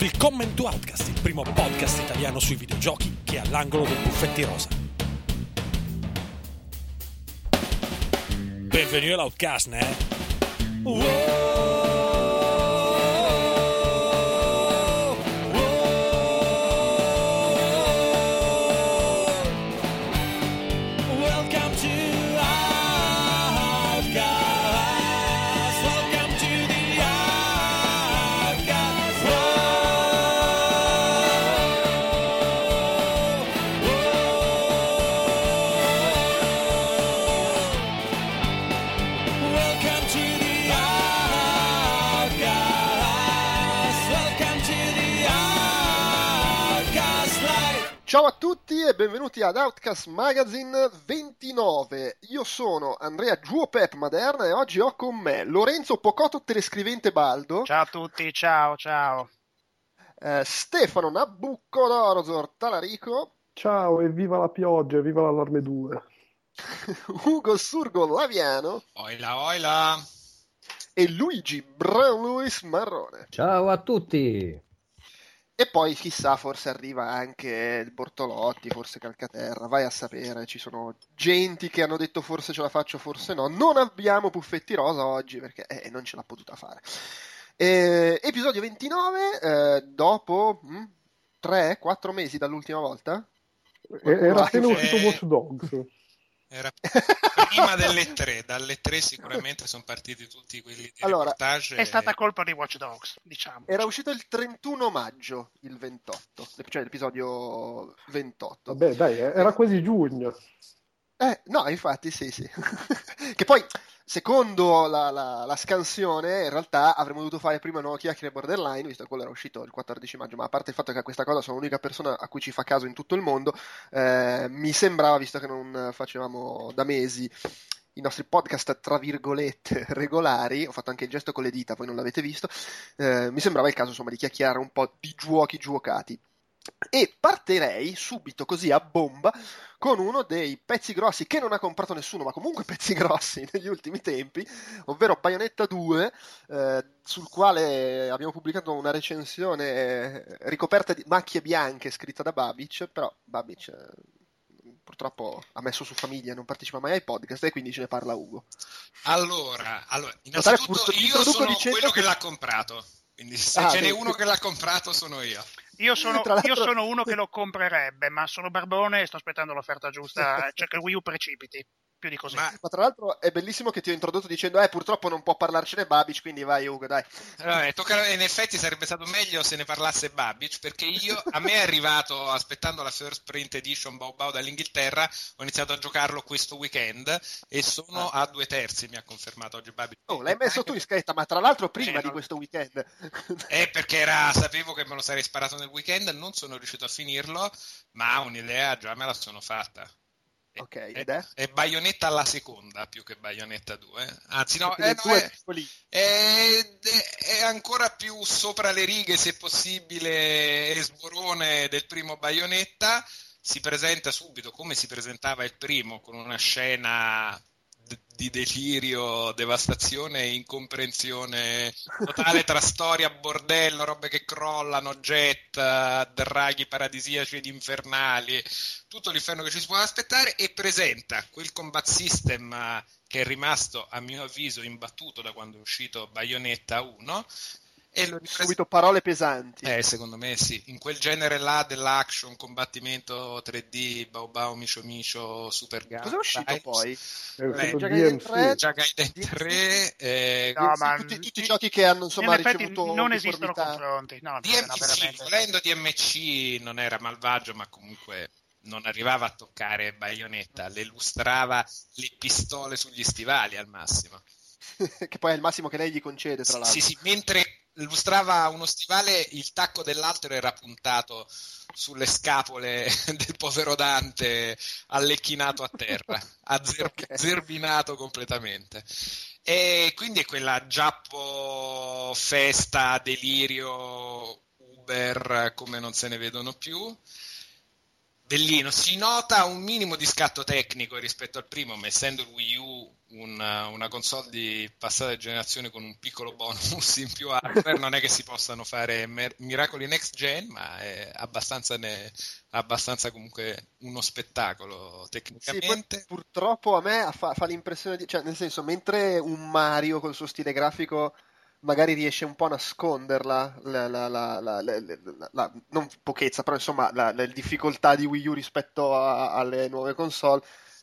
Willkommen to Outcast, il primo podcast italiano sui videogiochi che è all'angolo dei buffetti rosa. Benvenuti all'Outcast, né? Ciao a tutti e benvenuti ad Outcast Magazine 29. Io sono Andrea Giuopep Maderna e oggi ho con me Lorenzo Pocotto, telescrivente Baldo. Ciao a tutti, ciao. Stefano Nabucco d'Orzor Talarico. Ciao e viva la pioggia, e viva l'allarme 2. Ugo Surgo Laviano. Oila, oila. E Luigi Bruno Luis Marrone. Ciao a tutti. E poi chissà, forse arriva anche il Bortolotti, forse Calcaterra, vai a sapere, ci sono genti che hanno detto forse ce la faccio, forse no. Non abbiamo Puffetti Rosa oggi perché non ce l'ha potuta fare. Episodio 29, dopo 3-4 mesi dall'ultima volta? Era appena uscito Watch Dogs. Era prima delle 3, dalle 3 sicuramente sono partiti tutti quelli di reportage. È stata colpa di Watch Dogs, diciamo. Era uscito il 31 maggio, il 28, cioè l'episodio 28. Vabbè, dai, era quasi giugno. No, infatti, sì. Che poi, secondo la scansione, in realtà avremmo dovuto fare prima una chiacchiera borderline, visto che quello era uscito il 14 maggio, ma a parte il fatto che a questa cosa sono l'unica persona a cui ci fa caso in tutto il mondo, mi sembrava, visto che non facevamo da mesi i nostri podcast, tra virgolette, regolari, ho fatto anche il gesto con le dita, voi non l'avete visto, mi sembrava il caso, insomma, di chiacchierare un po' di giochi giocati. E partirei subito così a bomba con uno dei pezzi grossi che non ha comprato nessuno, ma comunque pezzi grossi negli ultimi tempi, ovvero Bayonetta 2, sul quale abbiamo pubblicato una recensione ricoperta di macchie bianche scritta da Babic, però Babic purtroppo ha messo su famiglia, non partecipa mai ai podcast e quindi ce ne parla Ugo. Allora innanzitutto io sono quello che l'ha comprato, quindi se ce n'è uno che l'ha comprato sono io. Io sono uno che lo comprerebbe, ma sono barbone e sto aspettando l'offerta giusta, cioè che Wii U precipiti, più di così. Ma tra l'altro è bellissimo che ti ho introdotto dicendo purtroppo non può parlarcene Babic, quindi vai Ugo, dai. Allora, in effetti sarebbe stato meglio se ne parlasse Babic, perché a me è arrivato, aspettando la first print edition Bau dall'Inghilterra, ho iniziato a giocarlo questo weekend e sono a 2/3, mi ha confermato oggi Babic. Oh, l'hai messo tu in scaletta, ma tra l'altro prima di questo weekend. Perché sapevo che me lo sarei sparato nel weekend, non sono riuscito a finirlo, ma un'idea già me la sono fatta. Ok, ed è Bayonetta alla seconda più che Bayonetta 2. Anzi no, è ancora più sopra le righe, se possibile, e sborone del primo Bayonetta. Si presenta subito come si presentava il primo, con una scena di delirio, devastazione e incomprensione totale tra storia, bordello, robe che crollano, jet, draghi paradisiaci ed infernali, tutto l'inferno che ci si può aspettare, e presenta quel combat system che è rimasto a mio avviso imbattuto da quando è uscito Bayonetta 1 e subito parole pesanti. Secondo me sì, in quel genere là dell'action, combattimento 3D, Bau Micio Super Gun. Cosa è uscito poi? Giagai 3, tutti i giochi che hanno insomma ricevuto non esistono confronti. No, DMC, volendo DMC non era malvagio, ma comunque non arrivava a toccare Bayonetta, le lustrava le pistole sugli stivali al massimo. Che poi è il massimo che lei gli concede, tra l'altro. Sì, mentre lustrava uno stivale, il tacco dell'altro era puntato sulle scapole del povero Dante, allechinato a terra, azzerbinato completamente. E quindi è quella giappo, festa, delirio, Uber, come non se ne vedono più. Bellino, si nota un minimo di scatto tecnico rispetto al primo, ma essendo il Wii U un una console di passata generazione con un piccolo bonus in più hardware, non è che si possano fare miracoli next gen, ma è abbastanza comunque uno spettacolo tecnicamente. Sì, purtroppo a me fa l'impressione di, cioè, nel senso, mentre un Mario col suo stile grafico magari riesce un po' a nasconderla la non pochezza, però insomma la difficoltà di Wii U rispetto alle nuove console,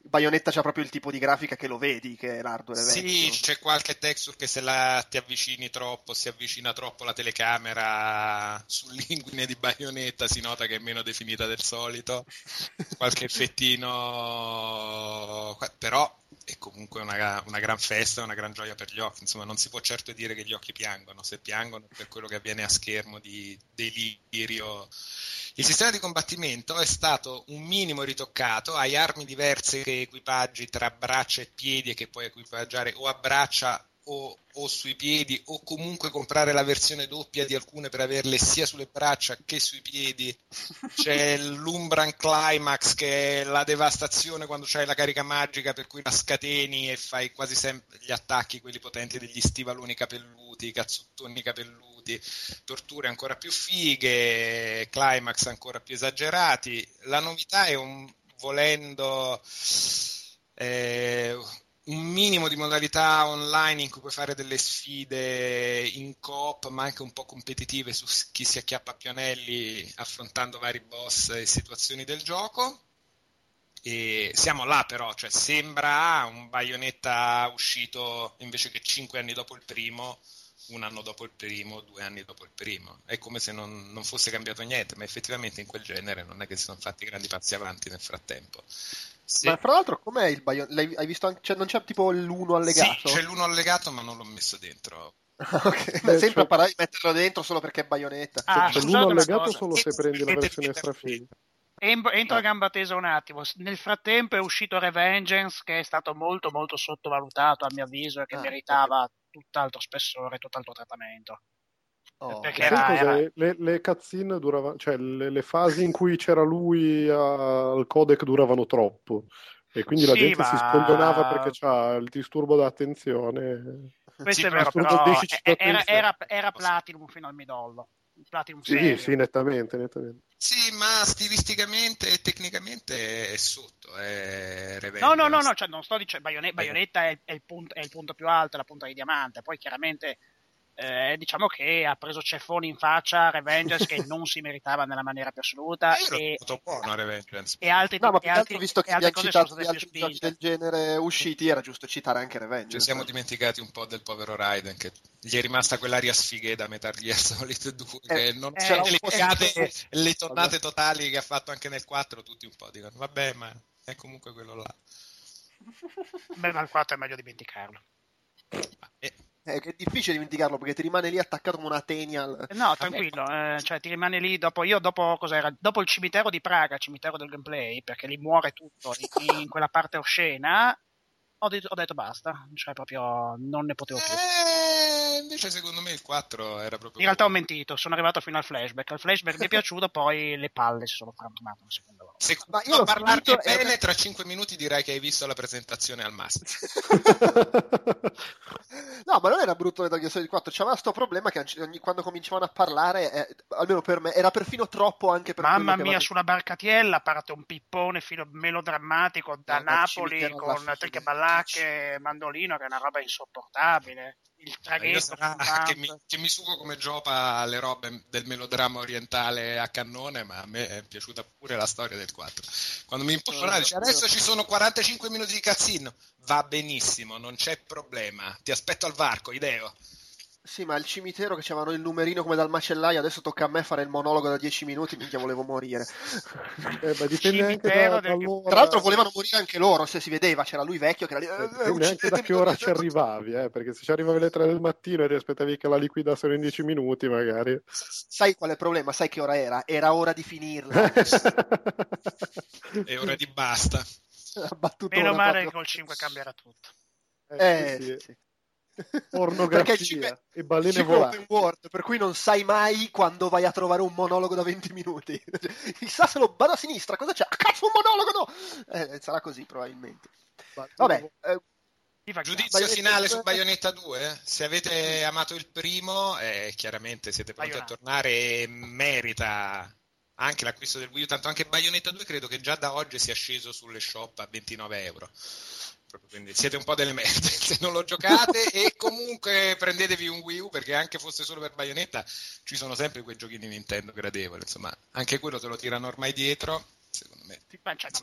Bayonetta c'ha proprio il tipo di grafica che lo vedi, che è l'hardware vecchio. Sì, c'è qualche texture che se la ti avvicini troppo, si avvicina troppo la telecamera sull'inguine di Bayonetta, si nota che è meno definita del solito, qualche effettino, però è comunque una gran festa, una gran gioia per gli occhi, insomma non si può certo dire che gli occhi piangono, se piangono per quello che avviene a schermo di delirio. Il sistema di combattimento è stato un minimo ritoccato, hai armi diverse che equipaggi tra braccia e piedi e che puoi equipaggiare o a braccia o sui piedi, o comunque comprare la versione doppia di alcune per averle sia sulle braccia che sui piedi. C'è l'Umbran Climax, che è la devastazione quando c'hai la carica magica, per cui la scateni e fai quasi sempre gli attacchi, quelli potenti degli stivaloni capelluti, cazzottoni capelluti, torture ancora più fighe, climax ancora più esagerati. La novità è un minimo di modalità online in cui puoi fare delle sfide in co-op, ma anche un po' competitive, su chi si acchiappa più anelli, affrontando vari boss e situazioni del gioco. E siamo là, però, cioè sembra un Bayonetta uscito invece che 5 anni dopo il primo, un anno dopo il primo, 2 anni dopo il primo. È come se non fosse cambiato niente, ma effettivamente in quel genere non è che si sono fatti grandi passi avanti nel frattempo. Sì. Ma fra l'altro com'è il Bayonetta? Hai visto anche, cioè, non c'è tipo l'uno allegato? Sì, c'è l'uno allegato, ma non l'ho messo dentro. Okay. Beh, sempre cioè... parlavi di metterlo dentro solo perché è Bayonetta. C'è l'uno allegato solo se prendi la versione strafiga. Entro a gamba tesa un attimo. Nel frattempo è uscito Revengeance, che è stato molto molto sottovalutato a mio avviso e che meritava tutt'altro spessore, tutt'altro trattamento. Perché era... Le cutscene duravano, cioè le fasi in cui c'era lui al codec duravano troppo, e quindi la gente si scontonava perché c'ha il disturbo d'attenzione. Questo è vero, però era Platinum fino al midollo. Sì, nettamente. Sì, ma stilisticamente e tecnicamente è sotto. È no, cioè non sto dicendo. Bayonetta è il punto più alto, è la punta di diamante. Poi chiaramente diciamo che ha preso ceffoni in faccia Revengeance, che non si meritava nella maniera più assoluta. È stato buono Revengeance. E altri, no, ma più altri, visto che abbiamo citato gli altri giochi del genere usciti, era giusto citare anche Revengeance. Ci siamo dimenticati un po' del povero Raiden, che gli è rimasta quell'aria sfighè da Metal Gear Solid 2, che non c'è le tornate totali che ha fatto anche nel 4, tutti un po' dicono vabbè, ma è comunque quello là. Beh, ma il 4 è meglio dimenticarlo. È difficile dimenticarlo perché ti rimane lì attaccato come una tenia. No, tranquillo, cioè ti rimane lì dopo il cimitero di Praga, cimitero del gameplay, perché lì muore tutto in quella parte oscena. Ho detto basta, cioè proprio non ne potevo più. Invece secondo me il 4 era proprio... In realtà ho mentito, sono arrivato fino al flashback mi è piaciuto, poi le palle si sono frantumate una seconda volta. Ma io parlarti bene tra 5 minuti dirai che hai visto la presentazione al Master. No, ma non era brutto Metal Gear Solid 4, c'era sto problema che quando cominciavano a parlare, almeno per me, era perfino troppo anche per... Mamma mia, sulla barcatiella parte un pippone filo melodrammatico da Napoli con triccheballacche, mandolino, che è una roba insopportabile. Il traghetto che mi sugo come giopa le robe del melodramma orientale a cannone, ma a me è piaciuta pure la storia del 4. Quando mi imponeva adesso ci sono 45 minuti di cazzino, va benissimo, non c'è problema, ti aspetto al varco, Ideo. Sì, ma il cimitero che c'avevano il numerino come dal macellaio, adesso tocca a me fare il monologo da 10 minuti, minchia, volevo morire. Dipende anche da tra l'altro volevano morire anche loro, se si vedeva, c'era lui vecchio che era lì. Dipende anche da che ora ci arrivavi, perché se ci arrivavi alle 3 del mattino e ti aspettavi che la liquidassero in 10 minuti magari. Sai qual è il problema? Sai che ora era? Era ora di finirla. È ora di basta. Meno male che col 5 cambierà tutto. Sì. Pornografia e balene volate, per cui non sai mai quando vai a trovare un monologo da 20 minuti. Chissà se lo vado a sinistra, cosa c'è? Ah, cazzo, un monologo, no! Sarà così probabilmente. Vabbè, Giudizio finale su Bayonetta 2. Se avete amato il primo, chiaramente siete pronti a tornare. Merita anche l'acquisto del Wii U, tanto anche Bayonetta 2 credo che già da oggi sia sceso sulle shop a €29. Quindi siete un po' delle merde se non lo giocate, e comunque prendetevi un Wii U, perché anche fosse solo per Bayonetta ci sono sempre quei giochini Nintendo gradevoli, insomma anche quello te lo tirano ormai dietro, secondo me.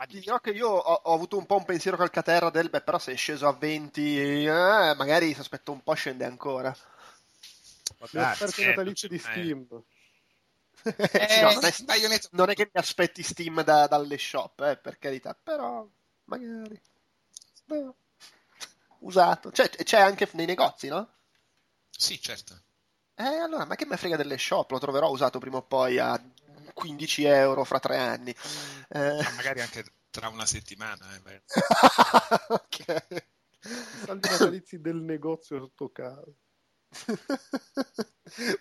Dirò che io ho avuto un po' un pensiero Calcaterra del beh, però se è sceso a 20 magari si aspetta un po', scende ancora la parte natalizia di Steam. No, non è che mi aspetti Steam dalle shop, per carità, però magari usato, cioè, c'è anche nei negozi, no? Sì, certo. Allora, ma che me frega delle shop, lo troverò usato prima o poi a €15 fra 3 anni. Magari anche tra una settimana. Ok. I saldi natalizi del negozio sotto casa.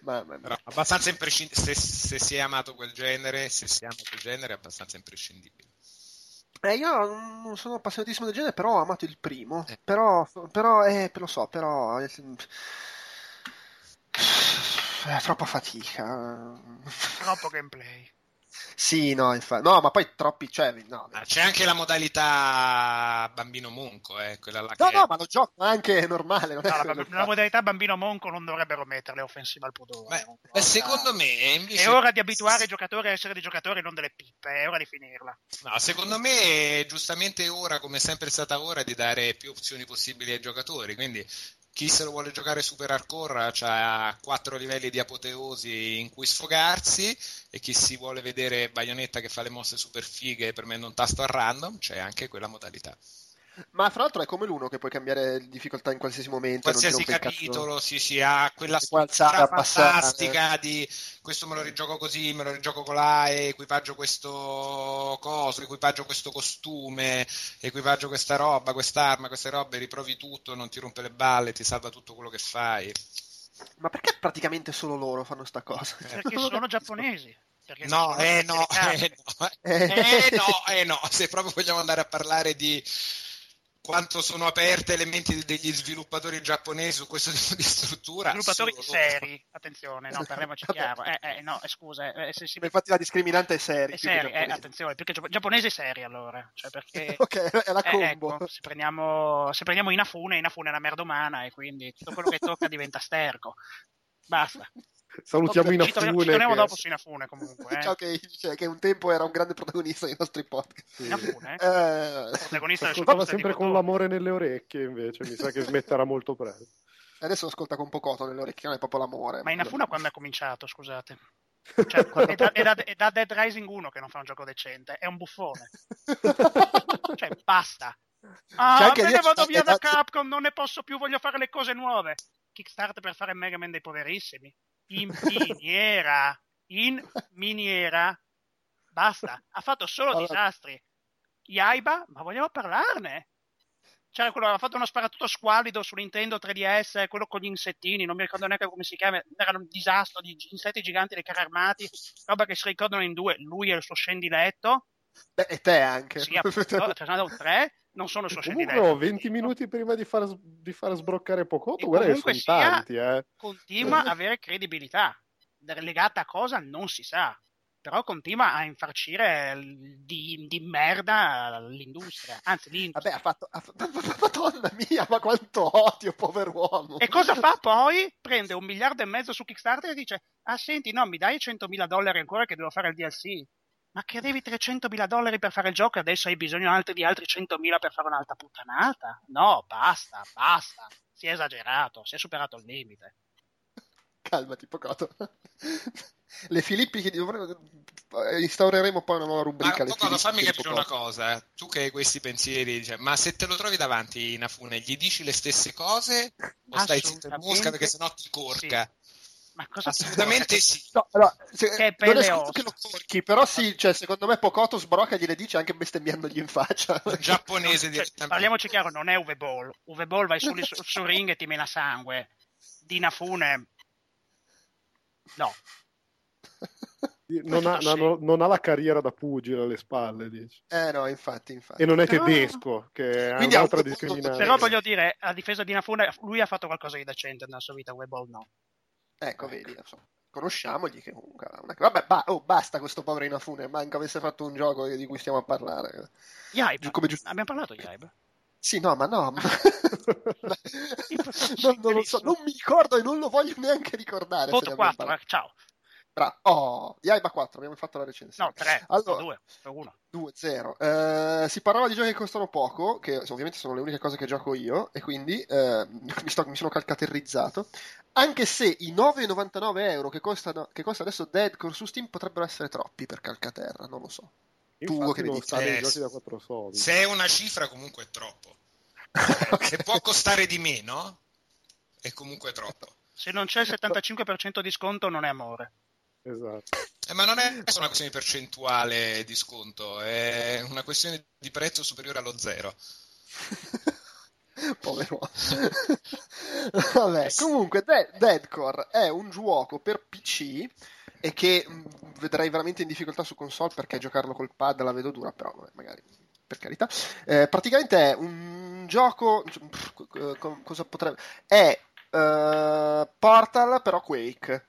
Però abbastanza imprescindibile, se si è amato quel genere, è abbastanza imprescindibile. Io non sono appassionatissimo del genere, però ho amato il primo. Però lo so, però è troppa fatica, troppo gameplay. Sì, no, infatti. No, ma poi troppi, cioè, no. C'è anche la modalità bambino monco, quella là. No, ma lo gioco anche normale. Non è la modalità bambino monco non dovrebbero metterle, offensiva al pudore. Secondo me invece... è ora di abituare i giocatori a essere dei giocatori, non delle pippe. È ora di finirla. No, secondo me, giustamente ora, come è sempre stata ora, di dare più opzioni possibili ai giocatori. Quindi chi se lo vuole giocare super hardcore ha 4 livelli di apoteosi in cui sfogarsi, e chi si vuole vedere Bayonetta che fa le mosse super fighe premendo un tasto a random, c'è anche quella modalità. Ma fra l'altro è come l'uno, che puoi cambiare difficoltà in qualsiasi momento, qualsiasi capitolo, sì, ha quella struttura fantastica di questo me lo rigioco così, me lo rigioco colà, equipaggio questo coso, equipaggio questo costume, equipaggio questa roba, quest'arma, queste robe, riprovi tutto, non ti rompe le balle, ti salva tutto quello che fai. Ma perché praticamente solo loro fanno sta cosa? Perché sono giapponesi. No, no, se proprio vogliamo andare a parlare di quanto sono aperte le menti degli sviluppatori giapponesi su questo tipo di struttura. Sviluppatori seri, attenzione, no, parliamoci chiaro. No, scusa. Infatti la discriminante è seria. Attenzione, perché giapponese è seria, allora. Cioè, perché okay, è la combo. Ecco, se prendiamo Inafune è una merda umana, e quindi tutto quello che tocca diventa sterco. Basta. Salutiamo Inafune. Ci torniamo dopo su Inafune, comunque. Ciao, che un tempo era un grande protagonista dei nostri podcast. Inafune? Protagonista del ascoltava sempre con l'amore nelle orecchie, invece. Mi sa che smetterà molto presto. Adesso ascolta con pocoto nelle orecchie, non è proprio l'amore. Ma Inafune quando ha cominciato, scusate? Cioè, è da Dead Rising 1 che non fa un gioco decente. È un buffone. Cioè, basta. Ah, me ne vado via da Capcom, non ne posso più, voglio fare le cose nuove. Kickstarter per fare Mega Man dei poverissimi. In miniera, basta, ha fatto solo disastri. Yaiba, ma vogliamo parlarne? Cioè, quello ha fatto uno sparatutto squallido su Nintendo 3DS, quello con gli insettini, non mi ricordo neanche come si chiama, era un disastro di insetti giganti dei carri armati, roba che si ricordano in 2, lui e il suo scendiletto. Beh, e te anche. Sì, appunto, tre, non sono il suo scendiletto. Comunque 20 minuti prima di far sbroccare Pocotto, guarda che sono tanti. Continua a avere credibilità. Legata a cosa? Non si sa. Però continua a infarcire di merda l'industria. Anzi, l'industria. Vabbè, Madonna mia, ma quanto odio, povero uomo. E cosa fa poi? Prende $1,5 miliardi su Kickstarter e dice, ah senti, no, mi dai $100.000 ancora che devo fare il DLC. Ma che avevi $300.000 per fare il gioco e adesso hai bisogno di altri 100.000 per fare un'altra puttanata? No, basta. Si è esagerato, si è superato il limite. Calmati, Pocotto. Le Filippi che instaureremo poi una nuova rubrica. Ma Pocotto, fammi capire una cosa. Tu che hai questi pensieri, dice, ma se te lo trovi davanti Inafune, gli dici le stesse cose o stai zitto in mosca perché sennò ti corca? Sì. Ma cosa assolutamente sì. No, allora, non è scritto che lo porchi, però sì, cioè, secondo me Pocotto sbrocca, gliele dice anche bestemmiandogli in faccia. Un giapponese no, direttamente. Cioè, parliamoci chiaro, non è Uwe Ball. Uwe Ball vai su ring e ti mena sangue. Di Inafune no. Non ha la carriera da pugile alle spalle, dici. No, infatti. E non è tedesco, che è un'altra discriminazione. Però voglio dire, a difesa di Inafune, lui ha fatto qualcosa di decente nella sua vita, Weball no. Ecco, vedi, insomma, conosciamogli che comunque... Vabbè, basta questo povero Inafune, manca avesse fatto un gioco di cui stiamo a parlare. Yaiba, abbiamo parlato di Yaiba? Sì, no. non lo so, non mi ricordo e non lo voglio neanche ricordare. Foto 4, ciao. Yaiba 4, abbiamo fatto la recensione. No, 3, allora, 2, 0. Si parlava di giochi che costano poco, che ovviamente sono le uniche cose che gioco io, e quindi mi sono calcaterrizzato. Anche se i 9,99 euro che costa adesso Dead Core su Steam potrebbero essere troppi per Calcaterra, non lo so. Tu che non sai i giochi da 4 soldi. Se è una cifra comunque è troppo. Che può costare di meno, è comunque troppo. Se non c'è il 75% di sconto non è amore. Esatto. Ma non è solo una questione di percentuale di sconto, è una questione di prezzo superiore allo zero. Povero. Vabbè, comunque Dead Core è un gioco per PC e che vedrai veramente in difficoltà su console, perché giocarlo col pad la vedo dura, però vabbè, magari per carità. Praticamente è un gioco cosa potrebbe... è Portal però Quake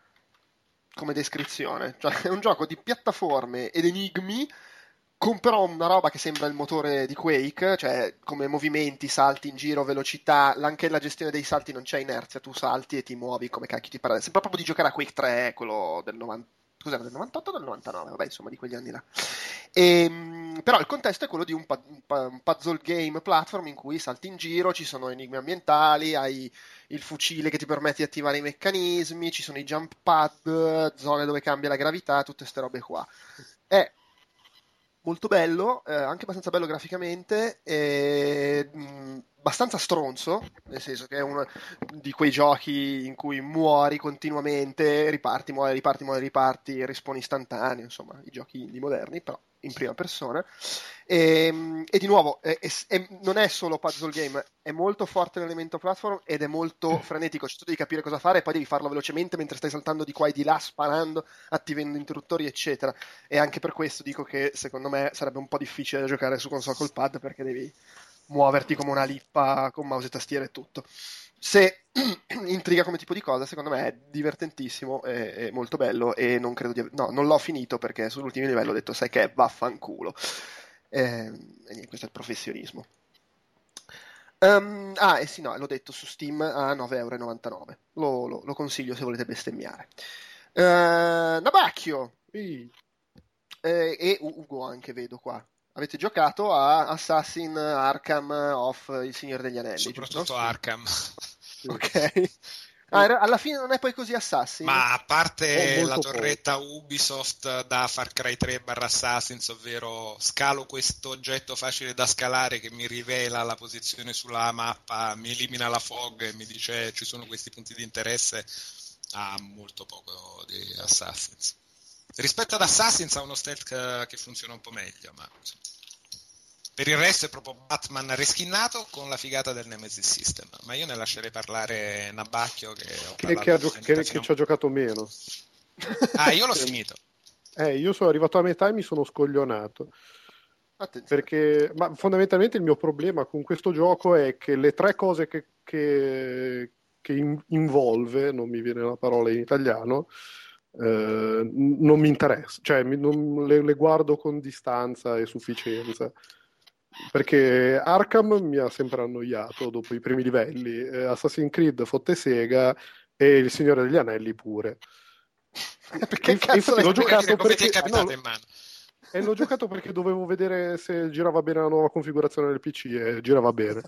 come descrizione, cioè è un gioco di piattaforme ed enigmi con però una roba che sembra il motore di Quake, cioè come movimenti, salti in giro, velocità, anche la gestione dei salti, non c'è inerzia, tu salti e ti muovi come cacchio ti pare, sembra proprio di giocare a Quake 3, quello del 98 o del 99, vabbè, insomma di quegli anni là. Però il contesto è quello di un puzzle game platform in cui salti in giro, ci sono enigmi ambientali, hai il fucile che ti permette di attivare i meccanismi, ci sono i jump pad, zone dove cambia la gravità, tutte ste robe qua. È molto bello, anche abbastanza bello graficamente, e abbastanza stronzo, nel senso che è uno di quei giochi in cui muori continuamente, riparti, risponi istantaneo, insomma i giochi indie moderni, però in prima persona. E di nuovo non è solo puzzle game, è molto forte l'elemento platform ed è molto frenetico, cioè tu devi capire cosa fare e poi devi farlo velocemente mentre stai saltando di qua e di là, sparando, attivando interruttori eccetera, e anche per questo dico che secondo me sarebbe un po' difficile da giocare su console col pad, perché devi muoverti come una lippa con mouse e tastiera e tutto. Se intriga come tipo di cosa, secondo me è divertentissimo, è molto bello, e non credo di... No, non l'ho finito perché sull'ultimo livello ho detto, sai che è, vaffanculo. E questo è il professionismo. L'ho detto, su Steam a 9,99€. Lo consiglio se volete bestemmiare. Nabacchio! E Ugo anche, vedo qua. Avete giocato a Assassin, Arkham, Il Signore degli Anelli. Soprattutto Arkham. Ok. Alla fine non è poi così Assassin? Ma a parte la torretta Ubisoft da Far Cry 3/Assassins, ovvero scalo questo oggetto facile da scalare che mi rivela la posizione sulla mappa, mi elimina la fog e mi dice ci sono questi punti di interesse, ha molto poco di Assassins. Rispetto ad Assassins ha uno stealth che funziona un po' meglio, ma per il resto è proprio Batman reskinnato con la figata del Nemesis System. Ma io ne lascerei parlare Nabacchio, che ci ha giocato meno. Io l'ho finito. Io sono arrivato a metà e mi sono scoglionato. Attenzione. Perché ma fondamentalmente il mio problema con questo gioco è che le tre cose che involve, non mi viene la parola in italiano, non mi interessa, cioè le guardo con distanza e sufficienza, perché Arkham mi ha sempre annoiato dopo i primi livelli, Assassin's Creed fotte sega e Il Signore degli Anelli pure. Perché cazzo l'ho giocato? Perché ti è capitato in mano? E l'ho giocato perché dovevo vedere se girava bene la nuova configurazione del PC e girava bene,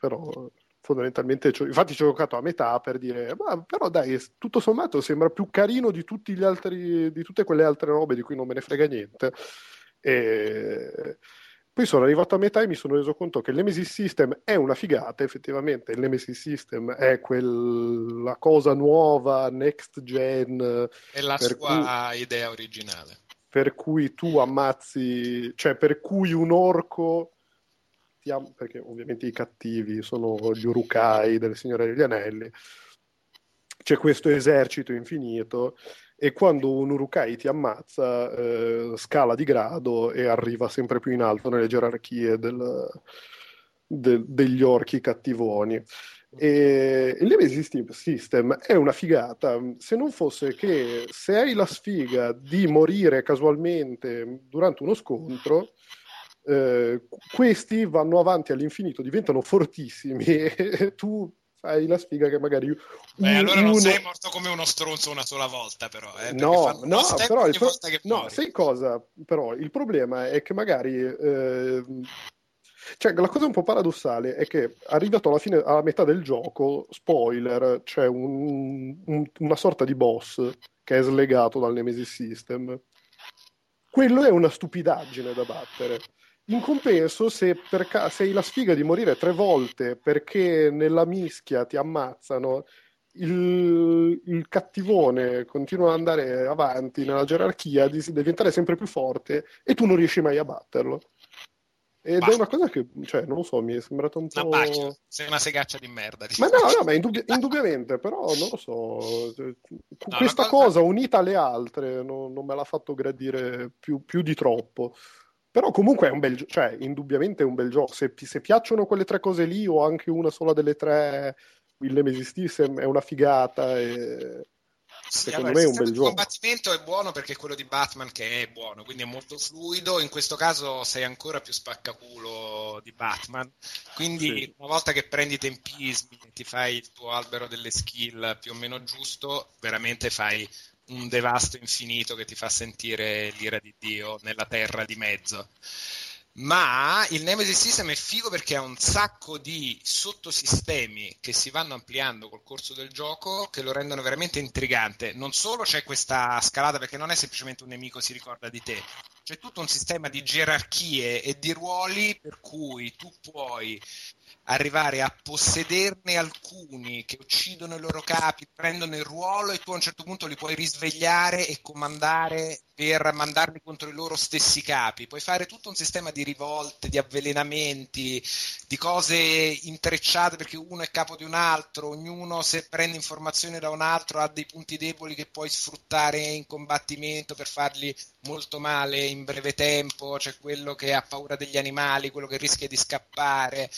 però fondamentalmente infatti ci ho giocato a metà per dire, ma però dai, tutto sommato sembra più carino di tutti gli altri, di tutte quelle altre robe di cui non me ne frega niente. E poi sono arrivato a metà e mi sono reso conto che il Nemesis System è una figata, effettivamente il Nemesis System è quella cosa nuova next gen, è la sua idea originale, per cui tu ammazzi, cioè per cui un orco, perché ovviamente i cattivi sono gli Uruk-hai del Signore degli Anelli, c'è questo esercito infinito e quando un Uruk-hai ti ammazza scala di grado e arriva sempre più in alto nelle gerarchie degli orchi cattivoni. E il Nemesis System è una figata, se non fosse che se hai la sfiga di morire casualmente durante uno scontro, questi vanno avanti all'infinito, diventano fortissimi e tu hai la sfiga che magari allora non sei morto come uno stronzo una sola volta, però sai cosa, però il problema è che magari cioè, la cosa un po' paradossale è che arrivato alla fine, alla metà del gioco, spoiler, c'è una sorta di boss che è slegato dal Nemesis System. Quello è una stupidaggine da battere. In compenso, se hai la sfiga di morire 3 volte perché nella mischia ti ammazzano, il cattivone continua ad andare avanti nella gerarchia, di diventare sempre più forte e tu non riesci mai a batterlo. Ed è una cosa che, cioè, non lo so, mi è sembrata un po'... Sei una segaccia di merda. Diciamo. Ma no, ma indubbiamente, però non lo so. No, questa cosa unita alle altre non me l'ha fatto gradire più di troppo. Però comunque è un bel gioco, cioè, indubbiamente è un bel gioco. Se piacciono quelle 3 cose lì o anche una sola delle 3, il Nemesis System è una figata e... Secondo me è un bel gioco. Il combattimento è buono perché è quello di Batman che è buono, quindi è molto fluido. In questo caso sei ancora più spaccaculo di Batman, quindi sì. Una volta che prendi i tempismi e ti fai il tuo albero delle skill più o meno giusto, veramente fai un devasto infinito che ti fa sentire l'ira di Dio nella terra di mezzo. Ma il Nemesis System è figo perché ha un sacco di sottosistemi che si vanno ampliando col corso del gioco che lo rendono veramente intrigante. Non solo c'è questa scalata, perché non è semplicemente un nemico si ricorda di te, c'è tutto un sistema di gerarchie e di ruoli per cui tu puoi arrivare a possederne alcuni che uccidono i loro capi, prendono il ruolo e tu a un certo punto li puoi risvegliare e comandare per mandarli contro i loro stessi capi. Puoi fare tutto un sistema di rivolte, di avvelenamenti, di cose intrecciate perché uno è capo di un altro, ognuno se prende informazioni da un altro ha dei punti deboli che puoi sfruttare in combattimento per fargli molto male in breve tempo, c'è quello che ha paura degli animali, quello che rischia di scappare.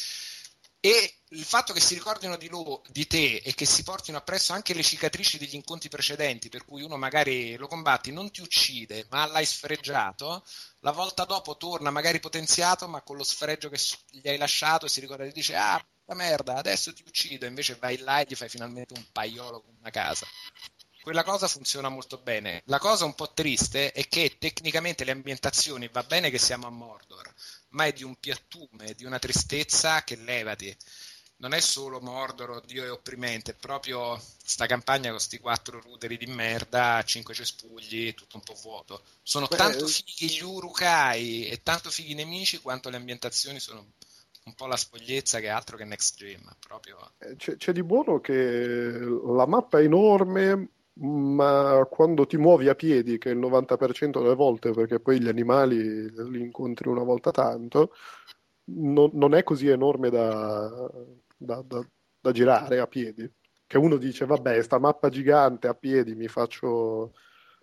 E il fatto che si ricordino di te e che si portino appresso anche le cicatrici degli incontri precedenti, per cui uno magari lo combatti, non ti uccide, ma l'hai sfregiato, la volta dopo torna magari potenziato, ma con lo sfregio che gli hai lasciato si ricorda e dice ah, la merda, adesso ti uccido, invece vai là e gli fai finalmente un paiolo con una casa. Quella cosa funziona molto bene. La cosa un po' triste è che tecnicamente le ambientazioni, va bene che siamo a Mordor, ma è di un piattume, di una tristezza che levati. Non è solo Mordor, oddio è opprimente, è proprio sta campagna con sti 4 ruderi di merda, 5 cespugli, tutto un po' vuoto. Sono tanto fighi gli Uruk-hai e tanto fighi i nemici quanto le ambientazioni sono... un po' la spogliezza che altro che next gen, proprio. C'è di buono che la mappa è enorme, ma quando ti muovi a piedi, che è il 90% delle volte, perché poi gli animali li incontri una volta tanto, non è così enorme da girare a piedi, che uno dice vabbè sta mappa gigante a piedi mi faccio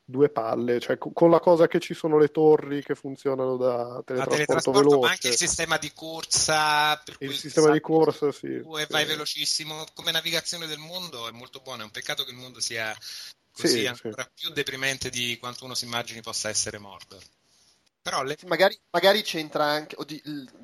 2 palle, cioè con la cosa che ci sono le torri che funzionano da teletrasporto veloce, ma anche il sistema di corsa per cui il sistema di corsa sì, e vai velocissimo. Come navigazione del mondo è molto buona, è un peccato che il mondo sia così più deprimente di quanto uno si immagini possa essere Mordor. Però magari c'entra anche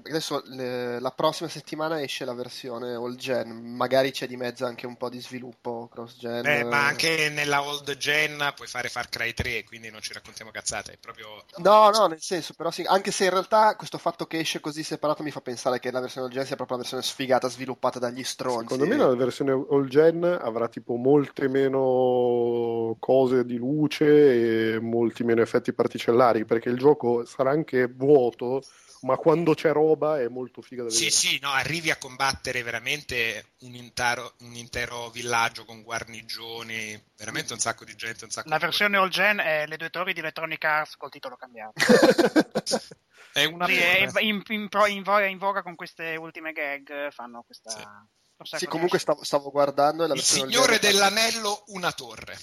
adesso la prossima settimana esce la versione old gen, magari c'è di mezzo anche un po' di sviluppo cross gen. Ma anche nella old gen puoi fare Far Cry 3, quindi non ci raccontiamo cazzate, è proprio no nel senso, però sì, anche se in realtà questo fatto che esce così separato mi fa pensare che la versione old gen sia proprio la versione sfigata sviluppata dagli stronzi. Secondo me la versione old gen avrà tipo molte meno cose di luce e molti meno effetti particellari, perché il gioco sarà anche vuoto, ma quando c'è roba è molto figa da vedere. Sì, no, arrivi a combattere veramente un intero villaggio con guarnigioni, veramente un sacco di gente, un sacco. La versione old gen è le 2 torri di Electronic Arts col titolo cambiato. È una sì, in voga con queste ultime gag, fanno questa sì. Comunque stavo guardando la Il Signore dell'Anello, una torre.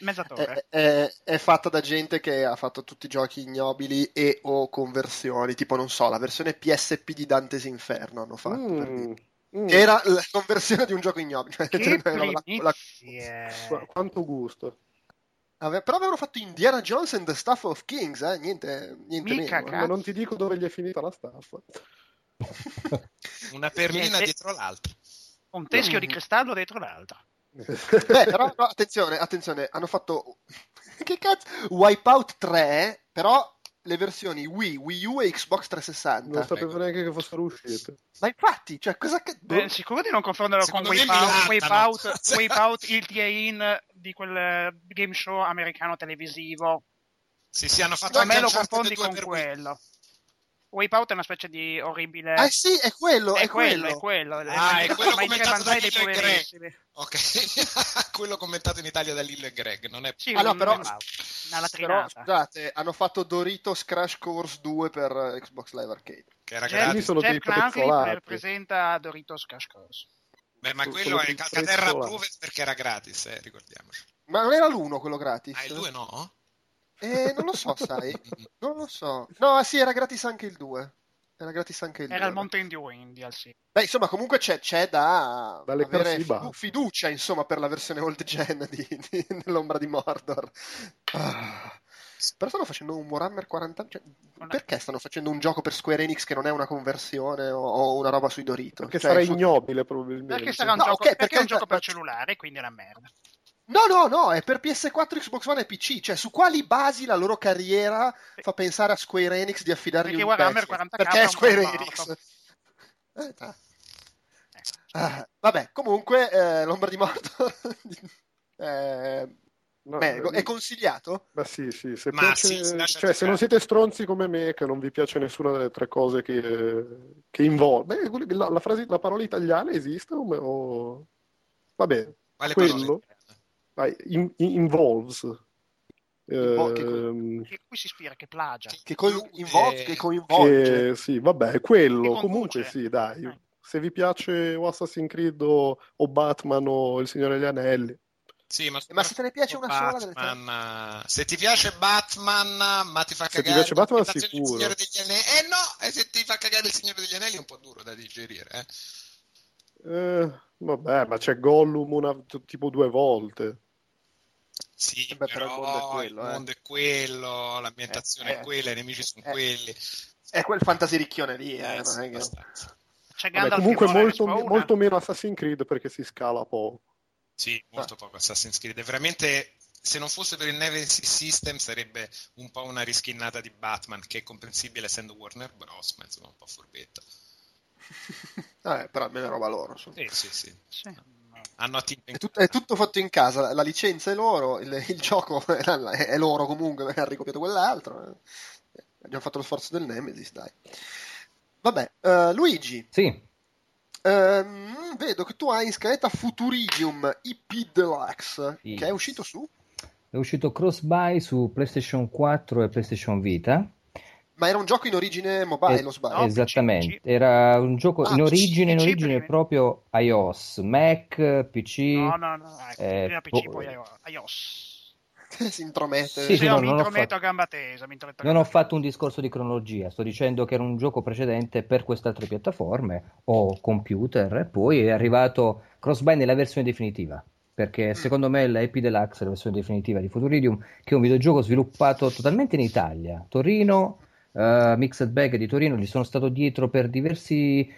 Mezz'attore. È fatta da gente che ha fatto tutti i giochi ignobili e o conversioni, tipo non so, la versione PSP di Dante's Inferno hanno fatto. Era la conversione di un gioco ignobile. Che quanto gusto. Però avevano fatto Indiana Jones and the Staff of Kings, niente meno. Ma non ti dico dove gli è finita la staffa. Una perlina dietro l'altra. Un teschio di cristallo dietro l'altra. Beh, però no, attenzione, hanno fatto che cazzo? Wipeout 3, però le versioni Wii U e Xbox 360. Non sapevo neanche che fossero uscite. Ma infatti, cioè, cosa che... sicuro di non confonderlo con Wipeout, il tie-in di quel game show americano televisivo. Sì, hanno fatto anche lo confondi con quello. Wipeout è una specie di orribile... Ah sì, è quello. È quello commentato da Lillo e Greg. Ok, quello commentato in Italia da Lillo e Greg, non è... Sì, allora, però scusate, hanno fatto Doritos Crash Course 2 per Xbox Live Arcade. Che era gratis. Jeff Knuckles presenta Doritos Crash Course. Beh, ma quello è Calcaterra Proven perché era gratis, ricordiamoci. Ma non era l'1 quello gratis? Ah, il 2 no? Non lo so, sai? Non lo so. No, sì, era gratis anche il 2. Era il Mountain Dew Indial, sì. Beh, insomma, comunque c'è da avere fiducia, insomma, per la versione old gen dell'Ombra di Mordor. Ah. Però stanno facendo un Warhammer 40... Cioè, perché stanno facendo un gioco per Square Enix che non è una conversione o una roba sui Doritos? Perché sarà ignobile, probabilmente. Perché sarà un gioco, okay, perché è un gioco per cellulare, quindi è una merda. No, è per PS4, Xbox One e PC. Cioè, su quali basi la loro carriera fa pensare a Square Enix di affidargli perché un pezzo? Perché è Square Enix. Vabbè, comunque, l'Ombra di Mordor è consigliato? Ma sì, se se non siete stronzi come me, che non vi piace nessuna delle tre cose che involve... Beh, la parola italiana esiste o... Va bene, vale quello... Involves. Che cui si ispira, che plagia. Che coinvolge. Sì, vabbè, quello. Comunque sì, dai. Se vi piace o Assassin's Creed o Batman o Il Signore degli Anelli. Sì, ma se te ne piace una sola... Se ti piace Batman, ma ti fa cagare... Se ti piace Batman, sicuro. Il Signore degli Anelli... no! E se ti fa cagare Il Signore degli Anelli è un po' duro da digerire, vabbè, ma c'è Gollum tipo 2 volte. Sì, però il mondo è quello, l'ambientazione è quella, i nemici sono quelli. È quel fantasiricchione lì, non è che... C'è Gandalf, comunque molto meno Assassin's Creed perché si scala poco. Sì, molto poco Assassin's Creed. È veramente, se non fosse per il Nemesis System sarebbe un po' una rischinnata di Batman, che è comprensibile essendo Warner Bros, ma insomma un po' furbetta. Però almeno è roba loro. Sì. Hanno è tutto fatto in casa, la licenza è loro, il gioco è loro comunque, perché ha ricopiato quell'altro. Abbiamo fatto lo sforzo del Nemesis, dai. Vabbè, Luigi. Sì. Vedo che tu hai in scaletta Futuridium IP Deluxe, sì, che è uscito cross buy su PlayStation 4 e PlayStation Vita. Ma era un gioco in origine mobile, lo sbaglio? Esattamente, era un gioco in origine proprio iOS, Mac, PC... No, prima PC, poi iOS. Si intromette. Mi intrometto a gamba tesa. Non ho fatto un discorso di cronologia, sto dicendo che era un gioco precedente per queste altre piattaforme o computer, e poi è arrivato cross-buy nella versione definitiva. Perché secondo me la IP Deluxe è la versione definitiva di Futuridium, che è un videogioco sviluppato totalmente in Italia, Torino... Mixed Bag di Torino, gli sono stato dietro per un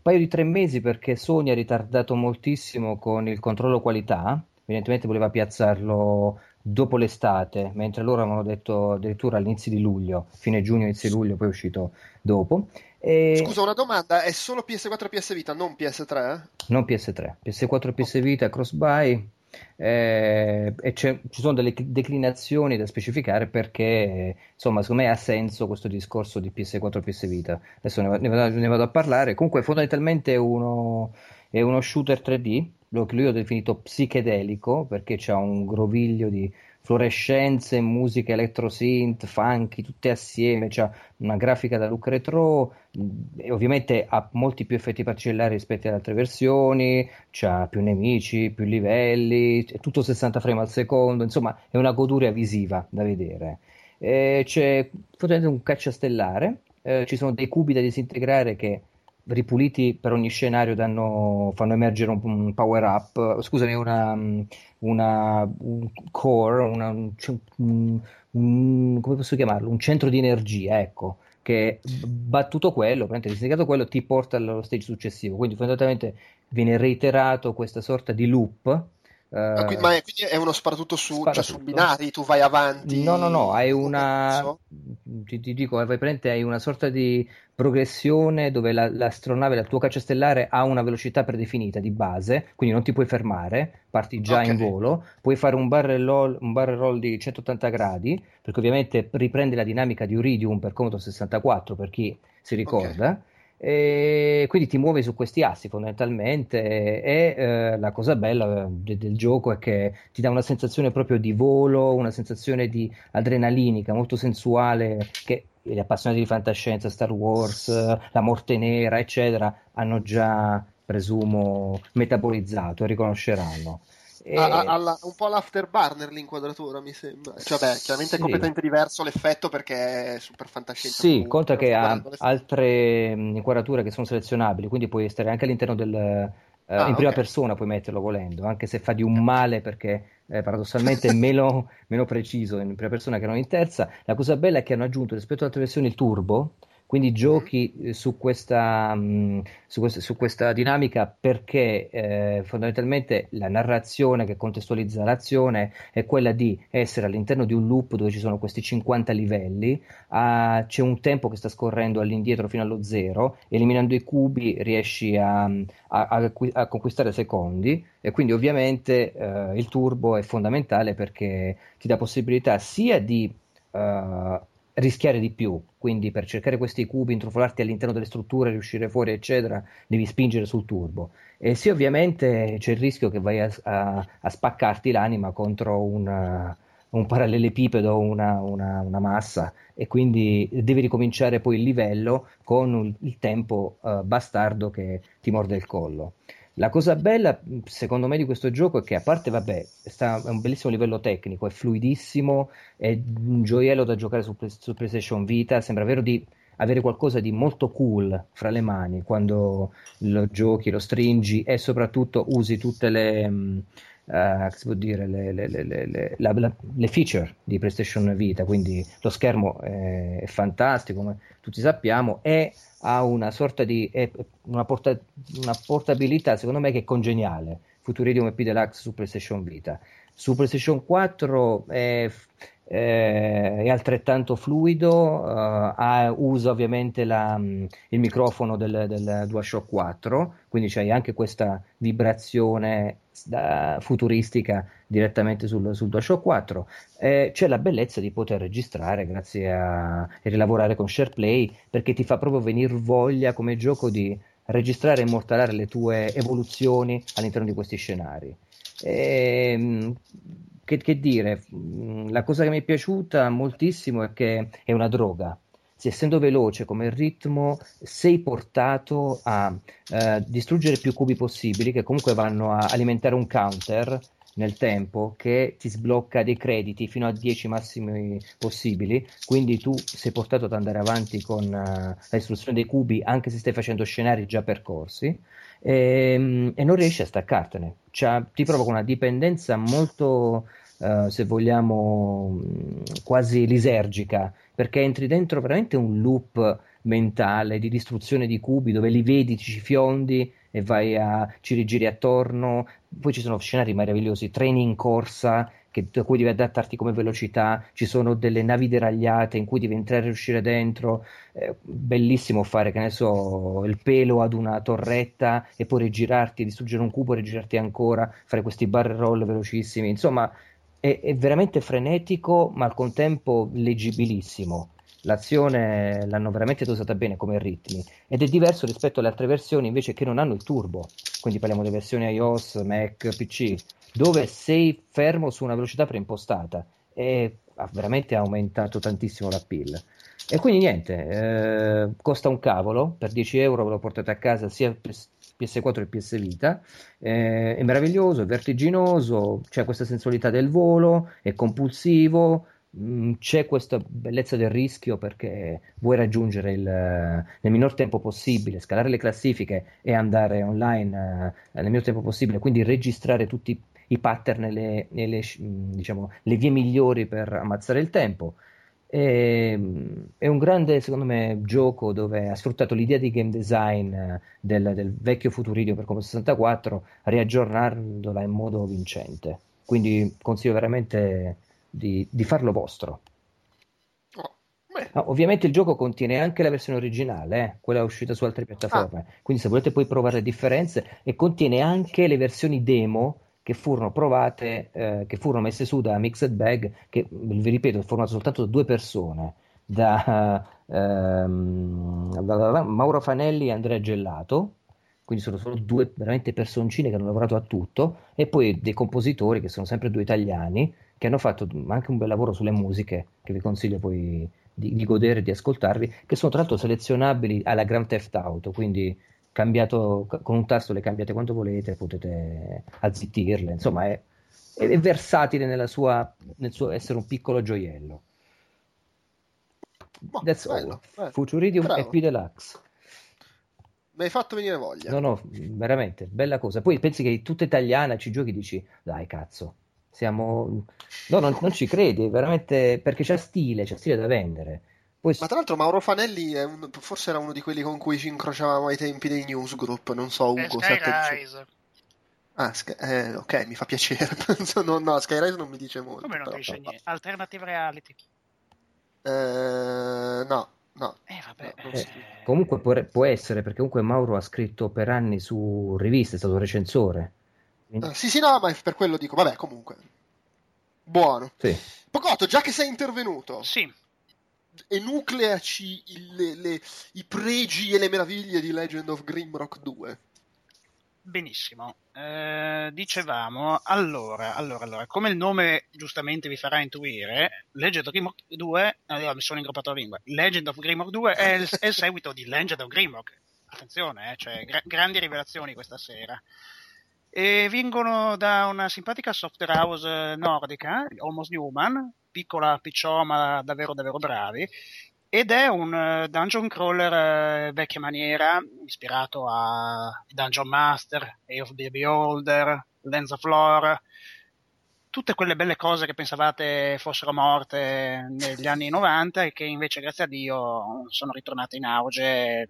paio di 3 mesi perché Sony ha ritardato moltissimo con il controllo qualità, evidentemente voleva piazzarlo dopo l'estate, mentre loro avevano detto addirittura all'inizio di luglio, fine giugno, inizio di luglio, poi è uscito dopo. Scusa, una domanda, è solo PS4 e PS Vita, non PS3? Non PS3, PS4 e PS Vita, cross buy. E ci sono delle declinazioni da specificare perché insomma secondo me ha senso questo discorso di PS4 e PS Vita, adesso ne vado a parlare. Comunque fondamentalmente è uno shooter 3D, lo che lui ho definito psichedelico perché c'ha un groviglio di fluorescenze, musica electro-synth, funky, tutte assieme, cioè una grafica da look retro, e ovviamente ha molti più effetti parcellari rispetto alle altre versioni, c'ha più nemici, più livelli, è tutto 60 frame al secondo, insomma è una goduria visiva da vedere. C'è un caccia stellare, ci sono dei cubi da disintegrare che ripuliti per ogni scenario fanno emergere un power up, scusami, un core, come posso chiamarlo, un centro di energia, ecco, che battuto quello, disegnato quello, ti porta allo stage successivo, quindi fondamentalmente viene reiterato questa sorta di loop. Quindi è uno sparatutto su binari, tu vai avanti? No, hai una, ti dico, hai una sorta di progressione dove l'astronave, la tua cacciastellare ha una velocità predefinita di base, quindi non ti puoi fermare, parti già in volo, puoi fare un barrel roll di 180 gradi, perché ovviamente riprende la dinamica di Uridium per Commodore 64, per chi si ricorda. E quindi ti muovi su questi assi fondamentalmente, e la cosa bella del gioco è che ti dà una sensazione proprio di volo, una sensazione di adrenalinica molto sensuale, che gli appassionati di fantascienza, Star Wars, La Morte Nera eccetera hanno già, presumo, metabolizzato e riconosceranno. Un po' l'afterburner l'inquadratura, mi sembra, cioè, beh, chiaramente sì. È completamente diverso l'effetto perché è super fantascienza, sì, conta che ha altre inquadrature che sono selezionabili, quindi puoi stare anche all'interno del in prima persona, puoi metterlo volendo, anche se fa di un male perché paradossalmente è meno preciso in prima persona che non in terza. La cosa bella è che hanno aggiunto rispetto alle altre versioni il turbo, quindi giochi su questa dinamica, perché fondamentalmente la narrazione che contestualizza l'azione è quella di essere all'interno di un loop dove ci sono questi 50 livelli, c'è un tempo che sta scorrendo all'indietro fino allo zero, eliminando i cubi riesci a conquistare secondi, e quindi ovviamente il turbo è fondamentale perché ti dà possibilità sia di rischiare di più, quindi per cercare questi cubi, intrufolarti all'interno delle strutture, riuscire fuori eccetera, devi spingere sul turbo, e sì, ovviamente c'è il rischio che vai a spaccarti l'anima contro un parallelepipedo, una massa, e quindi devi ricominciare poi il livello con il tempo bastardo che ti morde il collo. La cosa bella secondo me di questo gioco è che, a parte è un bellissimo livello tecnico, è fluidissimo, è un gioiello da giocare su PlayStation Vita, sembra vero di avere qualcosa di molto cool fra le mani quando lo giochi, lo stringi, e soprattutto usi tutte le feature di PlayStation Vita, quindi lo schermo è fantastico come tutti sappiamo, e ha una sorta di una portabilità secondo me che è congeniale. Futuridium IP Deluxe su PlayStation Vita, su PlayStation 4 è altrettanto fluido, usa ovviamente il microfono del DualShock 4, quindi c'hai anche questa vibrazione futuristica direttamente sul DualShock 4. C'è la bellezza di poter registrare grazie e rilavorare con SharePlay, perché ti fa proprio venire voglia come gioco di registrare e immortalare le tue evoluzioni all'interno di questi scenari. Che dire, la cosa che mi è piaciuta moltissimo è che è una droga, essendo veloce come ritmo sei portato a distruggere più cubi possibili, che comunque vanno a alimentare un counter nel tempo che ti sblocca dei crediti fino a 10 massimi possibili, quindi tu sei portato ad andare avanti con la distruzione dei cubi anche se stai facendo scenari già percorsi, e non riesci a staccartene, ti provoca una dipendenza molto se vogliamo quasi lisergica, perché entri dentro veramente un loop mentale di distruzione di cubi dove li vedi, ti ci fiondi e vai ci rigiri attorno. Poi ci sono scenari meravigliosi, treni in corsa a cui devi adattarti come velocità, ci sono delle navi deragliate in cui devi entrare e uscire dentro, bellissimo fare, che ne so, il pelo ad una torretta e poi rigirarti, distruggere un cubo, rigirarti ancora, fare questi barrel roll velocissimi, insomma è veramente frenetico ma al contempo leggibilissimo. L'azione l'hanno veramente dosata bene come ritmi, ed è diverso rispetto alle altre versioni invece che non hanno il turbo, quindi parliamo delle versioni iOS, Mac, PC, dove sei fermo su una velocità preimpostata e ha veramente aumentato tantissimo l'appeal. E quindi niente, costa un cavolo, per €10 ve lo portate a casa sia PS4 e PS Vita, è meraviglioso, è vertiginoso, c'è questa sensualità del volo, è compulsivo, c'è questa bellezza del rischio perché vuoi raggiungere nel minor tempo possibile, scalare le classifiche e andare online nel minor tempo possibile, quindi registrare tutti i pattern e le, diciamo, le vie migliori per ammazzare il tempo. È un grande, secondo me, gioco dove ha sfruttato l'idea di game design del vecchio Futuridium per Commodore 64, riaggiornandola in modo vincente. Quindi consiglio veramente di farlo vostro. Ovviamente il gioco contiene anche la versione originale, quella uscita su altre piattaforme, quindi se volete poi provare le differenze, e contiene anche le versioni demo che furono provate, che furono messe su da Mixed Bag, che vi ripeto è formato soltanto da due persone, da Mauro Fanelli e Andrea Gellato, quindi sono solo due veramente personcine che hanno lavorato a tutto, e poi dei compositori che sono sempre due italiani che hanno fatto anche un bel lavoro sulle musiche, che vi consiglio poi di godere e di ascoltarvi, che sono tra l'altro selezionabili alla Grand Theft Auto, quindi cambiato con un tasto le cambiate quanto volete, potete azzittirle, insomma è versatile nel suo essere un piccolo gioiello. Boh, that's bello, all. Futuridium IP Deluxe. Mi hai fatto venire voglia. No, veramente, bella cosa. Poi pensi che tutta italiana ci giochi, dici dai cazzo, siamo... No, non ci credi, veramente, perché c'è stile da vendere. Ma tra l'altro Mauro Fanelli è forse era uno di quelli con cui ci incrociavamo ai tempi dei newsgroup, non so, Ugo. Skyrise. Ok, mi fa piacere. No, Skyrise non mi dice molto. Come non però, dice niente? Alternative Reality. No. Vabbè. No, comunque può essere, perché comunque Mauro ha scritto per anni su riviste, è stato recensore. Quindi... Sì, no, ma per quello dico, vabbè, comunque. Buono. Sì. Pocotto, già che sei intervenuto. Sì. Enucleaci i pregi e le meraviglie di Legend of Grimrock 2. Benissimo, dicevamo, allora, come il nome giustamente vi farà intuire, Legend of Grimrock 2, allora mi sono ingroppato la lingua, Legend of Grimrock 2 è il seguito di Legend of Grimrock, attenzione, cioè grandi rivelazioni questa sera. E vengono da una simpatica software house nordica, Almost Human, piccola picciò ma davvero davvero bravi, ed è un dungeon crawler vecchia maniera, ispirato a Dungeon Master, Eye of the Beholder, Lenzo Flora, tutte quelle belle cose che pensavate fossero morte negli anni 90 e che invece grazie a Dio sono ritornate in auge,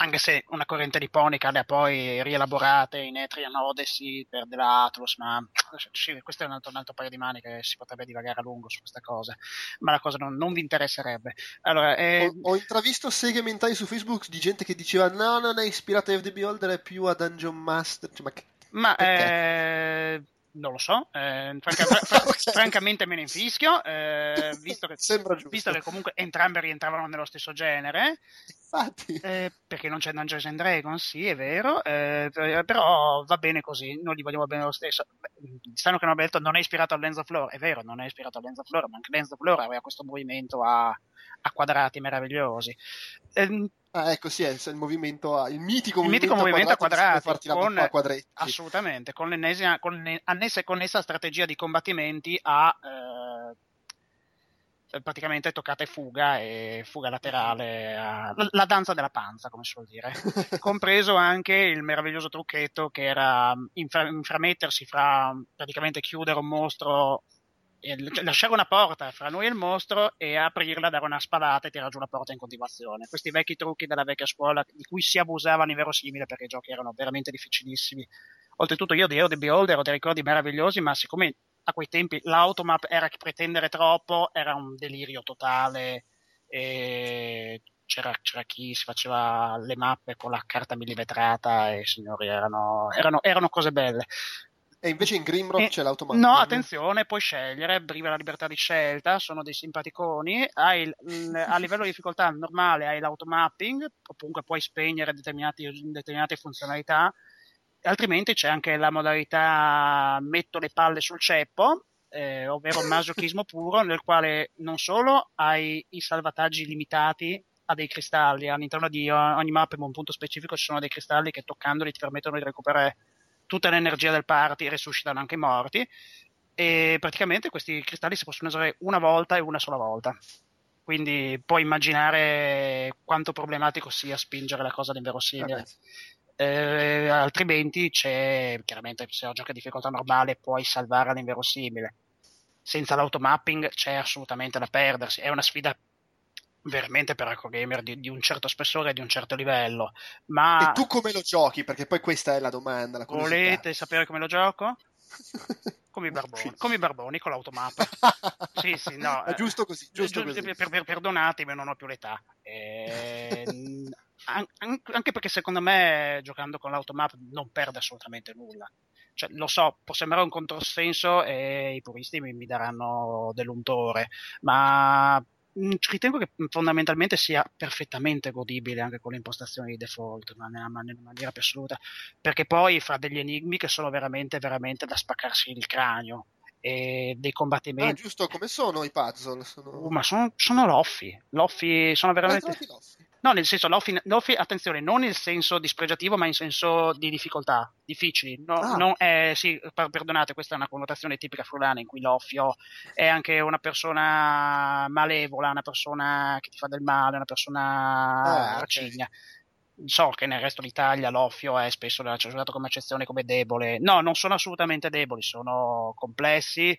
anche se una corrente niponica le ha poi rielaborate in Etrian Odyssey per dell'Atlus, ma questo è un altro paio di mani che si potrebbe divagare a lungo su questa cosa, ma la cosa non vi interesserebbe. Allora, ho intravisto seghe mentali su Facebook di gente che diceva no, non è ispirato a The Beholder, è più a Dungeon Master, cioè, ma non lo so, francamente me ne infischio, visto che comunque entrambe rientravano nello stesso genere. Infatti. Perché non c'è Dungeons and Dragons, sì è vero, però va bene così, noi li vogliamo bene lo stesso. Sanno che hanno detto non è ispirato a Lenzo Flora, è vero, non è ispirato a Lenzo Flora, ma anche Lenzo Flora aveva questo movimento a quadrati meravigliosi. Ecco, sì, è il movimento, il mitico movimento a quadrati, assolutamente, con annessa e connessa strategia di combattimenti a praticamente toccata e fuga laterale, la danza della panza, come si vuol dire, compreso anche il meraviglioso trucchetto che era inframettersi fra, praticamente chiudere un mostro, lasciare una porta fra noi e il mostro e aprirla, dare una spalata e tirare giù la porta in continuazione. Questi vecchi trucchi della vecchia scuola di cui si abusavano, inverosimile, perché i giochi erano veramente difficilissimi. Oltretutto io di Eye of the Beholder ho dei ricordi meravigliosi, ma siccome a quei tempi l'automap era pretendere troppo, era un delirio totale, e c'era chi si faceva le mappe con la carta millimetrata e signori erano cose belle. E invece in Grimrock c'è l'automatico. No, attenzione, puoi scegliere, priva la libertà di scelta, sono dei simpaticoni, a livello di difficoltà normale hai l'automapping, comunque puoi spegnere determinate funzionalità, Altrimenti c'è anche la modalità metto le palle sul ceppo, ovvero masochismo puro, nel quale non solo hai i salvataggi limitati a dei cristalli, all'interno di ogni mappa in un punto specifico ci sono dei cristalli che toccandoli ti permettono di recuperare tutta l'energia del party, resuscitano anche i morti, e praticamente questi cristalli si possono usare una volta e una sola volta. Quindi puoi immaginare quanto problematico sia spingere la cosa all'inverosimile. Altrimenti c'è, chiaramente se lo giochi a difficoltà normale puoi salvare all'inverosimile. Senza l'automapping c'è assolutamente da perdersi, è una sfida veramente per hardcore gamer di un certo spessore e di un certo livello. Ma e tu come lo giochi? Perché poi questa è la domanda, la curiosità. Volete sapere come lo gioco? Come i barboni con l'automappa. Sì, no, è giusto così, così. Perdonatemi, non ho più l'età. Anche perché secondo me giocando con l'automappa non perde assolutamente nulla. Cioè, lo so, può sembrare un controsenso e i puristi mi daranno dell'untore, ma ritengo che fondamentalmente sia perfettamente godibile anche con le impostazioni di default, ma nella maniera più assoluta, perché poi fra degli enigmi che sono veramente da spaccarsi il cranio e dei combattimenti. Ah, giusto, come sono i puzzle? Ma sono loffi, sono veramente loffi. No, nel senso loffi, attenzione, non in senso dispregiativo, ma in senso di difficoltà, difficili. Sì, perdonate, questa è una connotazione tipica friulana in cui l'offio è anche una persona malevola, una persona che ti fa del male, una persona arcigna. So che nel resto d'Italia l'offio è spesso usato come accezione, come debole. No, non sono assolutamente deboli, sono complessi.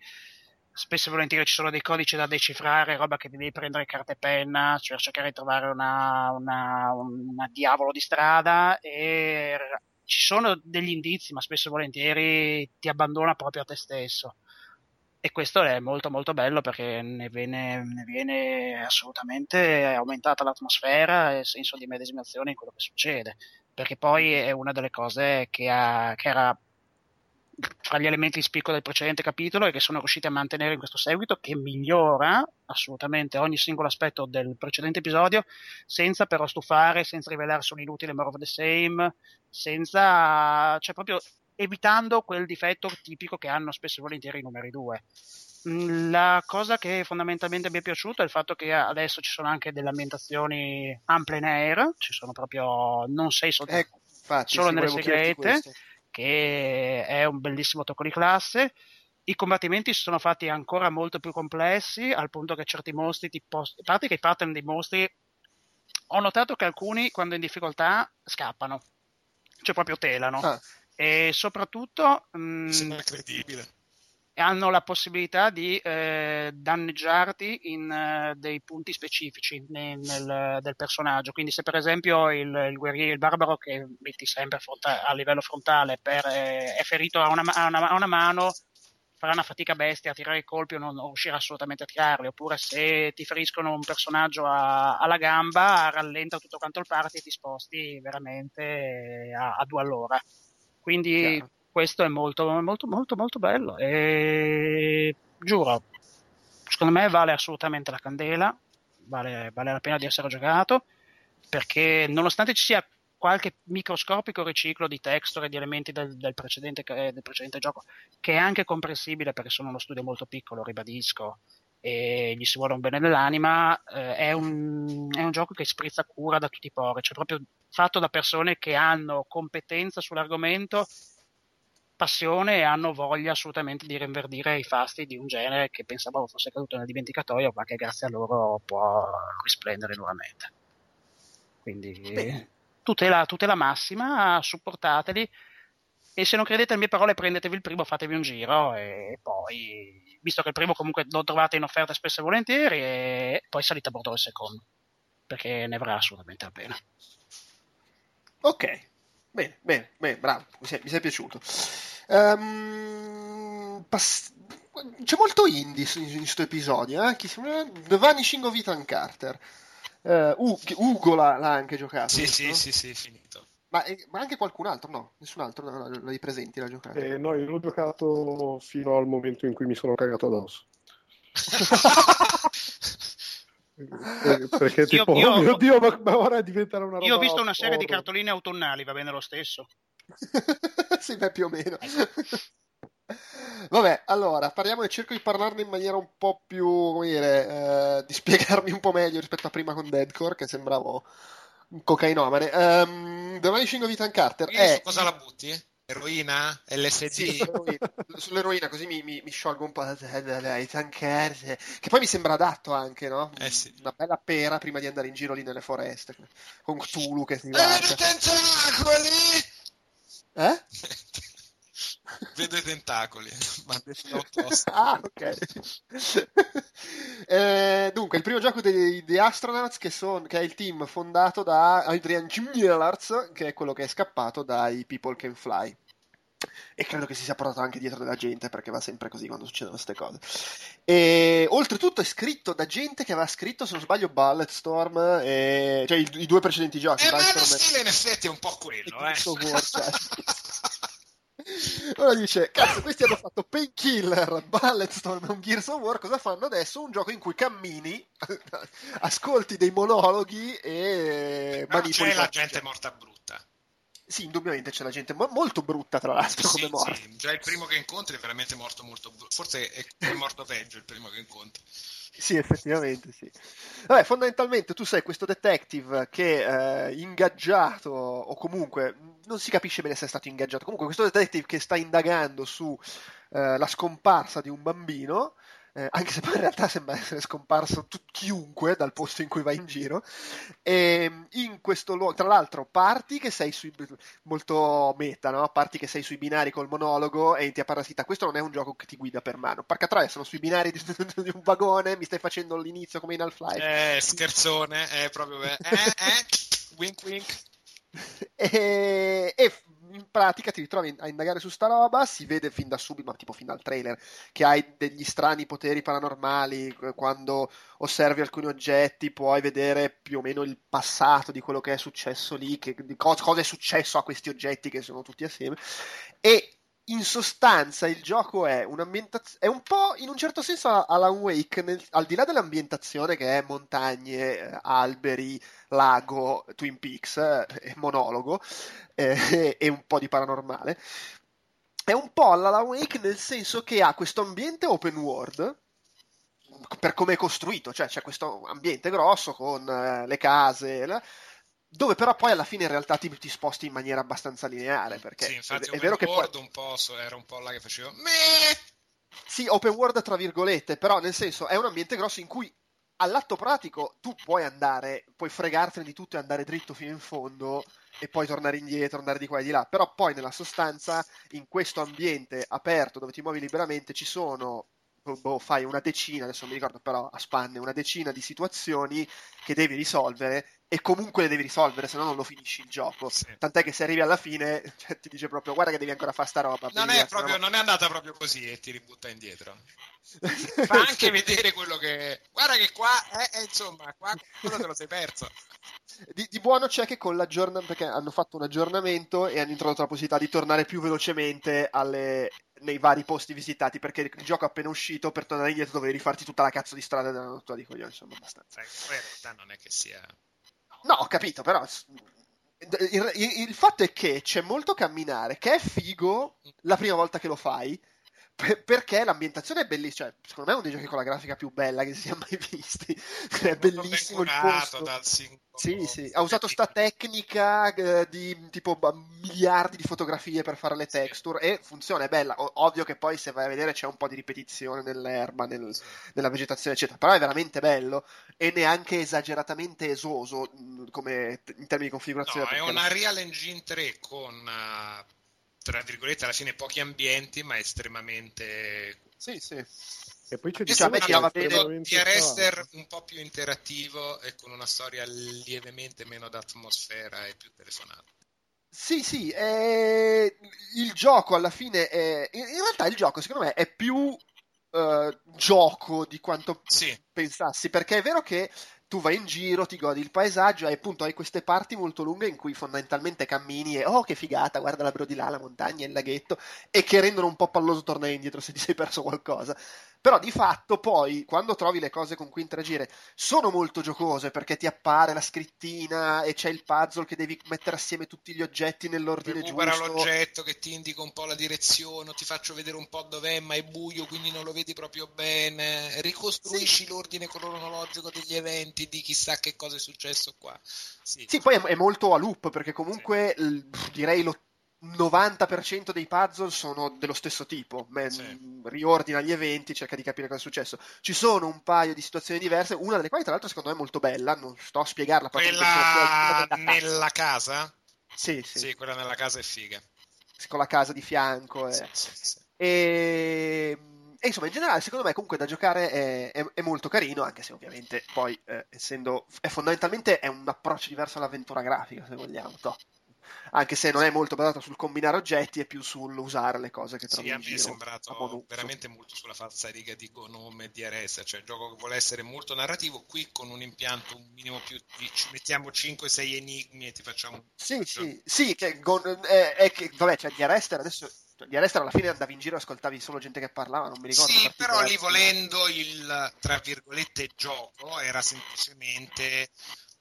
Spesso e volentieri ci sono dei codici da decifrare, roba che devi prendere carta e penna, cioè cercare di trovare una diavolo di strada, e ci sono degli indizi, ma spesso e volentieri ti abbandona proprio a te stesso. E questo è molto molto bello, perché ne viene assolutamente aumentata l'atmosfera e il senso di medesimazione in quello che succede, perché poi è una delle cose che era fra gli elementi di spicco del precedente capitolo e che sono riusciti a mantenere in questo seguito, che migliora assolutamente ogni singolo aspetto del precedente episodio, senza però stufare, senza rivelarsi un inutile more of the same, senza, cioè proprio evitando quel difetto tipico che hanno spesso e volentieri i numeri 2. La cosa che fondamentalmente mi è piaciuta è il fatto che adesso ci sono anche delle ambientazioni en plein air, ci sono proprio, non sei solo nelle segrete, che è un bellissimo tocco di classe. I combattimenti si sono fatti ancora molto più complessi, al punto che certi mostri, a parte che i pattern dei mostri, ho notato che alcuni quando in difficoltà scappano, cioè proprio telano, e soprattutto sembra credibile, hanno la possibilità di danneggiarti in dei punti specifici del personaggio. Quindi se per esempio il guerriero, il barbaro che metti sempre a livello frontale è ferito a una mano, farà una fatica bestia a tirare i colpi o non riuscirà assolutamente a tirarli, oppure se ti feriscono un personaggio alla gamba rallenta tutto quanto il party e ti sposti veramente a 2 all'ora. Quindi chiaro. Questo è molto molto molto molto bello e giuro, secondo me vale assolutamente la candela, vale la pena di essere giocato, perché nonostante ci sia qualche microscopico riciclo di texture e di elementi del precedente gioco, che è anche comprensibile perché sono uno studio molto piccolo, ribadisco, e gli si vuole un bene dell'anima, è un gioco che sprizza cura da tutti i pori, cioè proprio fatto da persone che hanno competenza sull'argomento, passione, e hanno voglia assolutamente di rinverdire i fasti di un genere che pensavo fosse caduto nel dimenticatoio, ma che grazie a loro può risplendere nuovamente. Quindi tutela massima, supportateli, e se non credete alle mie parole prendetevi il primo, fatevi un giro, e poi, visto che il primo comunque lo trovate in offerta spesso e volentieri, e poi salite a bordo del secondo, perché ne avrà assolutamente la pena. Ok, bene, bravo, mi sei piaciuto. C'è molto indie in questo episodio, eh? The Vanishing of Ethan Carter. Ugo l'ha anche giocato. Sì, finito. Ma anche qualcun altro? No, nessun altro dai presenti l'ha giocato. No, io l'ho giocato fino al momento in cui mi sono cagato addosso. Perché tipo, mio Dio, ma ora diventerà una roba. Io ho visto una serie di cartoline autunnali, va bene lo stesso. Sì, beh, più o meno. Vabbè, allora, parliamo e cerco di parlarne in maniera un po' più, come dire, di spiegarmi un po' meglio rispetto a prima con Dead Core, che sembravo un cocainomane. The Vanishing of Ethan Carter è... Su cosa la butti? Eroina? LSD? Sì, sull'eroina, così mi sciolgo un po' da Ethan Carter, che poi mi sembra adatto anche, no? Eh sì. Una bella pera prima di andare in giro lì nelle foreste, con Cthulhu che si va... Vedo tentacoli! Eh? Vedo i tentacoli. Ma ah, ok. Dunque, il primo gioco dei Astronauts, che è il team fondato da Adrian Gillards, che è quello che è scappato dai People Can Fly. E credo che si sia portato anche dietro della gente, perché va sempre così quando succedono queste cose. E oltretutto è scritto da gente che aveva scritto, se non sbaglio, Bulletstorm, e... cioè i due precedenti giochi. Ma lo stile in effetti è un po' quello, eh. Ora dice, cazzo, questi hanno fatto Painkiller, Bulletstorm, un Gears of War, cosa fanno adesso? Un gioco in cui cammini, ascolti dei monologhi e manipoli. C'è la gente morta brutta. Sì, indubbiamente c'è la gente molto brutta, tra l'altro, sì, come morta. Sì, già il primo che incontri è veramente morto molto brutto, forse è morto peggio il primo che incontri. Sì, effettivamente sì. Vabbè, fondamentalmente tu sei questo detective che ingaggiato, o comunque non si capisce bene se è stato ingaggiato, comunque questo detective che sta indagando su la scomparsa di un bambino, anche se poi in realtà sembra essere scomparso chiunque dal posto in cui va in giro, e in questo luogo, tra l'altro, parti che sei sui, molto meta, no? Parti che sei sui binari col monologo e ti apparasita. Questo non è un gioco che ti guida per mano, porca troia, sono sui binari di un vagone, mi stai facendo l'inizio come in Half-Life, scherzone, proprio wink wink. E in pratica ti ritrovi a indagare su sta roba. Si vede fin da subito, ma tipo fin dal trailer, che hai degli strani poteri paranormali. Quando osservi alcuni oggetti puoi vedere più o meno il passato di quello che è successo lì, cosa è successo a questi oggetti che sono tutti assieme. E in sostanza il gioco è un'ambientazione, è un po' in un certo senso Alan Wake, al di là dell'ambientazione che è montagne, alberi, lago, Twin Peaks, monologo e un po' di paranormale. È un po' Alan Wake nel senso che ha questo ambiente open world, per come è costruito, cioè c'è questo ambiente grosso con le case... dove però poi alla fine in realtà ti sposti in maniera abbastanza lineare, perché sì, infatti, è vero che poi... un po' era un po' là che facevo sì, open world tra virgolette, però nel senso è un ambiente grosso in cui all'atto pratico tu puoi andare, puoi fregartene di tutto e andare dritto fino in fondo e poi tornare indietro, andare di qua e di là, però poi nella sostanza in questo ambiente aperto dove ti muovi liberamente ci sono fai una decina, adesso non mi ricordo però a spanne, una decina di situazioni che devi risolvere e comunque le devi risolvere, se no non lo finisci il gioco. Sì. Tant'è che se arrivi alla fine, cioè, ti dice proprio guarda che devi ancora fare sta roba. Non è andata proprio così e ti ributta indietro. Fa anche vedere quello che... Guarda che qua, insomma, qua quello te lo sei perso. Di buono c'è che con l'aggiornamento, perché hanno fatto un aggiornamento e hanno introdotto la possibilità di tornare più velocemente nei vari posti visitati, perché il gioco appena uscito, per tornare indietro dovevi rifarti tutta la cazzo di strada della notte di coglioni, insomma, abbastanza. Poi in realtà non è che sia... No, ho capito, però il fatto è che c'è molto camminare, che è figo la prima volta che lo fai, perché l'ambientazione è bellissima, cioè, secondo me è uno dei giochi con la grafica più bella che si sia mai visti, è bellissimo il posto. Sì, sì, ha usato sta tecnica di tipo miliardi di fotografie per fare le texture e funziona, è bella. Ovvio che poi se vai a vedere c'è un po' di ripetizione nell'erba, nella vegetazione eccetera, però è veramente bello e neanche esageratamente esoso come in termini di configurazione. No, è una Real Engine 3 con... tra virgolette alla fine pochi ambienti ma estremamente sì e poi c'è di Arrester un po' più interattivo e con una storia lievemente meno d'atmosfera e più telefonata. Sì il gioco alla fine è... in realtà il gioco secondo me è più gioco di quanto pensassi, perché è vero che tu vai in giro, ti godi il paesaggio e appunto hai queste parti molto lunghe in cui fondamentalmente cammini e oh che figata, guarda l'albero di là, la montagna, il laghetto, e che rendono un po' palloso tornare indietro se ti sei perso qualcosa. Però di fatto poi quando trovi le cose con cui interagire sono molto giocose, perché ti appare la scrittina e c'è il puzzle che devi mettere assieme tutti gli oggetti nell'ordine recupera giusto, l'oggetto che ti indica un po' la direzione, ti faccio vedere un po' dov'è, ma è buio quindi non lo vedi proprio bene, ricostruisci l'ordine cronologico degli eventi, di chissà che cosa è successo qua. Sì, poi è molto a loop, perché comunque direi lo 90% dei puzzle sono dello stesso tipo, riordina gli eventi, cerca di capire cosa è successo. Ci sono un paio di situazioni diverse, una delle quali tra l'altro secondo me è molto bella, non sto a spiegarla. Quella nella casa? Sì, quella nella casa è figa, con la casa di fianco E insomma in generale secondo me comunque da giocare è molto carino, anche se ovviamente poi fondamentalmente è un approccio diverso all'avventura grafica, se vogliamo, anche se non è molto basato sul combinare oggetti, è più sull'usare le cose che trovi in giro. Sì, a me è sembrato veramente molto sulla falsariga di Gnome e di Aresa, cioè il gioco che vuole essere molto narrativo, qui con un impianto un minimo più mettiamo 5-6 enigmi e ti facciamo che di Aresa adesso. Di Arrester alla fine andavi in giro e ascoltavi solo gente che parlava, non mi ricordo. Sì, però lì volendo il, tra virgolette, gioco era semplicemente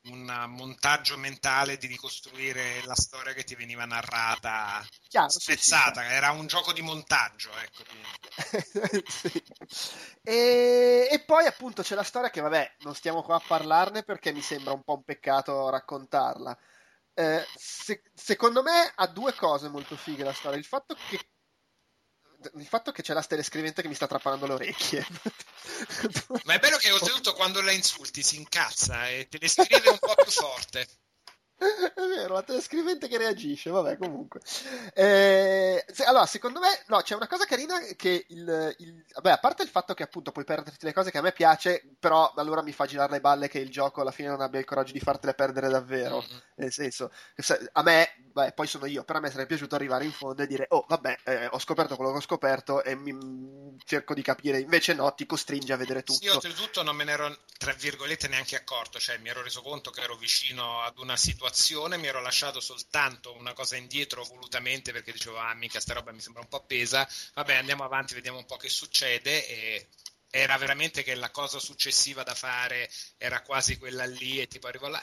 un montaggio mentale di ricostruire la storia che ti veniva narrata, spezzata. Sì. Era un gioco di montaggio, ecco. Sì. E poi appunto c'è la storia che, vabbè, non stiamo qua a parlarne perché mi sembra un po' un peccato raccontarla. Secondo me ha due cose molto fighe la storia, il fatto che c'è la stelescrivente che mi sta trapanando le orecchie. Ma è bello che oltretutto quando la insulti si incazza e te le scrive un po' più forte. È vero, la telescrivente che reagisce, vabbè, comunque. Allora, secondo me, no, c'è una cosa carina che vabbè, a parte il fatto che appunto puoi perderti le cose che a me piace, però allora mi fa girare le balle che il gioco alla fine non abbia il coraggio di fartele perdere davvero. Mm-hmm. Nel senso, a me, beh, poi sono io, però a me sarebbe piaciuto arrivare in fondo e dire, oh, vabbè, ho scoperto quello che ho scoperto e cerco di capire. Invece no, ti costringe a vedere tutto. Io oltretutto non me ne ero, tra virgolette, neanche accorto, cioè mi ero reso conto che ero vicino ad una situazione, mi ero lasciato soltanto una cosa indietro volutamente perché dicevo mica sta roba mi sembra un po' appesa, vabbè andiamo avanti, vediamo un po' che succede, e era veramente che la cosa successiva da fare era quasi quella lì e tipo arrivo là,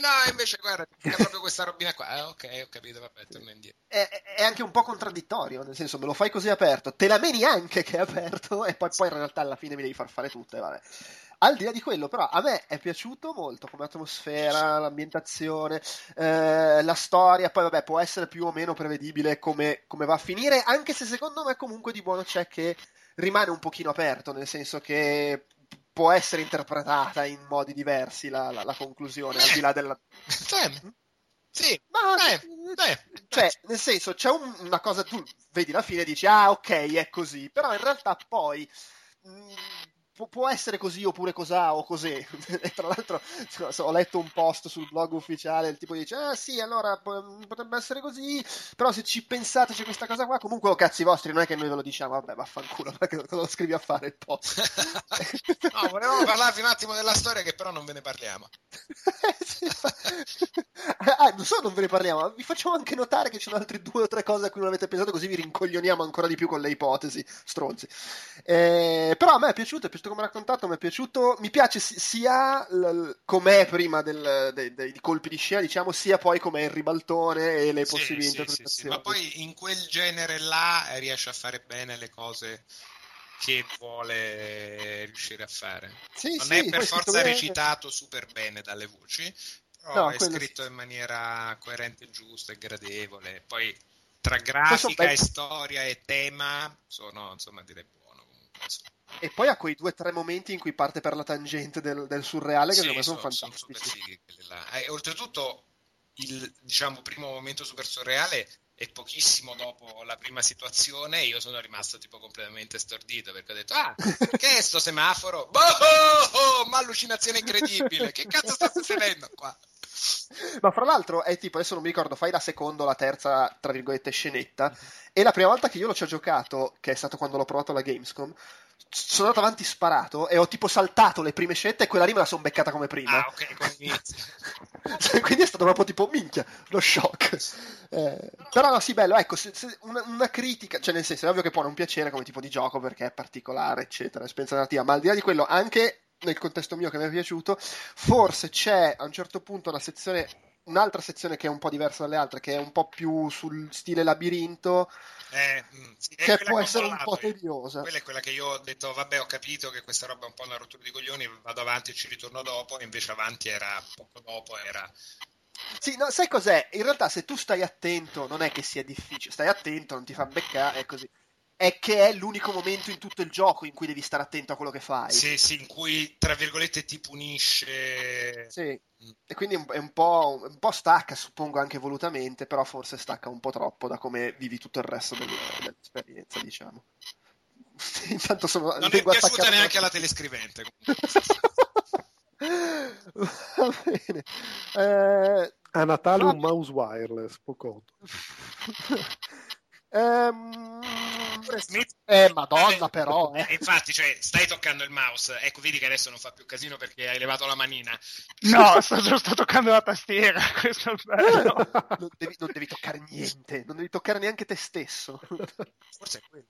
no invece guarda è proprio questa robina qua, ok ho capito, vabbè torno indietro. È anche un po' contraddittorio, nel senso me lo fai così aperto, te la meni anche che è aperto e poi in realtà alla fine mi devi far fare tutto, vabbè. Al di là di quello, però, a me è piaciuto molto come atmosfera, l'ambientazione, la storia, poi vabbè può essere più o meno prevedibile come va a finire, anche se secondo me comunque di buono c'è che rimane un pochino aperto, nel senso che può essere interpretata in modi diversi la conclusione, al di là della... Sì, ma cioè, nel senso, c'è una cosa, tu vedi la fine e dici, ok, è così, però in realtà poi... può essere così oppure cos'ha o cos'è. E tra l'altro ho letto un post sul blog ufficiale, il tipo dice sì allora potrebbe essere così, però se ci pensate c'è questa cosa qua, comunque cazzi vostri, non è che noi ve lo diciamo, vabbè vaffanculo, perché cosa lo scrivi a fare il post? No, volevamo parlarvi un attimo della storia che però non ve ne parliamo. Non so, non ve ne parliamo, ma vi facciamo anche notare che ci sono altre 2 o 3 cose a cui non avete pensato, così vi rincoglioniamo ancora di più con le ipotesi stronzi. Però a me è piaciuto come raccontato, mi piace sia com'è prima dei colpi di scena, diciamo, sia poi com'è il ribaltone e le possibili interpretazioni. Sì. Ma poi in quel genere là riesce a fare bene le cose che vuole riuscire a fare. È per forza recitato super bene dalle voci, però è scritto in maniera coerente, giusta e gradevole. Poi tra grafica e storia e tema sono, insomma, direi buono comunque. E poi ha quei 2 o 3 momenti in cui parte per la tangente del surreale che sono fantastici. Oltretutto il primo momento super surreale è pochissimo dopo la prima situazione, io sono rimasto tipo completamente stordito perché ho detto che è sto semaforo? Ma allucinazione incredibile, che cazzo sta succedendo qua? Ma fra l'altro è tipo, adesso non mi ricordo, fai la seconda o la terza, tra virgolette, scenetta, e la prima volta che io lo ci ho giocato, che è stato quando l'ho provato alla Gamescom, sono andato avanti sparato e ho tipo saltato le prime scelte e quella lì me la sono beccata come prima. Ah, ok, quindi cioè, quindi è stato proprio tipo minchia, lo shock. Però no, sì, bello, ecco, una critica, cioè nel senso è ovvio che può non piacere come tipo di gioco perché è particolare, eccetera, esperienza narrativa, ma al di là di quello, anche nel contesto mio che mi è piaciuto, forse c'è a un certo punto una sezione, un'altra sezione che è un po' diversa dalle altre, che è un po' più sul stile labirinto, sì, che può essere un po' tediosa. Quella è quella che io ho detto, vabbè, ho capito che questa roba è un po' una rottura di coglioni, vado avanti e ci ritorno dopo, e invece avanti era poco dopo, era... Sì, no, sai cos'è? In realtà se tu stai attento, non è che sia difficile, stai attento, non ti fa beccare, è così. È che è l'unico momento in tutto il gioco in cui devi stare attento a quello che fai. Sì, sì, in cui, tra virgolette, ti punisce. Sì, e quindi è un po' stacca, suppongo anche volutamente, però forse stacca un po' troppo da come vivi tutto il resto dell'esperienza, diciamo. Intanto non è piaciuta neanche alla telescrivente. Va bene. A Natale un mouse wireless, poco. Madonna, però infatti, cioè, stai toccando il mouse, ecco, vedi che adesso non fa più casino perché hai levato la manina. No, sto toccando la tastiera, questo è il bello. Non devi toccare niente, non devi toccare neanche te stesso, forse è quello.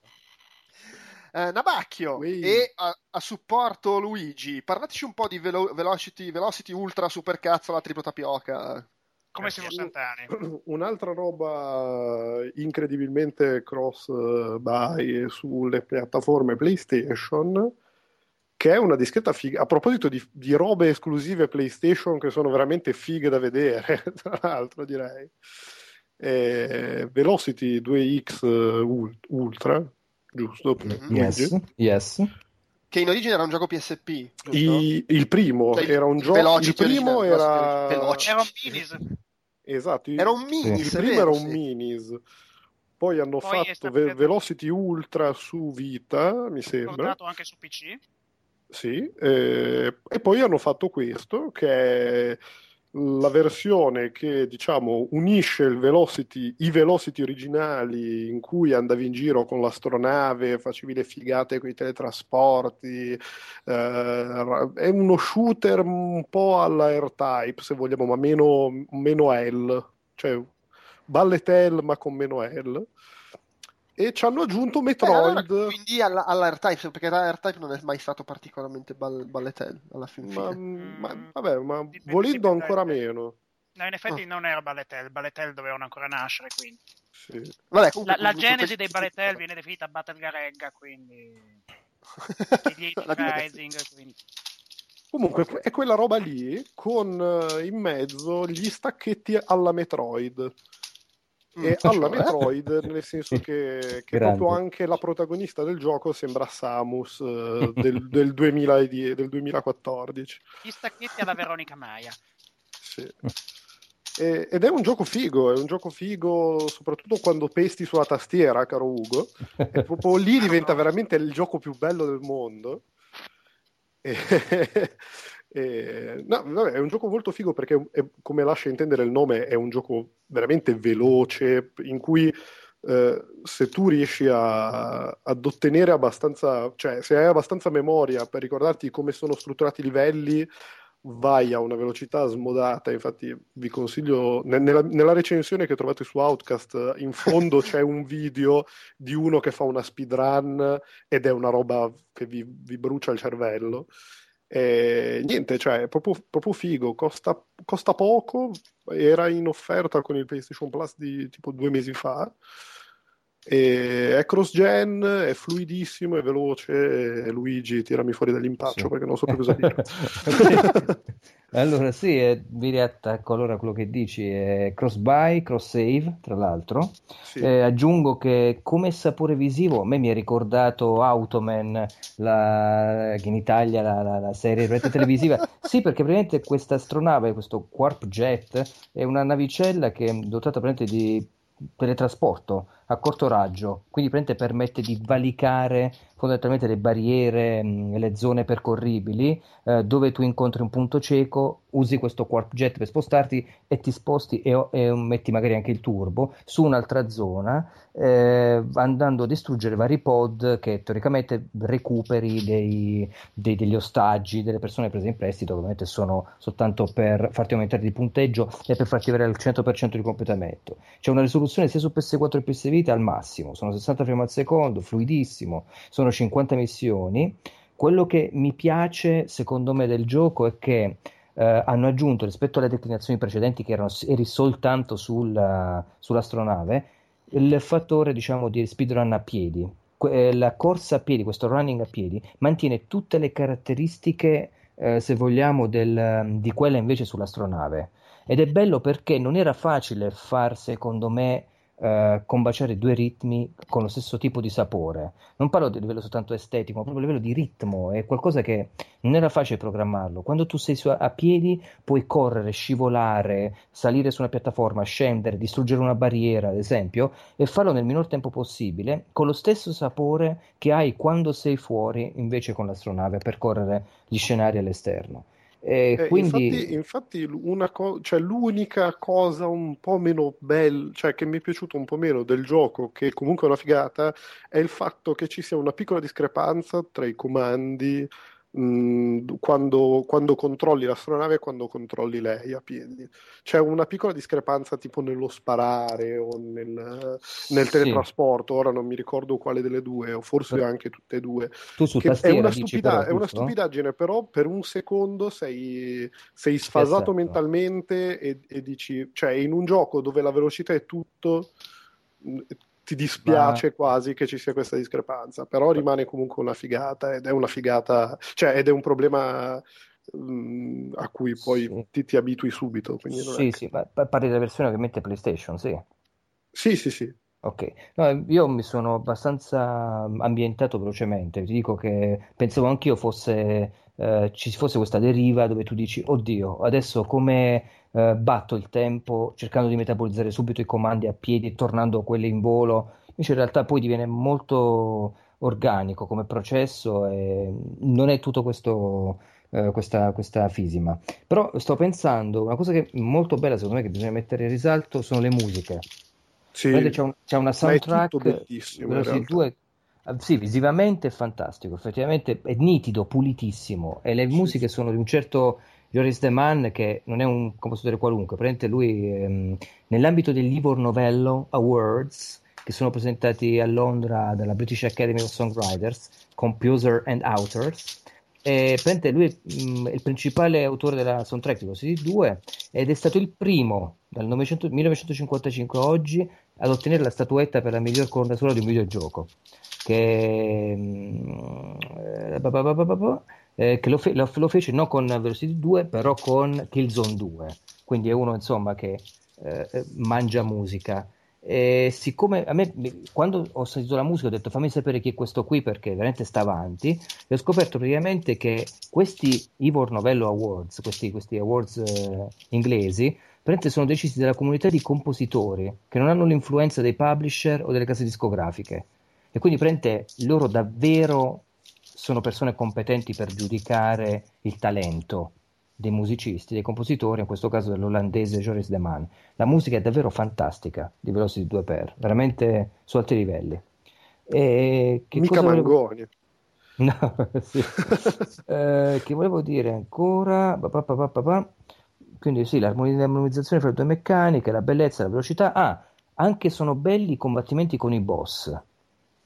Nabacchio, oui. E a supporto Luigi, parlateci un po' di Velocity Ultra Supercazzo, la triplo tapioca. Come siamo istantanei. Un'altra roba incredibilmente cross-buy sulle piattaforme PlayStation, che è una discreta figa. A proposito di robe esclusive PlayStation che sono veramente fighe da vedere, tra l'altro direi, Velocity 2X Ultra, giusto? Yes. Che in origine era un gioco PSP. Il primo, cioè, era un gioco. Il primo era. Veloci. Era un minis. Esatto. Era un minis. Il primo era un minis. Poi hanno fatto Velocity Ultra su Vita, mi sembra. È portato anche su PC. Sì. E poi hanno fatto questo, che è la versione che, diciamo, unisce i Velocity originali, in cui andavi in giro con l'astronave, facevi le figate con i teletrasporti, è uno shooter un po' alla Airtype, se vogliamo, ma meno L, cioè Balletel ma con meno L, e ci hanno aggiunto Metroid, allora, quindi alla R-Type, perché la R-Type non è mai stato particolarmente Balletel alla fine. Ma volendo ancora meno. No, in effetti non era Balletel dovevano ancora nascere, quindi. Sì. Vabbè, comunque, la genesi dei Balletel viene definita Battle Garegga, quindi Rising, quindi. Comunque è quella roba lì con in mezzo gli stacchetti alla Metroid. E alla Metroid, nel senso che proprio anche la protagonista del gioco sembra Samus del 2014. Gli stacchetti alla Veronica Maia. Sì. Ed è un gioco figo soprattutto quando pesti sulla tastiera, caro Ugo, e proprio lì diventa veramente il gioco più bello del mondo. No, vabbè, è un gioco molto figo perché, come lascia intendere il nome, è un gioco veramente veloce in cui se tu riesci ad ottenere abbastanza, cioè se hai abbastanza memoria per ricordarti come sono strutturati i livelli, vai a una velocità smodata. Infatti vi consiglio, nella recensione che trovate su Outcast in fondo c'è un video di uno che fa una speedrun ed è una roba che vi brucia il cervello. Niente, cioè proprio figo, costa poco, era in offerta con il PlayStation Plus di tipo 2 mesi fa, è cross gen, è fluidissimo, è veloce. Luigi, tirami fuori dall'impaccio, sì, perché non so più cosa dire. Allora sì, vi riattacco allora quello che dici, è cross buy, cross save, tra l'altro sì. Aggiungo che come sapore visivo a me mi ha ricordato Automan, che in Italia la serie televisiva. Sì, perché praticamente questa astronave, questo Warp Jet, è una navicella che è dotata praticamente di teletrasporto a corto raggio, quindi praticamente permette di valicare fondamentalmente le barriere, le zone percorribili, dove tu incontri un punto cieco usi questo warp jet per spostarti e ti sposti e metti magari anche il turbo su un'altra zona, andando a distruggere vari pod che teoricamente recuperi degli ostaggi, delle persone prese in prestito, ovviamente sono soltanto per farti aumentare di punteggio e per farti avere il 100% di completamento. C'è una risoluzione sia su PS4 e PS Vita al massimo, sono 60 frame al secondo, fluidissimo, sono 50 missioni. Quello che mi piace secondo me del gioco è che hanno aggiunto, rispetto alle declinazioni precedenti che eri soltanto sull'astronave, il fattore, diciamo, di speedrun a piedi. La corsa a piedi, questo running a piedi, mantiene tutte le caratteristiche, se vogliamo, di quella invece sull'astronave, ed è bello perché non era facile far, secondo me, combaciare due ritmi con lo stesso tipo di sapore. Non parlo di livello soltanto estetico, ma proprio a livello di ritmo. È qualcosa che non era facile programmarlo. Quando tu sei a piedi puoi correre, scivolare, salire su una piattaforma, scendere, distruggere una barriera ad esempio, e farlo nel minor tempo possibile con lo stesso sapore che hai quando sei fuori invece con l'astronave a percorrere gli scenari all'esterno. Quindi... Infatti, l'unica cosa un po' meno bella, cioè che mi è piaciuto un po' meno del gioco, che comunque è una figata, è il fatto che ci sia una piccola discrepanza tra i comandi quando controlli l'astronave e quando controlli lei a piedi. C'è una piccola discrepanza tipo nello sparare o nel teletrasporto, ora non mi ricordo quale delle due, o forse anche tutte e due. Tu su tastiera è una stupidaggine, però per un secondo sei sfasato, esatto, mentalmente e dici, cioè in un gioco dove la velocità è tutto, ti dispiace quasi che ci sia questa discrepanza, però rimane comunque una figata, ed è una figata, cioè ed è un problema a cui poi ti abitui subito. Ma parli della versione ovviamente PlayStation, sì? Sì. Ok, no, io mi sono abbastanza ambientato velocemente, ti dico che pensavo anch'io ci fosse questa deriva dove tu dici, oddio, adesso come... batto il tempo cercando di metabolizzare subito i comandi a piedi, tornando a quelli in volo. Invece in realtà poi diviene molto organico come processo e non è tutto questo, questa fisima. Però sto pensando, una cosa che è molto bella secondo me che bisogna mettere in risalto sono le musiche. Sì, c'è una soundtrack, è tutto bellissimo, sì, visivamente è fantastico, effettivamente è nitido, pulitissimo, e le musiche sono di un certo Joris De Man, che non è un compositore qualunque. Praticamente lui nell'ambito del Livornovello Awards, che sono presentati a Londra dalla British Academy of Songwriters, Composer and Authors, praticamente lui è il principale autore della soundtrack di questi due, ed è stato il primo dal 1955 a oggi ad ottenere la statuetta per la miglior colonna sonora di un videogioco, che lo fece non con Velocity 2 però con Killzone 2, quindi è uno, insomma, che mangia musica. E siccome a me, quando ho sentito la musica, ho detto fammi sapere chi è questo qui, perché veramente sta avanti, e ho scoperto praticamente che questi Ivor Novello Awards, questi awards inglesi, praticamente sono decisi dalla comunità di compositori che non hanno l'influenza dei publisher o delle case discografiche, e quindi praticamente loro davvero sono persone competenti per giudicare il talento dei musicisti, dei compositori, in questo caso dell'olandese Joris De Man. La musica è davvero fantastica di Velocity 2x, veramente su alti livelli. E che mica cosa Mangoni. No, sì. Che volevo dire ancora? Quindi sì, l'armonizzazione fra le due meccaniche, la bellezza, la velocità. Anche sono belli i combatti con i boss.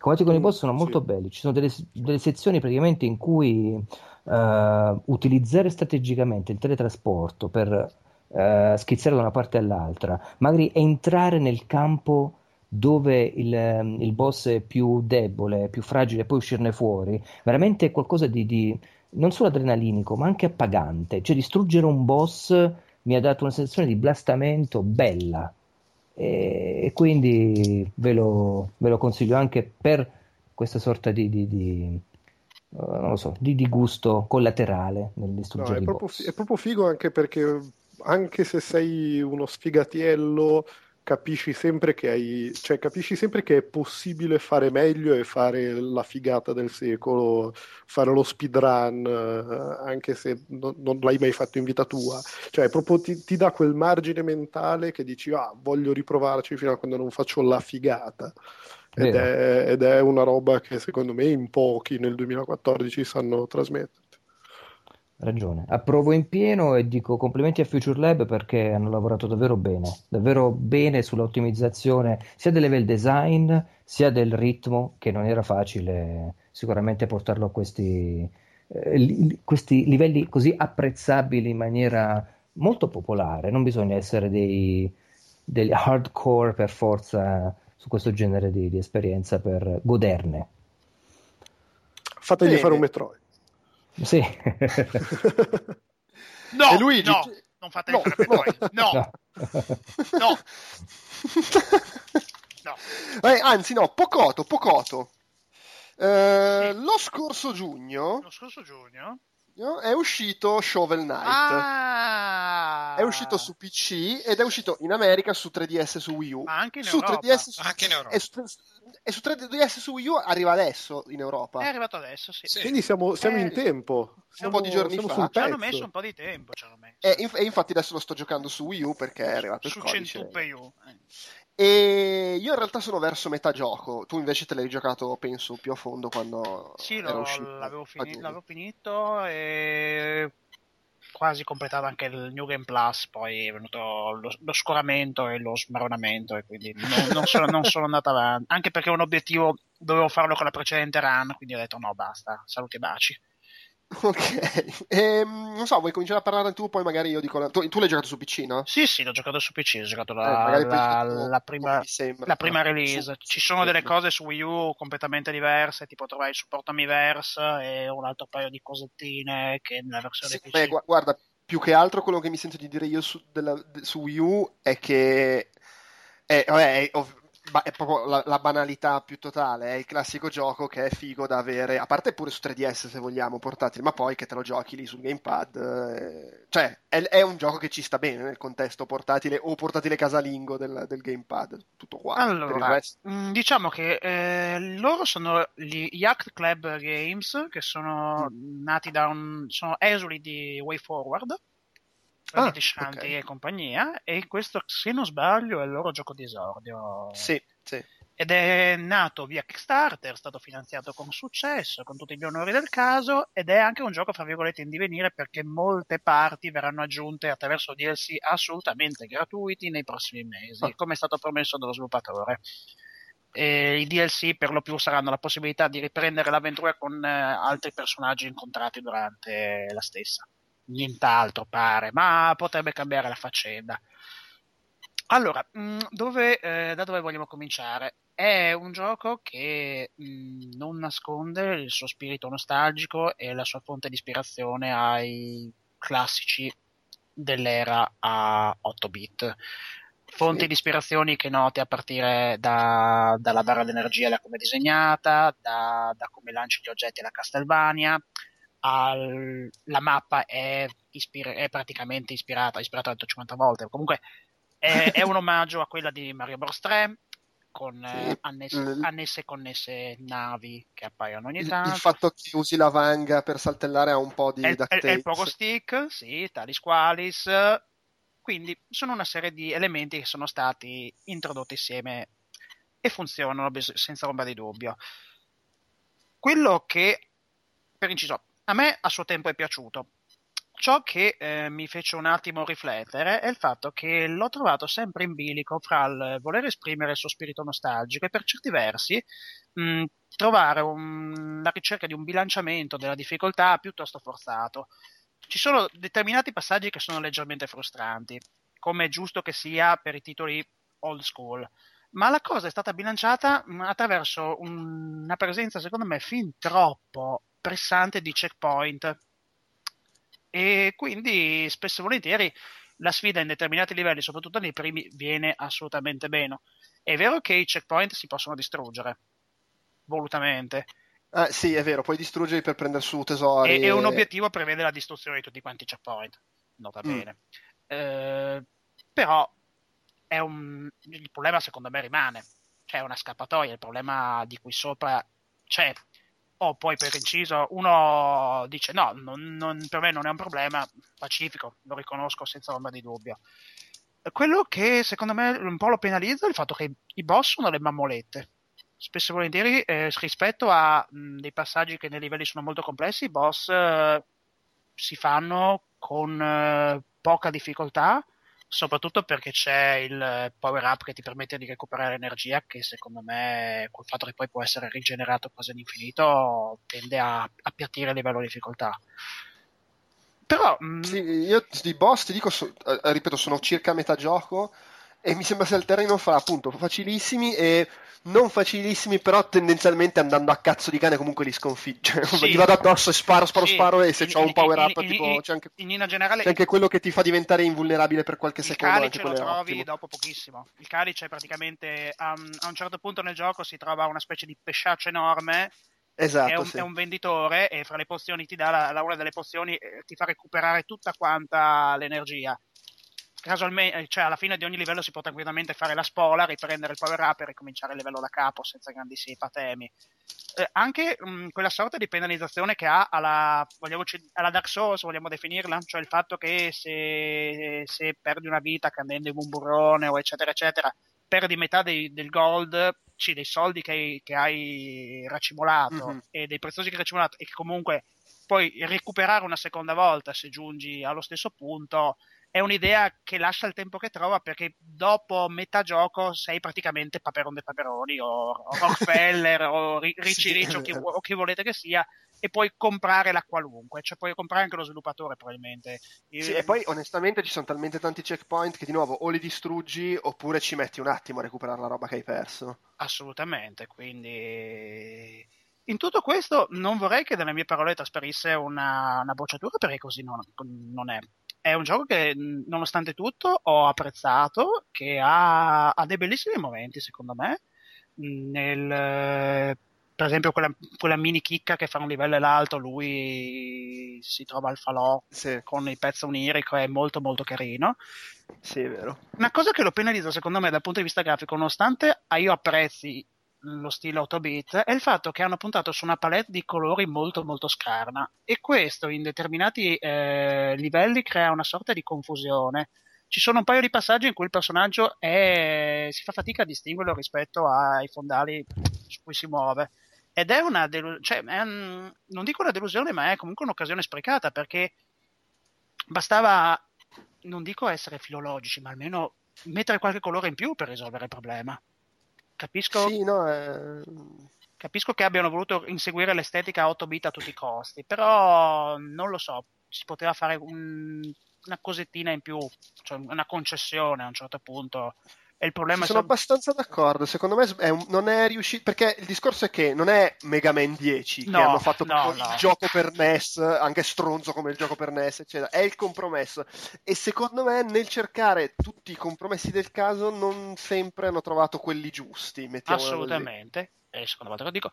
Sono molto belli, ci sono delle sezioni praticamente in cui utilizzare strategicamente il teletrasporto per schizzare da una parte all'altra, magari entrare nel campo dove il boss è più debole, più fragile, e poi uscirne fuori, veramente è qualcosa di non solo adrenalinico ma anche appagante. Cioè distruggere un boss mi ha dato una sensazione di blastamento bella, e quindi ve lo consiglio anche per questa sorta di gusto collaterale nel distruggere i boss. È proprio figo, anche perché anche se sei uno sfigatiello capisci sempre che hai, cioè capisci sempre che è possibile fare meglio e fare la figata del secolo, fare lo speedrun anche se non l'hai mai fatto in vita tua, cioè proprio ti dà quel margine mentale che dici voglio riprovarci fino a quando non faccio la figata. Ed è una roba che secondo me in pochi nel 2014 sanno trasmettere. Ragione, approvo in pieno e dico complimenti a Future Lab perché hanno lavorato davvero bene sull'ottimizzazione sia del level design sia del ritmo, che non era facile sicuramente portarlo a questi livelli così apprezzabili in maniera molto popolare. Non bisogna essere degli hardcore per forza su questo genere di esperienza per goderne. Fategli fare un Metroid. Sì. No, Luigi... no, non fate no, no. No. No. No. Anzi, no, Pocoto. Lo scorso giugno è uscito Shovel Knight. È uscito su PC ed è uscito in America su 3DS, su Wii U. Ma anche in Europa. Anche in Europa. E su 3DS su Wii U arriva adesso in Europa. È arrivato adesso, sì. Quindi siamo in tempo. Siamo, un po' di giorni fa. Ci hanno messo un po' di tempo. E infatti adesso lo sto giocando su Wii U perché è arrivato il codice. Su 100 U. E io in realtà sono verso metà gioco. Tu invece te l'hai giocato, penso, più a fondo quando era uscito. Sì, l'avevo finito e... quasi completato anche il New Game Plus, poi è venuto lo scoramento e lo smaronamento e quindi non sono andato avanti, anche perché un obiettivo dovevo farlo con la precedente run, quindi ho detto no, basta, saluti e baci. Ok, non so, vuoi cominciare a parlare tu, poi magari io dico tu l'hai giocato su PC, no? Sì, l'ho giocato su PC, ho giocato la prima release. Ci sono delle cose su Wii U completamente diverse, tipo trovare il supporto Amiiverse e un altro paio di cosettine che nella versione PC. Beh, guarda, più che altro quello che mi sento di dire io su Wii U è che è proprio la banalità più totale, è il classico gioco che è figo da avere, a parte pure su 3DS se vogliamo, portatile, ma poi che te lo giochi lì sul gamepad, cioè è un gioco che ci sta bene nel contesto portatile o portatile casalingo del gamepad, tutto qua. Allora, diciamo che loro sono gli Act Club Games, che sono nati sono esuli di Way Forward, di Shanti e compagnia, e questo, se non sbaglio, è il loro gioco d'esordio. Sì. Ed è nato via Kickstarter, è stato finanziato con successo, con tutti gli onori del caso, ed è anche un gioco, fra virgolette, in divenire, perché molte parti verranno aggiunte attraverso DLC assolutamente gratuiti nei prossimi mesi, come è stato promesso dallo sviluppatore. E i DLC per lo più saranno la possibilità di riprendere l'avventura con altri personaggi incontrati durante la stessa. Nient'altro pare, ma potrebbe cambiare la faccenda. Allora, da dove vogliamo cominciare? È un gioco che non nasconde il suo spirito nostalgico e la sua fonte di ispirazione ai classici dell'era a 8-bit. Fonti di ispirazioni che noti a partire dalla barra d'energia, da come è disegnata, da come lanci gli oggetti alla Castlevania. La mappa è praticamente ispirata da 50 volte, comunque è un omaggio a quella di Mario Bros 3 con annesse e connesse navi che appaiono ogni tanto, il fatto che usi la vanga per saltellare ha un po' di DuckTales, è il pogo stick, sì, talis qualis, quindi sono una serie di elementi che sono stati introdotti insieme e funzionano senza ombra di dubbio. Quello che, per inciso, a me a suo tempo è piaciuto. Ciò che mi fece un attimo riflettere è il fatto che l'ho trovato sempre in bilico fra il voler esprimere il suo spirito nostalgico e per certi versi trovare la ricerca di un bilanciamento della difficoltà piuttosto forzato. Ci sono determinati passaggi che sono leggermente frustranti, come è giusto che sia per i titoli old school, ma la cosa è stata bilanciata attraverso una presenza, secondo me, fin troppo pressante di checkpoint, e quindi spesso e volentieri la sfida in determinati livelli, soprattutto nei primi, viene assolutamente meno. È vero che i checkpoint si possono distruggere volutamente, sì, è vero, puoi distruggerli per prendere su tesori e un obiettivo prevede la distruzione di tutti quanti i checkpoint, nota bene, però il problema secondo me rimane, cioè è una scappatoia, il problema di qui sopra c'è. O poi per inciso uno dice no, per me non è un problema, pacifico, lo riconosco senza ombra di dubbio. Quello che secondo me un po' lo penalizza è il fatto che i boss sono le mammolette. Spesso e volentieri rispetto a dei passaggi che nei livelli sono molto complessi, i boss si fanno con poca difficoltà, soprattutto perché c'è il power up che ti permette di recuperare energia, che secondo me col fatto che poi può essere rigenerato quasi all'infinito tende a appiattire il livello di difficoltà. Però sì, io di boss ti dico, ripeto, sono circa a metà gioco e mi sembra sia il terreno fra appunto facilissimi e non facilissimi, però tendenzialmente andando a cazzo di cane comunque li sconfigge. Sì. Gli vado addosso e sparo e se c'ho un power up tipo c'è anche, generale, c'è anche quello che ti fa diventare invulnerabile per qualche secondo. Il calice anche lo trovi ottimo. Dopo pochissimo. Il calice praticamente a un certo punto nel gioco si trova una specie di pesciaccio enorme. Esatto, è un venditore e fra le pozioni ti dà una delle pozioni ti fa recuperare tutta quanta l'energia. Casualmente, cioè alla fine di ogni livello si può tranquillamente fare la spola, riprendere il power up e ricominciare il livello da capo senza grandissimi patemi. Anche quella sorta di penalizzazione che ha alla Dark Souls, vogliamo definirla, cioè il fatto che se perdi una vita cadendo in un burrone o eccetera eccetera, perdi metà del gold, sì, dei soldi che hai racimolato, mm-hmm, e dei preziosi che hai racimolato, e che comunque poi recuperare una seconda volta se giungi allo stesso punto. È un'idea che lascia il tempo che trova, perché dopo metà gioco sei praticamente Paperon dei Paperoni o Rockefeller o Ricci o chi volete che sia, e puoi comprare la qualunque, cioè puoi comprare anche lo sviluppatore probabilmente. Sì, e poi onestamente ci sono talmente tanti checkpoint che di nuovo o li distruggi oppure ci metti un attimo a recuperare la roba che hai perso. Assolutamente, quindi in tutto questo non vorrei che dalle mie parole trasparisse una bocciatura, perché così non è. È un gioco che, nonostante tutto, ho apprezzato, che ha dei bellissimi momenti, secondo me. Per esempio, quella mini chicca che fa un livello e l'altro, lui si trova al falò, sì, con il pezzo onirico, è molto molto carino. Sì, è vero. Una cosa che lo penalizza, secondo me, dal punto di vista grafico, nonostante io apprezzi lo stile 8-bit, è il fatto che hanno puntato su una palette di colori molto molto scarna, e questo in determinati livelli crea una sorta di confusione. Ci sono un paio di passaggi in cui il personaggio si fa fatica a distinguerlo rispetto ai fondali su cui si muove, ed è una non dico una delusione, ma è comunque un'occasione sprecata, perché bastava, non dico essere filologici, ma almeno mettere qualche colore in più per risolvere il problema. Capisco che abbiano voluto inseguire l'estetica 8-bit a tutti i costi, però non lo so, si poteva fare una cosettina in più, cioè una concessione a un certo punto. E il problema sono abbastanza d'accordo, secondo me non è riuscito, perché il discorso è che non è Mega Man 10 che hanno fatto il gioco per NES, anche stronzo come il gioco per NES, eccetera. È il compromesso, e secondo me nel cercare tutti i compromessi del caso non sempre hanno trovato quelli giusti, assolutamente, è seconda volta che lo dico.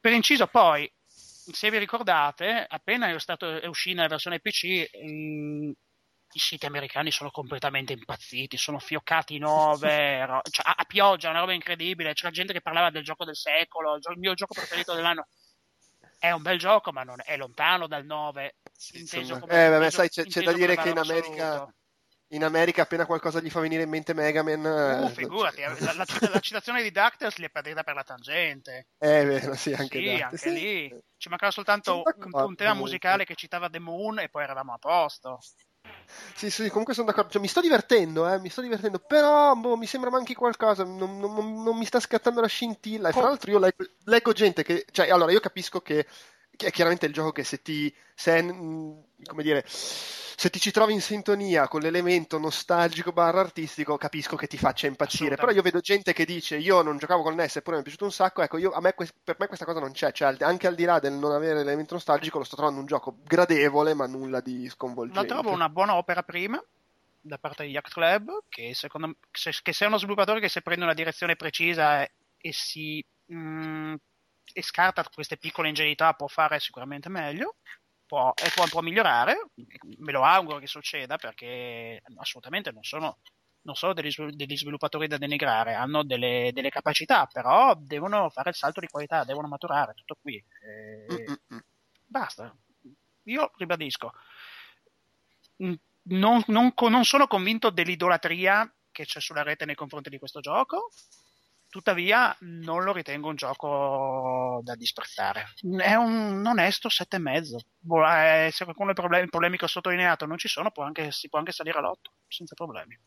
Per inciso poi, se vi ricordate, appena è uscita la versione PC, i siti americani sono completamente impazziti, sono fioccati cioè, a pioggia, una roba incredibile. C'era gente che parlava del gioco del secolo, il mio gioco preferito dell'anno. È un bel gioco, ma non è lontano dal 9. Sì, inteso come, vabbè, sai, c'è da dire che in America, appena qualcosa gli fa venire in mente Mega Man, figurati, la citazione di DuckTales li è partita per la tangente. Vero, sì, anche lì ci mancava soltanto un tema musicale che citava The Moon e poi eravamo a posto. Sì, comunque sono d'accordo, cioè, mi sto divertendo, però mi sembra manchi qualcosa, non mi sta scattando la scintilla. E fra l'altro io leggo gente che, cioè, allora io capisco che è chiaramente il gioco che se ti ci trovi in sintonia con l'elemento nostalgico / artistico, capisco che ti faccia impazzire, però io vedo gente che dice io non giocavo con NES eppure mi è piaciuto un sacco. Ecco, per me questa cosa non c'è, cioè anche al di là del non avere l'elemento nostalgico, lo sto trovando un gioco gradevole ma nulla di sconvolgente. La trovo una buona opera prima da parte di Yacht Club, che secondo me, che se è uno sviluppatore che se prende una direzione precisa e scarta queste piccole ingenuità, può fare sicuramente meglio, può migliorare. Me lo auguro che succeda, perché assolutamente non sono non sono degli sviluppatori da denigrare, hanno delle capacità, però devono fare il salto di qualità, devono maturare, tutto qui. Basta. Io ribadisco, non sono convinto dell'idolatria che c'è sulla rete nei confronti di questo gioco, tuttavia non lo ritengo un gioco da disprezzare. È un onesto 7,5. Se qualcuno i problemi che ho sottolineato non ci sono, si può anche salire all'8 senza problemi.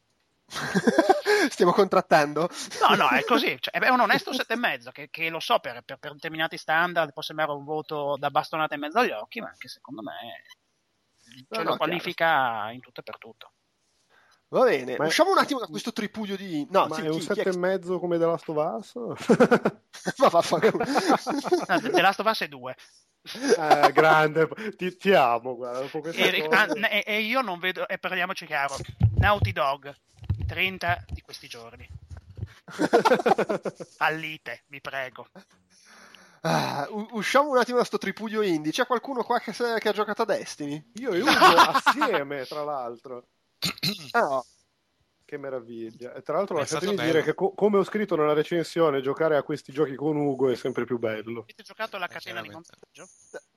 Stiamo contrattando? No, è così, cioè, è un onesto 7,5 che lo so, per determinati standard può sembrare un voto da bastonata in mezzo agli occhi, ma anche secondo me lo qualifica in tutto e per tutto. Va bene, ma usciamo un attimo da questo tripudio di... No, ma sì, è un 7,5 come The Last of Us? Ma vaffanculo. The Last of Us è 2. Grande, ti amo, guarda. Io non vedo, e parliamoci chiaro, Naughty Dog, 30 di questi giorni. Fallite, vi prego. Usciamo un attimo da sto tripudio indie. C'è qualcuno qua che ha giocato a Destiny? Io e Ugo assieme, tra l'altro. Oh, che meraviglia. E tra l'altro lasciatemi dire che come ho scritto nella recensione, giocare a questi giochi con Ugo è sempre più bello. Avete giocato alla catena di montaggio?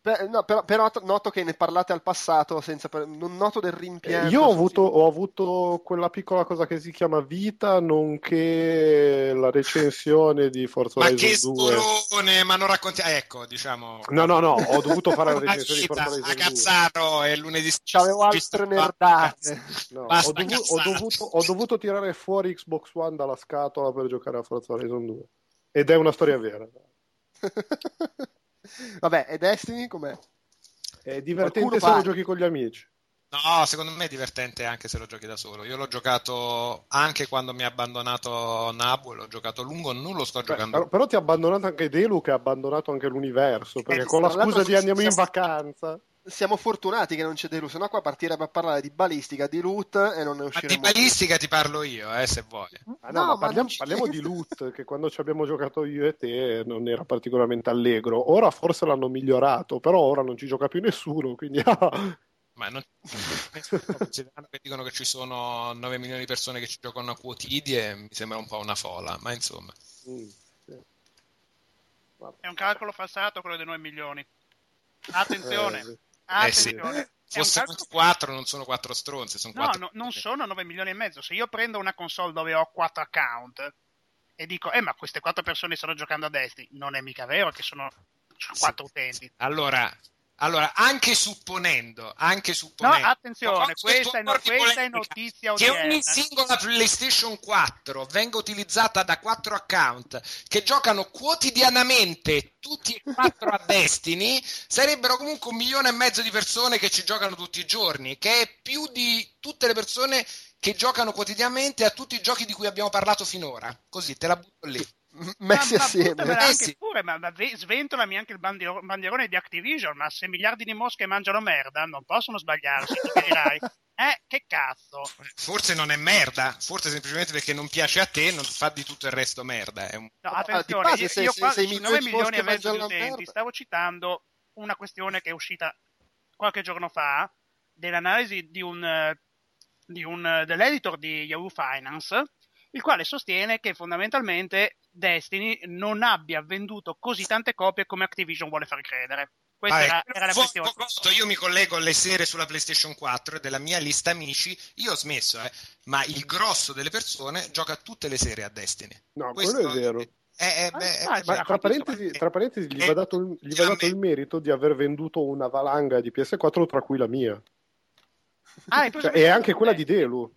Però noto che ne parlate al passato senza non noto del rimpianto. Io ho avuto quella piccola cosa che si chiama Vita, nonché la recensione di Forza Horizon 2. Ma che stolone, ma non raccontiamo, ecco, diciamo. No, ho dovuto fare la recensione di Forza Horizon 2. A Cazzaro è lunedì. C'avevo altre nerdate. No, ho dovuto tirare fuori Xbox One dalla scatola per giocare a Forza Horizon 2. Ed è una storia vera. Vabbè, e Destiny com'è? È divertente se lo giochi con gli amici. No, secondo me è divertente anche se lo giochi da solo. Io l'ho giocato anche quando mi ha abbandonato Nabu, l'ho giocato lungo, non lo sto giocando. Però ti ha abbandonato anche Delu, che ha abbandonato anche l'universo, perché con la scusa di andiamo in vacanza. Siamo fortunati che non c'è Delu, sennò qua partiremo a parlare di balistica, di loot e non ne usciremo. Ma di balistica ti parlo io, se vuoi. Ma parliamo di loot, che quando ci abbiamo giocato io e te non era particolarmente allegro. Ora forse l'hanno migliorato, però ora non ci gioca più nessuno, quindi... Ma non dicono che ci sono 9 milioni di persone che ci giocano a quotidie, mi sembra un po' una fola, ma insomma. Sì. È un calcolo falsato quello dei 9 milioni. Attenzione! Attenzione. Forse calcolo... 4 non sono 4 stronze, sono 4. No, non sono 9 milioni e mezzo. Se io prendo una console dove ho 4 account e dico ma queste 4 persone stanno giocando a Destiny, non è mica vero che sono 4 utenti. Allora, anche supponendo. No, attenzione, questa è notizia odierna. Che ogni singola PlayStation 4 venga utilizzata da 4 account che giocano quotidianamente tutti e 4 a Destiny, sarebbero comunque 1,5 milioni di persone che ci giocano tutti i giorni, che è più di tutte le persone che giocano quotidianamente a tutti i giochi di cui abbiamo parlato finora. Così, te la butto lì. Messi assieme, ma sventolami anche il bandierone di Activision. Ma se miliardi di mosche mangiano merda, non possono sbagliarsi. Dirai, che cazzo? Forse non è merda, forse semplicemente perché non piace a te, non fa di tutto il resto merda. No, attenzione, io 9 milioni e mezzo di utenti. Stavo citando una questione che è uscita qualche giorno fa dell'analisi dell'editor di Yahoo Finance, il quale sostiene che fondamentalmente Destiny non abbia venduto così tante copie come Activision vuole far credere. Questa era la questione. Io mi collego alle sere sulla PlayStation 4 della mia lista amici, io ho smesso, ma il grosso delle persone gioca tutte le sere a Destiny. No, questo quello è vero. Tra parentesi, gli va dato il merito di aver venduto una valanga di PS4, tra cui la mia. E anche quella di Delu.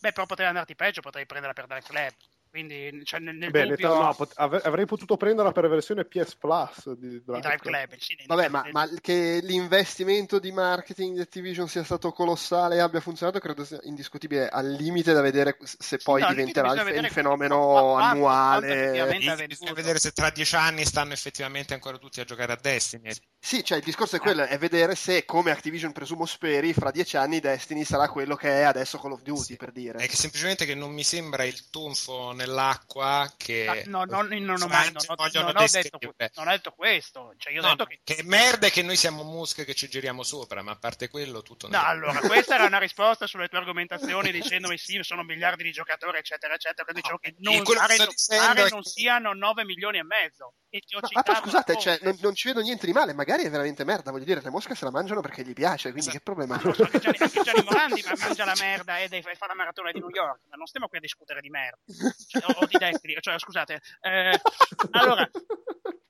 Beh, però potrei andarti peggio, potrei prenderla per Dark Club. Quindi, cioè, dubbio... avrei potuto prenderla per versione PS Plus di Drive Club. Vabbè, ma che l'investimento di marketing di Activision sia stato colossale e abbia funzionato, credo sia indiscutibile. Al limite, da vedere se poi diventerà il fenomeno annuale. Bisogna vedere se tra 10 anni stanno effettivamente ancora tutti a giocare a Destiny. Sì, cioè il discorso è quello, è vedere se, come Activision presumo speri, fra 10 anni Destiny sarà quello che è adesso Call of Duty, per dire. È che semplicemente che non mi sembra il tonfo nell'acqua che... No, non ho detto questo. Cioè, io ho detto che merda è che noi siamo mosche che ci giriamo sopra, ma a parte quello tutto... Allora, questa era una risposta sulle tue argomentazioni dicendomi sì, sono miliardi di giocatori, eccetera, eccetera. Quindi dicevo che non siano 9 milioni e mezzo. Ma poi scusate, cioè, non ci vedo niente di male, magari è veramente merda, voglio dire, le mosche se la mangiano perché gli piace, quindi esatto. Che problema hanno? So, anche Gianni Morandi mangia la merda e fa la maratona di New York, ma non stiamo qui a discutere di merda, cioè, o di destri, cioè scusate. Allora,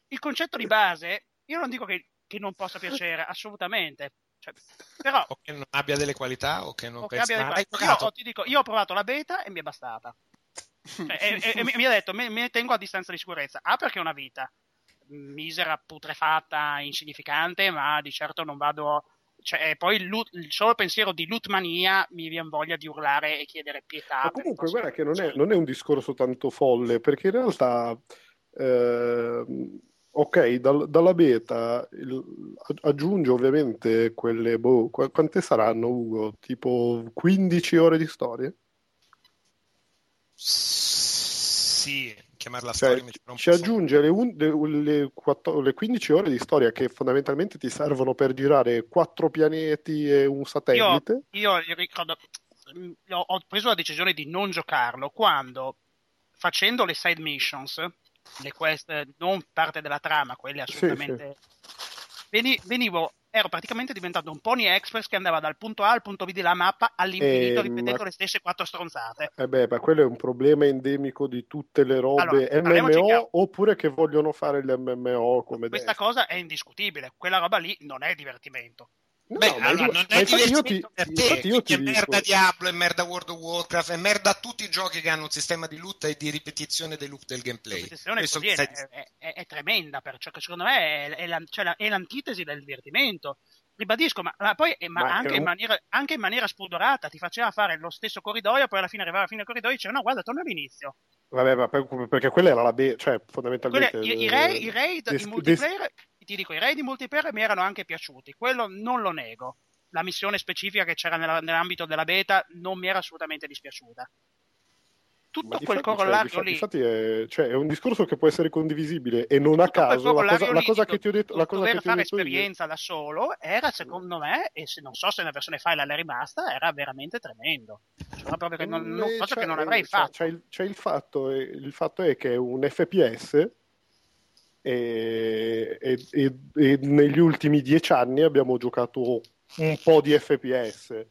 il concetto di base, io non dico che non possa piacere, assolutamente. Cioè, però, o che non abbia delle qualità o che non pensa. Io ho provato la beta e mi è bastata. Cioè, mi ha detto me ne tengo a distanza di sicurezza perché è una vita misera, putrefatta, insignificante, ma di certo non vado, cioè poi il solo pensiero di lootmania mi viene voglia di urlare e chiedere pietà. Ma comunque guarda che non è un discorso tanto folle, perché in realtà ok, dalla beta aggiunge ovviamente quelle quante saranno, Ugo? Tipo 15 ore di storie? Sì, chiamarla storia, cioè, ci aggiunge le 15 ore di storia che fondamentalmente ti servono per girare 4 pianeti e un satellite. Io ricordo, ho preso la decisione di non giocarlo quando, facendo le side missions, le quest non parte della trama, quelle assolutamente sì. Ero praticamente diventato un Pony Express che andava dal punto A al punto B della mappa all'infinito, ripetendo le stesse 4 stronzate. Ma quello è un problema endemico di tutte le robe, allora, MMO oppure che vogliono fare l'MMO come questa dentro. Cosa è indiscutibile, quella roba lì non è divertimento. Io ti dico, merda Diablo, è merda World of Warcraft, è merda tutti i giochi che hanno un sistema di loot e di ripetizione dei loop del gameplay. È tremenda, perché secondo me è l'antitesi del divertimento. Ribadisco, anche in maniera spudorata ti faceva fare lo stesso corridoio, poi alla fine arrivava alla fine del corridoio e diceva no, guarda, torna all'inizio. Vabbè, ma perché quella era la cioè fondamentalmente i raid in multiplayer. Ti dico, i raid di multiplayer mi erano anche piaciuti, quello non lo nego. La missione specifica che c'era nell'ambito della beta non mi era assolutamente dispiaciuta. Tutto quel corollario lì. Infatti è un discorso che può essere condivisibile e non a caso la cosa che ti ho detto, la cosa che ti ho detto, fare esperienza da solo era, secondo me, e se non so se la versione file l'è rimasta, era veramente tremendo. Cioè, proprio che non avrei fatto. Il fatto è che è un FPS e negli ultimi 10 anni abbiamo giocato un po' di FPS.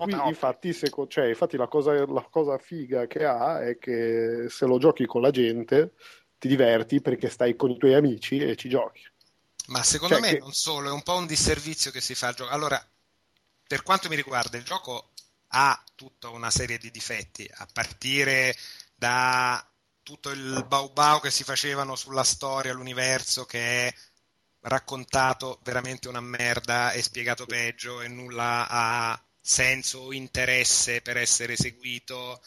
Quindi, infatti, infatti la cosa figa che ha è che se lo giochi con la gente ti diverti perché stai con i tuoi amici e ci giochi. Ma secondo me non solo, è un po' un disservizio che si fa al gioco. Allora, per quanto mi riguarda, il gioco ha tutta una serie di difetti, a partire da tutto il bau che si facevano sulla storia, l'universo che è raccontato veramente una merda e spiegato peggio e nulla ha senso o interesse per essere seguito,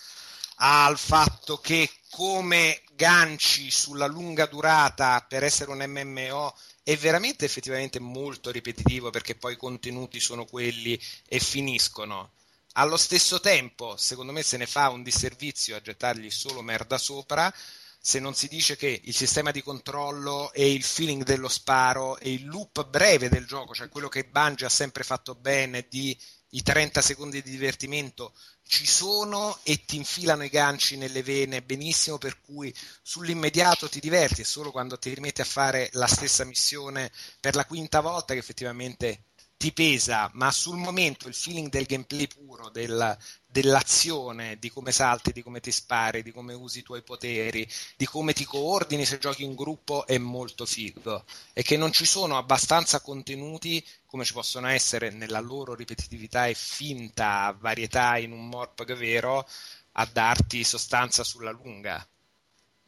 al fatto che come ganci sulla lunga durata per essere un MMO è veramente effettivamente molto ripetitivo, perché poi i contenuti sono quelli e finiscono. Allo stesso tempo, secondo me, se ne fa un disservizio a gettargli solo merda sopra, se non si dice che il sistema di controllo e il feeling dello sparo e il loop breve del gioco, cioè quello che Bungie ha sempre fatto bene, di i 30 secondi di divertimento, ci sono e ti infilano i ganci nelle vene benissimo, per cui sull'immediato ti diverti, è solo quando ti rimetti a fare la stessa missione per la quinta volta che effettivamente ti pesa, ma sul momento il feeling del gameplay puro, dell'azione, di come salti, di come ti spari, di come usi i tuoi poteri, di come ti coordini se giochi in gruppo è molto figo, e che non ci sono abbastanza contenuti come ci possono essere nella loro ripetitività e finta varietà in un MORPG vero a darti sostanza sulla lunga.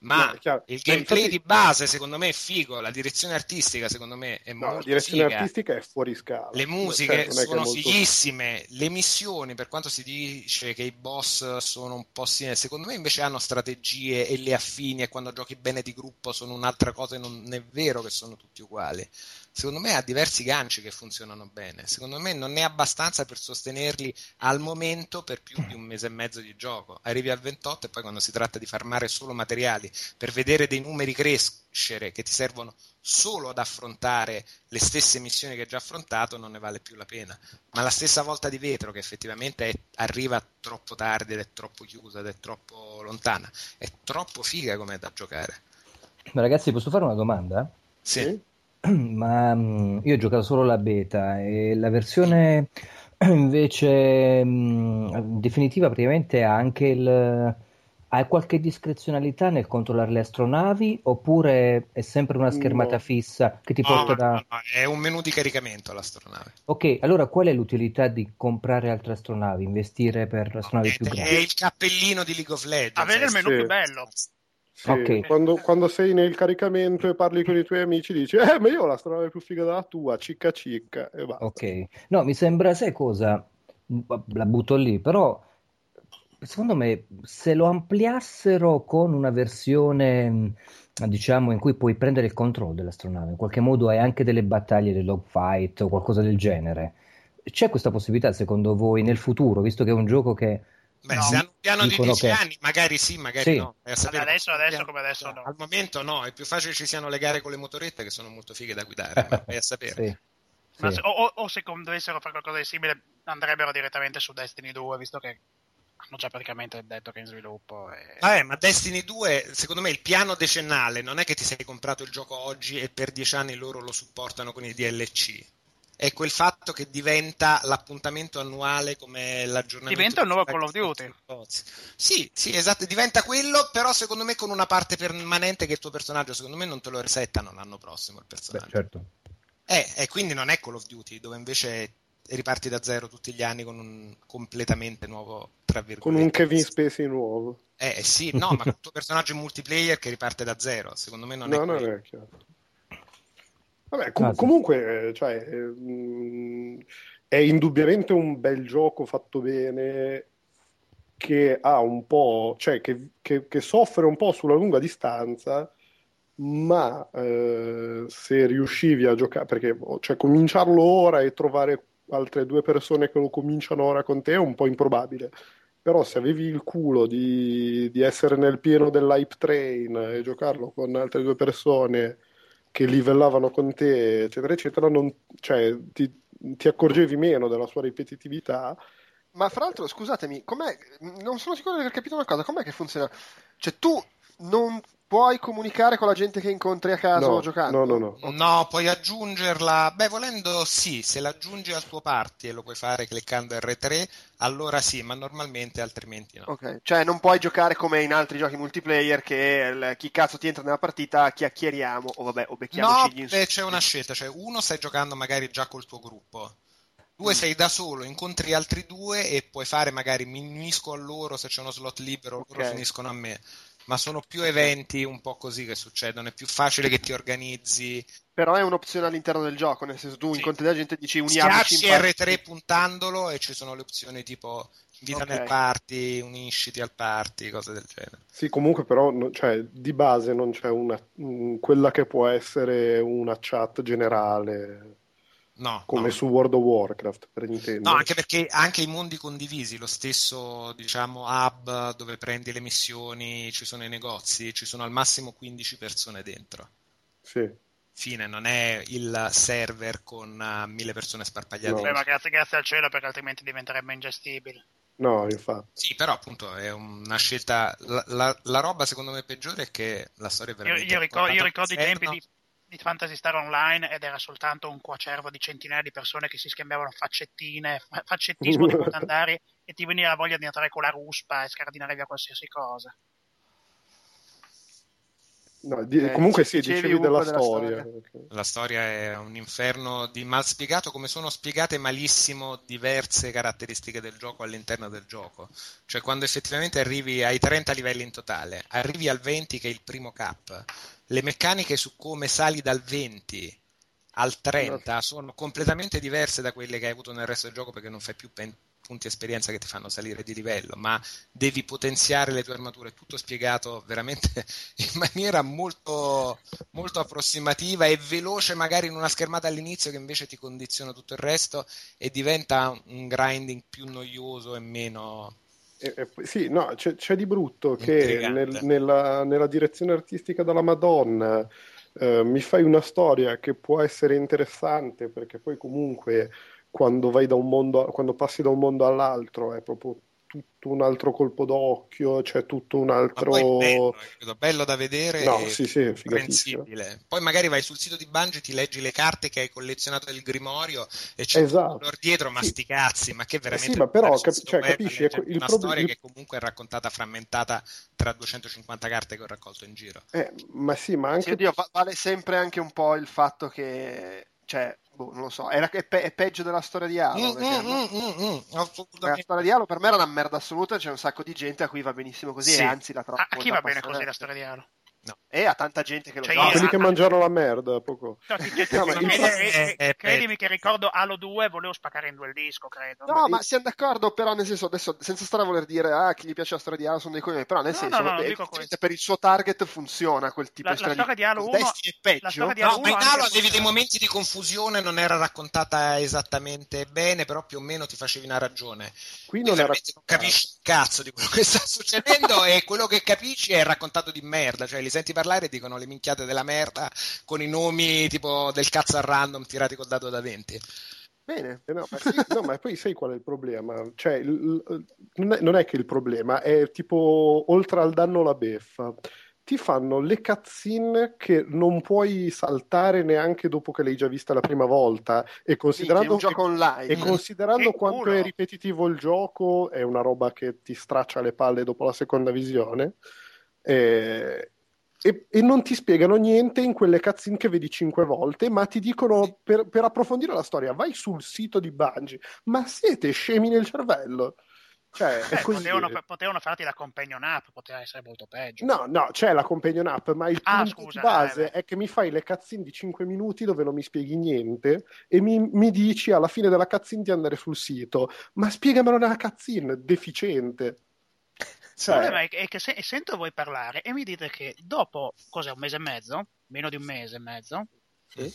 Ma no, il gameplay infatti... di base secondo me è figo, la direzione artistica secondo me è molto figa. La direzione artistica è fuori scala. Le musiche sono fighissime, le missioni, per quanto si dice che i boss sono un po' simili, secondo me invece hanno strategie e le affini, e quando giochi bene di gruppo sono un'altra cosa, e non è vero che sono tutti uguali. Secondo me ha diversi ganci che funzionano bene. Secondo me non è abbastanza per sostenerli al momento per più di un mese e mezzo di gioco. Arrivi al 28 e poi, quando si tratta di farmare solo materiali per vedere dei numeri crescere che ti servono solo ad affrontare le stesse missioni che hai già affrontato, non ne vale più la pena. Ma la stessa volta di vetro, che effettivamente arriva troppo tardi ed è troppo chiusa ed è troppo lontana, è troppo figa com'è da giocare. Ma ragazzi, posso fare una domanda? Sì. Ma io ho giocato solo la beta, e la versione invece definitiva praticamente ha anche ha qualche discrezionalità nel controllare le astronavi, oppure è sempre una schermata fissa che ti porta da... È un menu di caricamento l'astronave. Ok, allora qual è l'utilità di comprare altre astronavi, investire per astronavi più grandi? È il cappellino di League of Legends. Avere il menu più bello. Sì, okay. Quando sei nel caricamento e parli con i tuoi amici, dici ma io ho l'astronave più figa della tua, cicca cicca, e basta. Ok, no, mi sembra, sai cosa, la butto lì, però secondo me se lo ampliassero con una versione, diciamo, in cui puoi prendere il controllo dell'astronave, in qualche modo hai anche delle battaglie, delle logfight o qualcosa del genere, c'è questa possibilità secondo voi nel futuro, visto che è un gioco che... Beh, no, se hanno un piano di 10 anni, magari sì, magari sì. No. Adesso come adesso no. Al momento no, è più facile ci siano le gare con le motorette, che sono molto fighe da guidare, ma è a sapere. Sì. Ma sì. O se dovessero fare qualcosa di simile, andrebbero direttamente su Destiny 2, visto che hanno già praticamente detto che è in sviluppo. Ma Destiny 2, secondo me, il piano decennale non è che ti sei comprato il gioco oggi e per 10 anni loro lo supportano con i DLC. È quel fatto che diventa l'appuntamento annuale, come l'aggiornamento, diventa un nuovo Call of Duty. Sì, esatto, diventa quello, però secondo me con una parte permanente che il tuo personaggio, secondo me non te lo resettano l'anno prossimo il personaggio. Beh, certo. Quindi non è Call of Duty, dove invece riparti da zero tutti gli anni con un completamente nuovo, tra virgolette, con un Kevin Spacey nuovo. Ma il tuo personaggio in multiplayer che riparte da zero, secondo me non è chiaro. Vabbè, comunque è indubbiamente un bel gioco fatto bene, che ha un po', che soffre un po' sulla lunga distanza, ma se riuscivi a giocare, perché cominciarlo ora e trovare altre due persone che lo cominciano ora con te è un po' improbabile, però se avevi il culo di essere nel pieno dell'hype train e giocarlo con altre due persone che livellavano con te, eccetera, eccetera, ti accorgevi meno della sua ripetitività. Ma fra l'altro, scusatemi, com'è, non sono sicuro di aver capito una cosa, com'è che funziona? Cioè, tu non puoi comunicare con la gente che incontri a caso giocando? No, puoi aggiungerla, volendo sì, se la aggiungi al tuo party e lo puoi fare cliccando R3, allora sì, ma normalmente altrimenti no. Ok, cioè non puoi giocare come in altri giochi multiplayer, che chi cazzo ti entra nella partita chiacchieriamo o becchiamoci gli insulti. No, c'è una scelta, uno, stai giocando magari già col tuo gruppo, due, sei da solo, incontri altri due e puoi fare magari mi unisco a loro se c'è uno slot libero, loro finiscono a me. Ma sono più eventi un po' così che succedono, è più facile che ti organizzi. Però è un'opzione all'interno del gioco, nel senso tu incontri la gente e dici uniamoci. Schiacci R3 puntandolo e ci sono le opzioni tipo invita nel party, unisciti al party, cose del genere. Sì, comunque però di base non c'è quella che può essere una chat generale. No, come su World of Warcraft, per Nintendo. No, anche perché anche i mondi condivisi, lo stesso, diciamo, hub dove prendi le missioni, ci sono i negozi, ci sono al massimo 15 persone dentro. Sì. Fine, non è il server con 1000 persone sparpagliate. No. Ma grazie al cielo, perché altrimenti diventerebbe ingestibile. No, infatti. Sì, però appunto è una scelta. La roba secondo me peggiore è che la storia è veramente... Io ricordo i tempi di Fantasy Star Online, ed era soltanto un coacervo di centinaia di persone che si scambiavano faccettismo di comandari, e ti veniva la voglia di entrare con la ruspa e scardinare via qualsiasi cosa. No, comunque sì, dicevi della storia. La storia è un inferno di mal spiegato, come sono spiegate malissimo diverse caratteristiche del gioco all'interno del gioco. Cioè quando effettivamente arrivi ai 30 livelli in totale, arrivi al 20 che è il primo cap, le meccaniche su come sali dal 20 al 30 sono completamente diverse da quelle che hai avuto nel resto del gioco, perché non fai più punti esperienza che ti fanno salire di livello, ma devi potenziare le tue armature, tutto spiegato veramente in maniera molto, molto approssimativa e veloce, magari in una schermata all'inizio che invece ti condiziona tutto il resto e diventa un grinding più noioso e meno... sì, no, c'è di brutto che nella direzione artistica della Madonna mi fai una storia che può essere interessante, perché poi comunque... quando passi da un mondo all'altro è proprio tutto un altro colpo d'occhio, cioè tutto un altro... Ma poi è bello da vedere, no, e sì, comprensibile. Poi magari vai sul sito di Bungie, ti leggi le carte che hai collezionato del Grimorio e c'è tutto dietro, ma sti cazzi, ma che veramente... Sì, ma però, capisci... Una storia che comunque è raccontata frammentata tra 250 carte che ho raccolto in giro. Ma sì, ma anche... Sì, oddio, vale sempre anche un po' il fatto che... Cioè, non lo so, è peggio della storia di Halo. La storia di Halo per me era una merda assoluta, c'è un sacco di gente a cui va benissimo così, sì. E anzi la troppo. A chi va bene così la storia di Halo? No. E a tanta gente che lo fa. Quelli che mangiano la merda, poco. No, credimi che ricordo Halo 2, volevo spaccare in due il disco, credo. No, ma siamo d'accordo, però nel senso, adesso senza stare a voler dire chi gli piace la storia di Halo sono dei coglioni, però nel senso, per il suo target funziona quel tipo di storia. La storia di Halo 1 è peggio. No, ma in Halo avevi dei momenti di confusione, non era raccontata esattamente bene, però più o meno ti facevi una ragione. Qui non capisci un cazzo di quello che sta succedendo e quello che capisci è raccontato di merda, cioè senti parlare e dicono le minchiate della merda con i nomi tipo del cazzo a random tirati col dado da 20. Bene. Ma poi sai qual è il problema? Cioè, non è che il problema è tipo oltre al danno la beffa. Ti fanno le cazzine che non puoi saltare neanche dopo che l'hai già vista la prima volta, e considerando un gioco online e considerando quanto è ripetitivo il gioco, è una roba che ti straccia le palle dopo la seconda visione. E non ti spiegano niente in quelle cutscene che vedi 5 volte, ma ti dicono per approfondire la storia vai sul sito di Bungie. Ma siete scemi nel cervello? Cioè, è così. Potevano farti la companion app, poteva essere molto peggio. No, c'è la companion app, ma il punto di base è che mi fai le cutscene di 5 minuti dove non mi spieghi niente e mi dici alla fine della cutscene di andare sul sito. Ma spiegamelo nella cutscene, deficiente. Il problema è che sento voi parlare e mi dite che dopo un mese e mezzo, meno di un mese e mezzo, che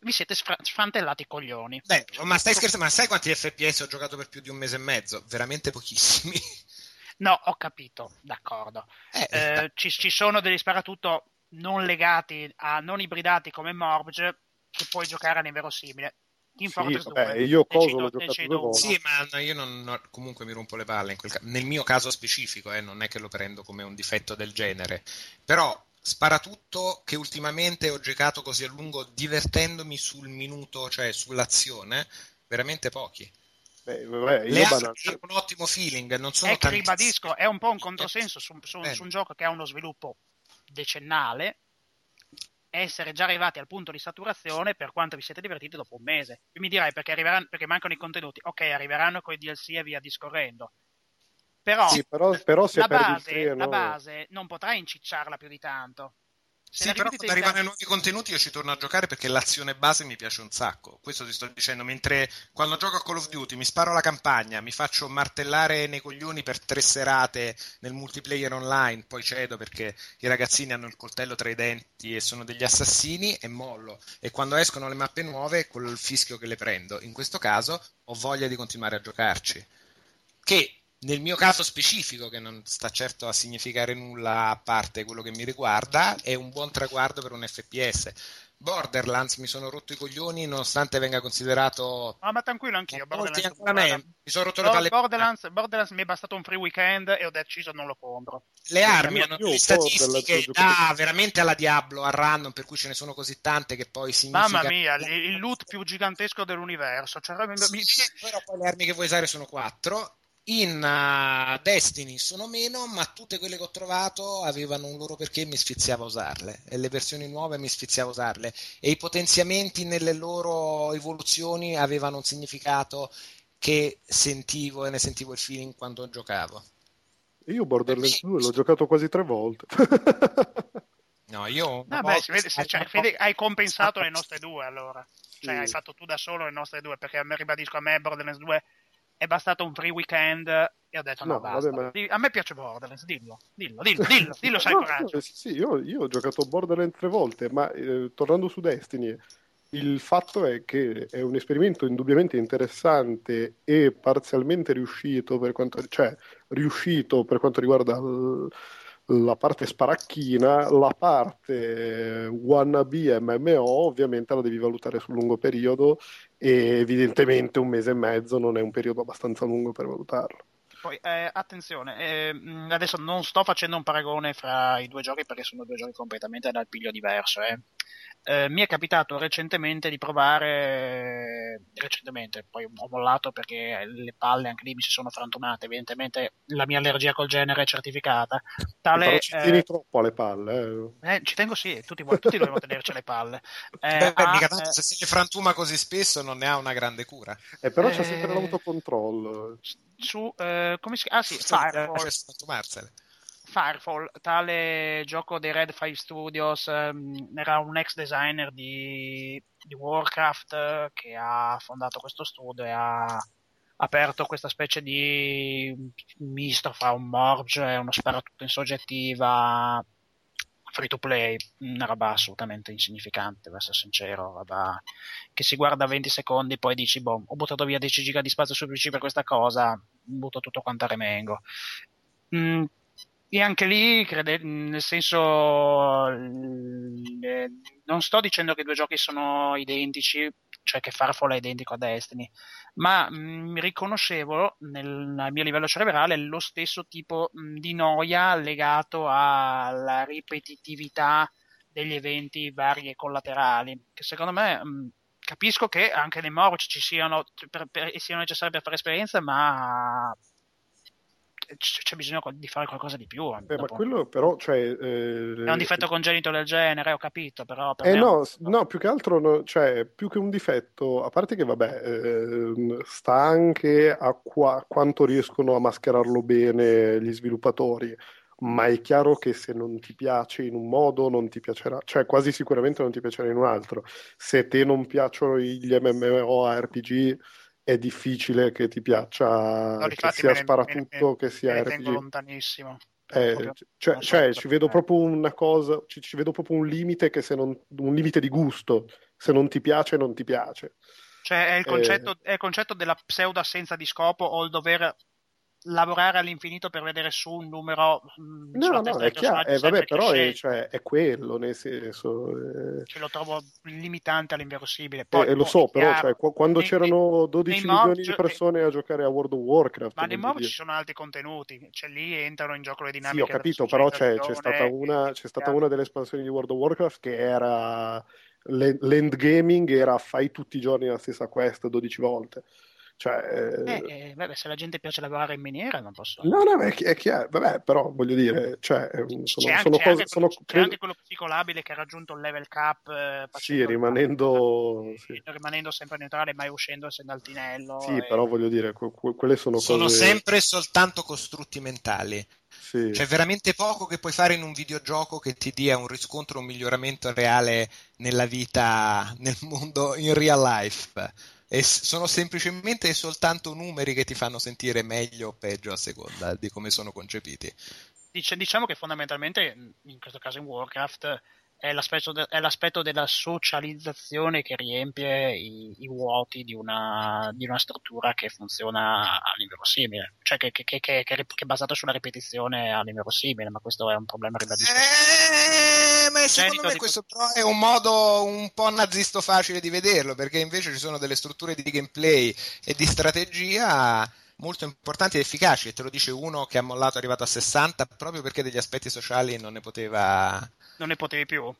vi siete sfantellati i coglioni. Beh, ma stai scherzando? Ma sai quanti FPS ho giocato per più di un mese e mezzo? Veramente pochissimi. No, ho capito, d'accordo. Ci sono degli sparatutto non legati a non ibridati come Morbge che puoi giocare all'inverosimile. Sì, ma io non comunque mi rompo le palle in nel mio caso specifico, non è che lo prendo come un difetto del genere, però sparatutto che ultimamente ho giocato così a lungo divertendomi sul minuto, cioè sull'azione, veramente pochi. Le altre hanno un ottimo feeling, non sono tanti. Ribadisco, è un po' un controsenso su un gioco che ha uno sviluppo decennale, essere già arrivati al punto di saturazione per quanto vi siete divertiti dopo un mese. Mi dirai perché mancano i contenuti. Ok, arriveranno con i DLC e via discorrendo. Però se la base, perdi il treno... la base non potrai incicciarla più di tanto. Sì, però quando arrivano i nuovi contenuti io ci torno a giocare perché l'azione base mi piace un sacco. Questo ti sto dicendo, mentre quando gioco a Call of Duty mi sparo la campagna, mi faccio martellare nei coglioni per 3 serate nel multiplayer online, poi cedo perché i ragazzini hanno il coltello tra i denti e sono degli assassini e mollo. E quando escono le mappe nuove col fischio che le prendo. In questo caso ho voglia di continuare a giocarci. Che... nel mio caso specifico, che non sta certo a significare nulla a parte quello che mi riguarda, è un buon traguardo per un FPS. Borderlands mi sono rotto i coglioni, nonostante venga considerato... Ah, ma tranquillo, anch'io. Mi sono rotto le palle. Borderlands mi è bastato un free weekend e ho deciso non lo compro. Le armi hanno delle statistiche da veramente alla Diablo, a random, per cui ce ne sono così tante che poi significa... Mamma mia, il loot più gigantesco dell'universo. Cioè, però poi le armi che vuoi usare sono 4... In Destiny sono meno, ma tutte quelle che ho trovato avevano un loro perché, mi sfiziava usarle, e le versioni nuove mi sfiziava usarle, e i potenziamenti nelle loro evoluzioni avevano un significato che sentivo, e ne sentivo il feeling quando giocavo. Io Borderlands 2 l'ho giocato quasi 3 volte. No, io vabbè, si vede, se hai compensato le nostre due, allora cioè sì. Hai fatto tu da solo le nostre due, perché a me, ribadisco, a me Borderlands 2 è bastato un free weekend e ho detto no, basta. Vabbè, ma... a me piace Borderlands, dillo, sai, no, coraggio. Sì, io ho giocato Borderlands 3 volte, ma tornando su Destiny, il fatto è che è un esperimento indubbiamente interessante e parzialmente riuscito per quanto riguarda la parte sparacchina. La parte wannabe MMO ovviamente la devi valutare sul lungo periodo, e evidentemente 1 mese e mezzo non è un periodo abbastanza lungo per valutarlo. Poi attenzione, adesso non sto facendo un paragone fra i due giochi perché sono due giochi completamente dal piglio diverso. Mi è capitato recentemente di provare, poi ho mollato perché le palle anche lì mi si sono frantumate, evidentemente la mia allergia col genere è certificata. Però ci tieni troppo alle palle. Ci tengo, sì, tutti dobbiamo tenerci alle palle. Mica tanto, se si frantuma così spesso non ne ha una grande cura. Però c'è sempre l'autocontrollo. Su, come si chiama? Ah sì, Firefall, tale gioco dei Red 5 Studios, era un ex designer di Warcraft che ha fondato questo studio e ha aperto questa specie di misto fra un Morge e uno sparatutto in soggettiva free to play, una roba assolutamente insignificante, per essere sincero, roba che si guarda 20 secondi poi dici boh, ho buttato via 10 giga di spazio sul PC per questa cosa, butto tutto quanto a remengo. E anche lì, nel senso, non sto dicendo che i due giochi sono identici, cioè che Firefall è identico a Destiny, ma riconoscevo nel mio livello cerebrale lo stesso tipo di noia legato alla ripetitività degli eventi vari e collaterali, che secondo me capisco che anche nei Morge ci siano e siano necessari per fare esperienza, ma... c'è bisogno di fare qualcosa di più. Ma quello però, è un difetto congenito del genere, ho capito, però per no, più che altro no, cioè più che un difetto, a parte che vabbè, sta anche a quanto riescono a mascherarlo bene gli sviluppatori, ma è chiaro che se non ti piace in un modo non ti piacerà, cioè quasi sicuramente non ti piacerà in un altro. Se te non piacciono gli MMORPG è difficile che ti piaccia, no, che sia sparatutto, che sia RPG. Tengo lontanissimo. Ci vedo proprio una cosa, ci vedo proprio un limite, che se non un limite di gusto, se non ti piace non ti piace. Cioè è il concetto della pseudo assenza di scopo, o il dover lavorare all'infinito per vedere su un numero. No, è chiaro, vabbè, però è quello, nel senso. Ce lo trovo limitante all'inverosimile. Lo so, però quando c'erano 12 milioni di persone a giocare a World of Warcraft. Ma nei MOB ci sono altri contenuti, cioè lì entrano in gioco le dinamiche. Sì, ho capito, però c'è stata una delle espansioni di World of Warcraft che era l'endgaming, era fai tutti i giorni la stessa quest 12 volte. Se la gente piace lavorare in miniera non posso. No, è chiaro, vabbè, però voglio dire, c'è anche quello psicolabile che ha raggiunto il level cap rimanendo sempre neutrale, mai uscendo dal tinello. Sì, però voglio dire, quelle sono cose... sempre soltanto costrutti mentali. Sì. C'è veramente poco che puoi fare in un videogioco che ti dia un riscontro, un miglioramento reale nella vita, nel mondo, in real life. E sono semplicemente soltanto numeri che ti fanno sentire meglio o peggio a seconda di come sono concepiti. Diciamo che fondamentalmente, in questo caso in Warcraft, è l'aspetto della socializzazione che riempie i vuoti di una struttura che funziona all'inverosimile, cioè che è basata sulla ripetizione all'inverosimile, ma questo è un problema ribadito. Ma secondo me questo però è un modo un po' nazisto facile di vederlo, perché invece ci sono delle strutture di gameplay e di strategia molto importanti ed efficaci, e te lo dice uno che ha mollato, è arrivato a 60 proprio perché degli aspetti sociali non ne potevi più.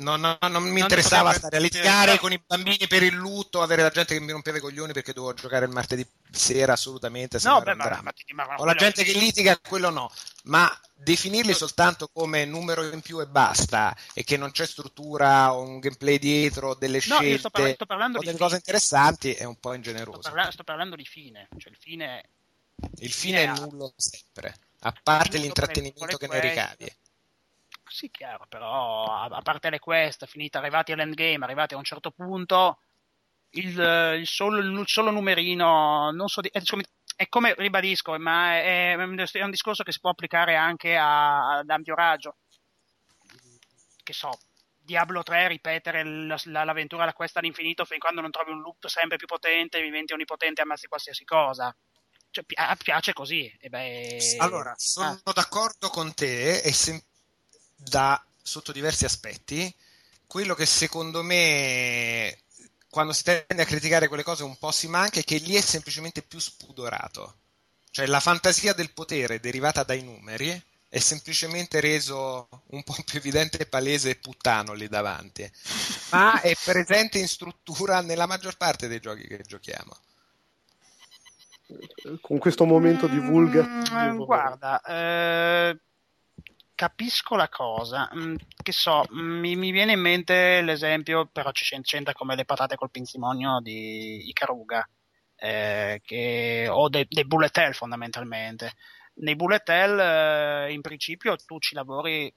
Non mi interessava stare a litigare con i bambini per il lutto, avere la gente che mi rompeva i coglioni perché dovevo giocare il martedì sera, assolutamente. No, beh, ma la gente che litiga, quello no. Ma definirli soltanto come numero in più e basta, e che non c'è struttura o un gameplay dietro, delle scelte, sto parlando o delle cose interessanti, è un po' ingeneroso. Sto parlando di fine, cioè il fine è nullo sempre, a parte l'intrattenimento che ne ricavi. Sì, chiaro, però a parte le quest, finita, arrivati all'endgame, arrivati a un certo punto, il solo numerino, non so, è come, ribadisco, ma è un discorso che si può applicare anche ad ampio raggio. Che so, Diablo 3, ripetere l'avventura, la quest all'infinito, fin quando non trovi un loop sempre più potente, diventi onnipotente e ammazzi qualsiasi cosa. Cioè, piace così. E beh, allora, sono d'accordo con te, e sotto diversi aspetti. Quello che secondo me, quando si tende a criticare quelle cose un po' si manca, è che lì è semplicemente più spudorato, cioè la fantasia del potere derivata dai numeri è semplicemente reso un po' più evidente e palese e puttano lì davanti, ma è presente in struttura nella maggior parte dei giochi che giochiamo. Con questo momento di vulga, guarda, capisco la cosa, che so, mi viene in mente l'esempio, però ci c'entra come le patate col pinzimonio di Ikaruga, o dei bullet hell fondamentalmente. Nei bullet hell in principio tu ci lavori,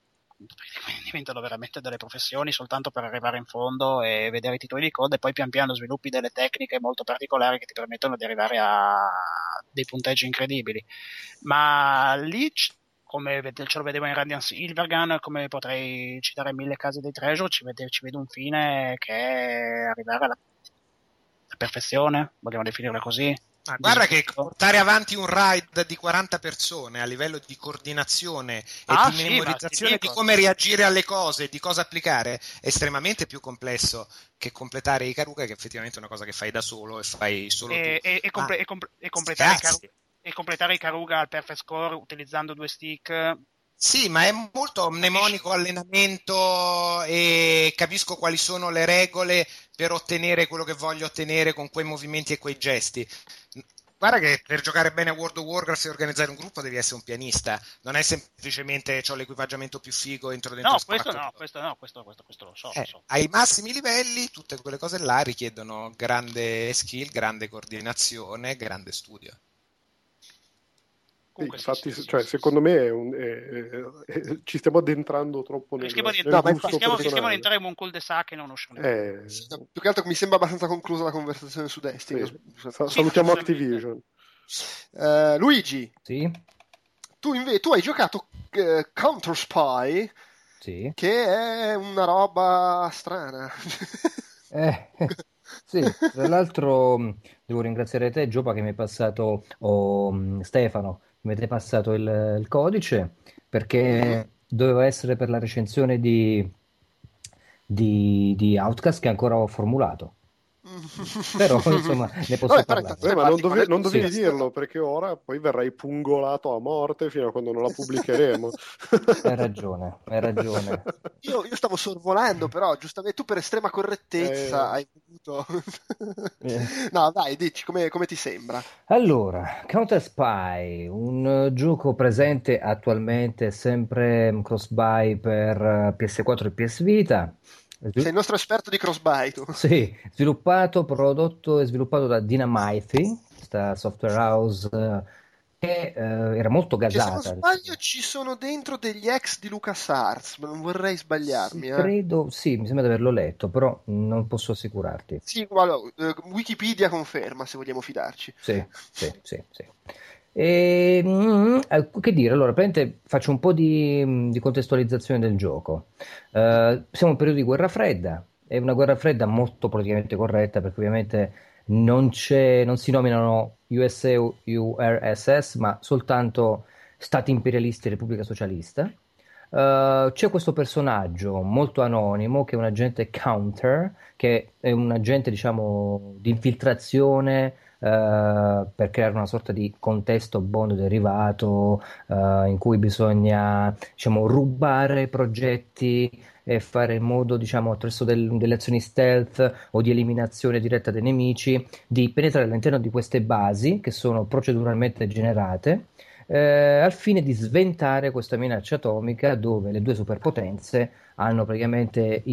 diventano veramente delle professioni soltanto per arrivare in fondo e vedere i titoli di coda, e poi pian piano sviluppi delle tecniche molto particolari che ti permettono di arrivare a dei punteggi incredibili. Ma lì come ce lo vedevo in Radiant Silvergun, come potrei citare mille casi dei Treasure, ci vedo un fine che è arrivare alla perfezione, vogliamo definirla così. Ma guarda che portare avanti un raid di 40 persone a livello di coordinazione e di memorizzazione di come reagire alle cose, di cosa applicare, è estremamente più complesso che completare Ikaruga, che effettivamente è una cosa che fai da solo e fai solo tu. E completare Ikaruga. E completare Ikaruga al perfect score utilizzando due stick. Sì, ma è molto mnemonico, allenamento, e capisco quali sono le regole per ottenere quello che voglio ottenere con quei movimenti e quei gesti. Guarda che per giocare bene a World of Warcraft e organizzare un gruppo devi essere un pianista, non è semplicemente ho l'equipaggiamento più figo entro dentro. Questo lo so. Ai massimi livelli tutte quelle cose là richiedono grande skill, grande coordinazione, grande studio. Comunque, infatti, secondo me ci stiamo addentrando troppo rischiamo di entrare in un cul-de-sac e non uscire. Più che altro mi sembra abbastanza conclusa la conversazione su Destiny. Salutiamo Activision. Luigi, sì? tu hai giocato Counter Spy, sì, che è una roba strana. Sì, tra l'altro devo ringraziare te, Giopa, che mi hai passato, Stefano, mi avete passato il codice, perché doveva essere per la recensione di Outcast, che ancora ho formulato. Però insomma ne posso parlare. Ma non dovevi dirlo, perché ora poi verrai pungolato a morte fino a quando non la pubblicheremo. Hai ragione. Io stavo sorvolando, però giustamente tu per estrema correttezza hai voluto. No, dai, dici come ti sembra. Allora, Counter Spy, un gioco presente attualmente sempre cross-buy per PS4 e PS Vita. Sei il nostro esperto di cross-buy, tu. Sì, sviluppato, prodotto e sviluppato da Dynamite, questa software house che era molto gasata. Se non sbaglio ci sono dentro degli ex di LucasArts, ma non vorrei sbagliarmi. Credo, sì, mi sembra di averlo letto, però non posso assicurarti. Sì, allora, Wikipedia conferma, se vogliamo fidarci. Sì. E, che dire, allora praticamente faccio un po' di contestualizzazione del gioco. Siamo in un periodo di guerra fredda, è una guerra fredda molto politicamente corretta, perché ovviamente non si nominano USA o URSS, ma soltanto stati imperialisti e Repubblica Socialista. C'è questo personaggio molto anonimo che è un agente Counter, che è un agente, diciamo, di infiltrazione per creare una sorta di contesto Bond derivato, in cui bisogna, diciamo, rubare progetti e fare in modo, diciamo, attraverso delle azioni stealth o di eliminazione diretta dei nemici, di penetrare all'interno di queste basi che sono proceduralmente generate, al fine di sventare questa minaccia atomica, dove le due superpotenze hanno praticamente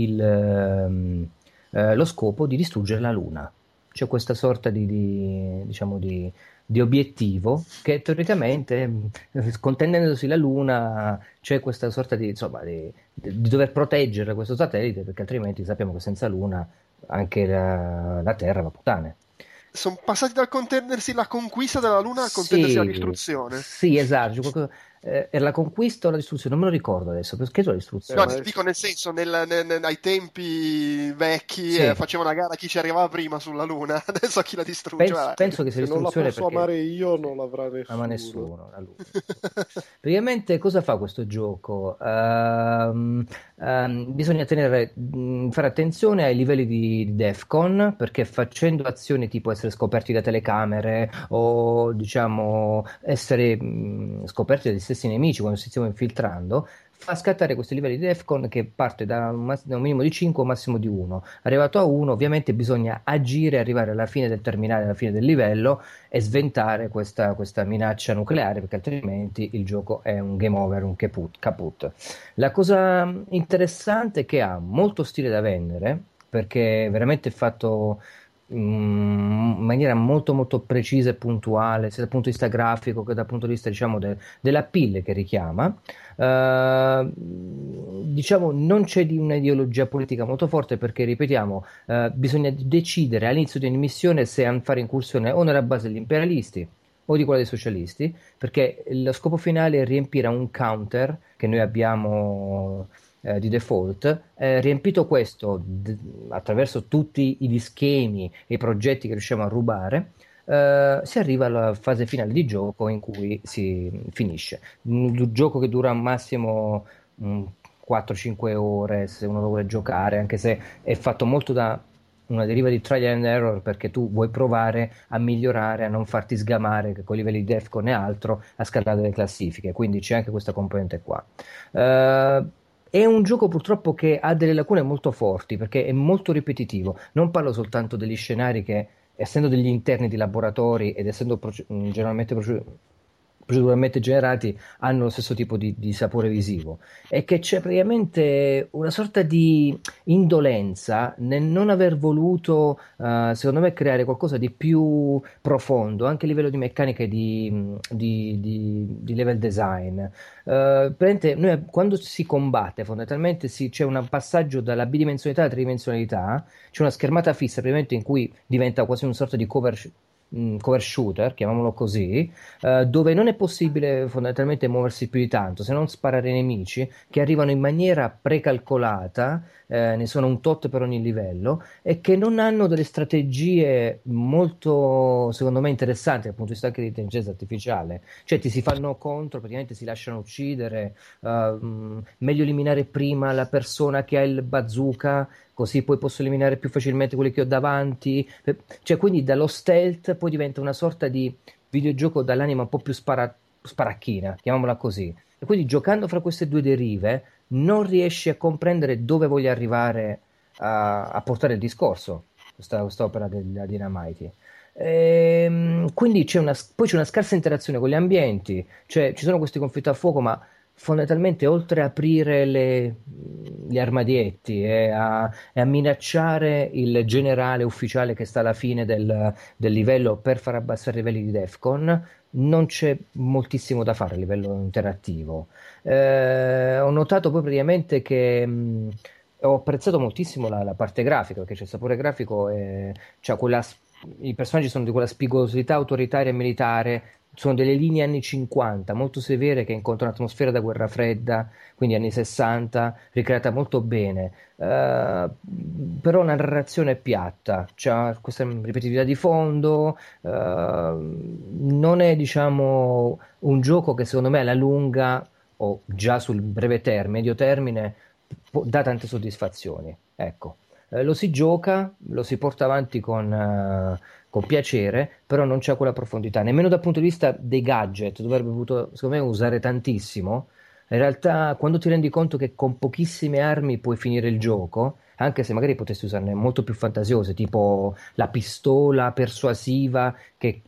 lo scopo di distruggere la Luna. C'è questa sorta di obiettivo che teoricamente, contenendosi la Luna, c'è questa sorta di dover proteggere questo satellite, perché altrimenti sappiamo che senza Luna anche la Terra va puttane. Sono passati dal contendersi la conquista della Luna al contendersi la distruzione. Sì, esatto. Era la conquista o la distruzione? Non me lo ricordo adesso. Perché la distruzione? No, ti dico nel senso, ai tempi vecchi sì, faceva una gara chi ci arrivava prima sulla Luna. Adesso a chi la distrugge. Penso che se non la posso amare io, non l'avrà nessuno. La Luna. Praticamente cosa fa questo gioco? Bisogna fare attenzione ai livelli di Defcon, perché facendo azioni tipo essere scoperti da telecamere o diciamo essere scoperti dagli stessi nemici quando ci stiamo infiltrando, fa scattare questi livelli di Defcon che parte da un minimo di 5 a un massimo di 1. Arrivato a 1 ovviamente bisogna agire, arrivare alla fine del terminale, alla fine del livello, e sventare questa minaccia nucleare, perché altrimenti il gioco è un game over, un caput. La cosa interessante è che ha molto stile da vendere, perché è veramente fatto in maniera molto molto precisa e puntuale, sia dal punto di vista grafico che dal punto di vista, diciamo, della pille che richiama. Diciamo non c'è di un'ideologia politica molto forte, perché ripetiamo, bisogna decidere all'inizio di ogni missione se fare incursione o nella base degli imperialisti o di quella dei socialisti, perché lo scopo finale è riempire un counter che noi abbiamo di default, riempito questo attraverso tutti gli schemi e i progetti che riusciamo a rubare, si arriva alla fase finale di gioco in cui si finisce. Un gioco che dura al massimo 4-5 ore se uno lo vuole giocare, anche se è fatto molto da una deriva di trial and error, perché tu vuoi provare a migliorare, a non farti sgamare con i livelli di Defcon e altro, a scalare le classifiche, quindi c'è anche questa componente qua. È un gioco purtroppo che ha delle lacune molto forti, perché è molto ripetitivo. Non parlo soltanto degli scenari che, essendo degli interni di laboratori ed essendo generalmente proceduralmente generati, hanno lo stesso tipo di sapore visivo, è che c'è praticamente una sorta di indolenza nel non aver voluto, secondo me, creare qualcosa di più profondo anche a livello di meccanica e di level design. Noi, quando si combatte, fondamentalmente c'è un passaggio dalla bidimensionalità alla tridimensionalità, c'è una schermata fissa in cui diventa quasi una sorta di cover shooter, chiamiamolo così, dove non è possibile fondamentalmente muoversi più di tanto, se non sparare ai nemici che arrivano in maniera precalcolata, ne sono un tot per ogni livello, e che non hanno delle strategie molto, secondo me, interessanti dal punto di vista anche di intelligenza artificiale. Cioè ti si fanno contro, praticamente si lasciano uccidere, meglio eliminare prima la persona che ha il bazooka, così poi posso eliminare più facilmente quelli che ho davanti. Cioè, quindi dallo stealth poi diventa una sorta di videogioco dall'anima un po' più sparacchina, chiamiamola così. E quindi giocando fra queste due derive non riesci a comprendere dove voglia arrivare a portare il discorso, quest'opera della Dynamite. Quindi c'è una scarsa interazione con gli ambienti, cioè ci sono questi conflitti a fuoco, ma fondamentalmente, oltre a aprire gli armadietti e a minacciare il generale ufficiale che sta alla fine del livello per far abbassare i livelli di Defcon, non c'è moltissimo da fare a livello interattivo. Ho notato poi praticamente che ho apprezzato moltissimo la parte grafica, perché c'è il sapore grafico, cioè i personaggi sono di quella spigosità autoritaria e militare. Sono delle linee anni 50 molto severe che incontrano un'atmosfera da guerra fredda, quindi anni 60, ricreata molto bene, però una narrazione piatta, c'è questa ripetitività di fondo, non è, diciamo, un gioco che secondo me alla lunga o già sul breve termine, medio termine, dà tante soddisfazioni, ecco. Lo si gioca, lo si porta avanti con piacere, però non c'è quella profondità, nemmeno dal punto di vista dei gadget, dove avrebbe potuto, secondo me, usare tantissimo. In realtà, quando ti rendi conto che con pochissime armi puoi finire il gioco, anche se magari potresti usarne molto più fantasiose, tipo la pistola persuasiva che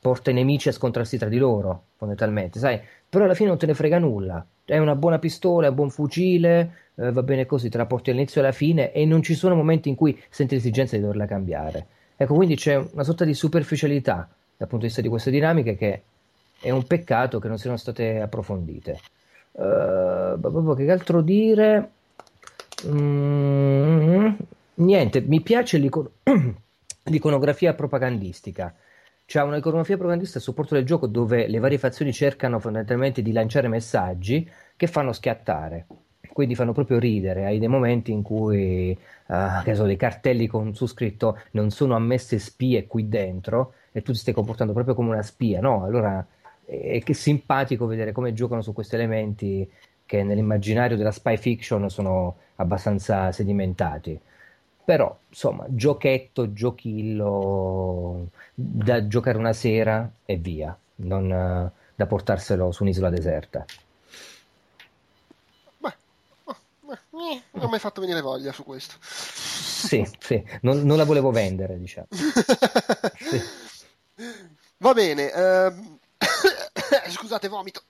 porta i nemici a scontrarsi tra di loro, fondamentalmente, sai? Però alla fine non te ne frega nulla. È una buona pistola, è un buon fucile, va bene così, te la porti all'inizio e alla fine e non ci sono momenti in cui senti l'esigenza di doverla cambiare. Ecco, quindi c'è una sorta di superficialità dal punto di vista di queste dinamiche che è un peccato che non siano state approfondite. Che altro dire? Niente, mi piace l'iconografia propagandistica. C'è una iconografia propagandista a supporto del gioco dove le varie fazioni cercano fondamentalmente di lanciare messaggi che fanno schiattare, quindi fanno proprio ridere. Hai dei momenti in cui che so, dei cartelli con su scritto "non sono ammesse spie qui dentro" e tu ti stai comportando proprio come una spia, no? Allora è simpatico vedere come giocano su questi elementi che nell'immaginario della spy fiction sono abbastanza sedimentati. Però, insomma, giochillo da giocare una sera e via, non da portarselo su un'isola deserta. Non mi hai fatto venire voglia su questo. Sì, non la volevo vendere, diciamo. Sì. Va bene, scusate, vomito.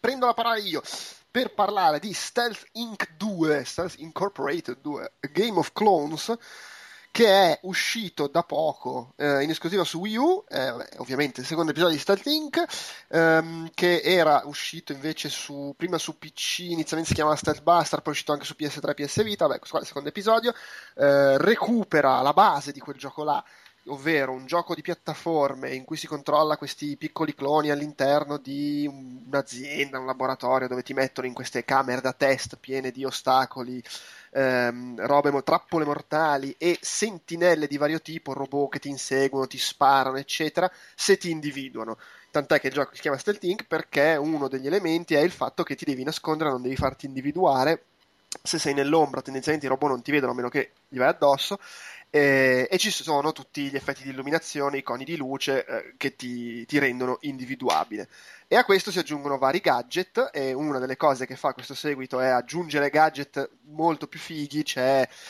Prendo la parola io per parlare di Stealth Inc. 2, Stealth Incorporated 2, Game of Clones, che è uscito da poco in esclusiva su Wii U, ovviamente il secondo episodio di Stealth Inc., che era uscito invece prima su PC, inizialmente si chiamava Stealth Buster, poi è uscito anche su PS3 e PS Vita. Questo qua è il secondo episodio, recupera la base di quel gioco là, ovvero un gioco di piattaforme in cui si controlla questi piccoli cloni all'interno di un'azienda, un laboratorio, dove ti mettono in queste camere da test piene di ostacoli, trappole mortali e sentinelle di vario tipo, robot che ti inseguono, ti sparano, eccetera, se ti individuano. Tant'è che il gioco si chiama Stealth Inc. perché uno degli elementi è il fatto che ti devi nascondere, non devi farti individuare. Se sei nell'ombra, tendenzialmente i robot non ti vedono a meno che gli vai addosso. E ci sono tutti gli effetti di illuminazione, i coni di luce che ti rendono individuabile, e a questo si aggiungono vari gadget. E una delle cose che fa questo seguito è aggiungere gadget molto più fighi,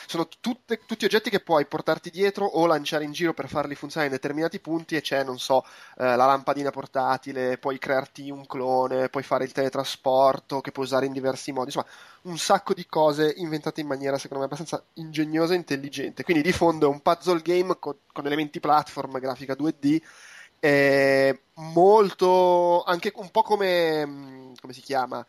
sono tutti oggetti che puoi portarti dietro o lanciare in giro per farli funzionare in determinati punti, e c'è, non so, la lampadina portatile, puoi crearti un clone, puoi fare il teletrasporto che puoi usare in diversi modi, insomma un sacco di cose inventate in maniera secondo me abbastanza ingegnosa e intelligente. Quindi di fondo è un puzzle game con elementi platform, grafica 2D, molto, anche un po' come si chiama,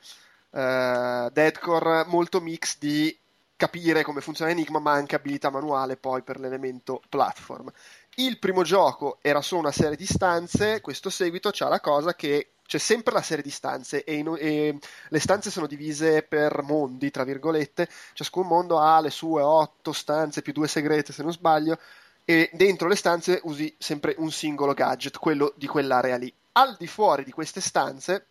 Dead Core, molto mix di capire come funziona Enigma ma anche abilità manuale poi per l'elemento platform. Il primo gioco era solo una serie di stanze, questo seguito c'ha la cosa che c'è sempre la serie di stanze e le stanze sono divise per mondi, tra virgolette. Ciascun mondo ha le sue 8 stanze più 2 segrete, se non sbaglio, e dentro le stanze usi sempre un singolo gadget, quello di quell'area lì. Al di fuori di queste stanze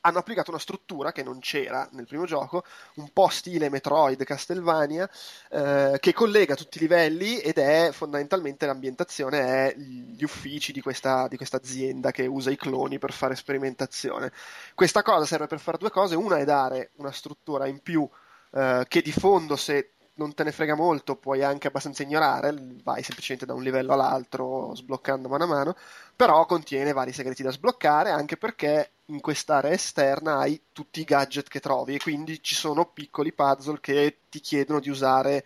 hanno applicato una struttura che non c'era nel primo gioco, un po' stile Metroid, Castlevania, che collega tutti i livelli, ed è fondamentalmente l'ambientazione è gli uffici di questa azienda che usa i cloni per fare sperimentazione. Questa cosa serve per fare due cose: una è dare una struttura in più che di fondo, se non te ne frega molto, puoi anche abbastanza ignorare, vai semplicemente da un livello all'altro sbloccando mano a mano, però contiene vari segreti da sbloccare, anche perché in quest'area esterna hai tutti i gadget che trovi, e quindi ci sono piccoli puzzle che ti chiedono di usare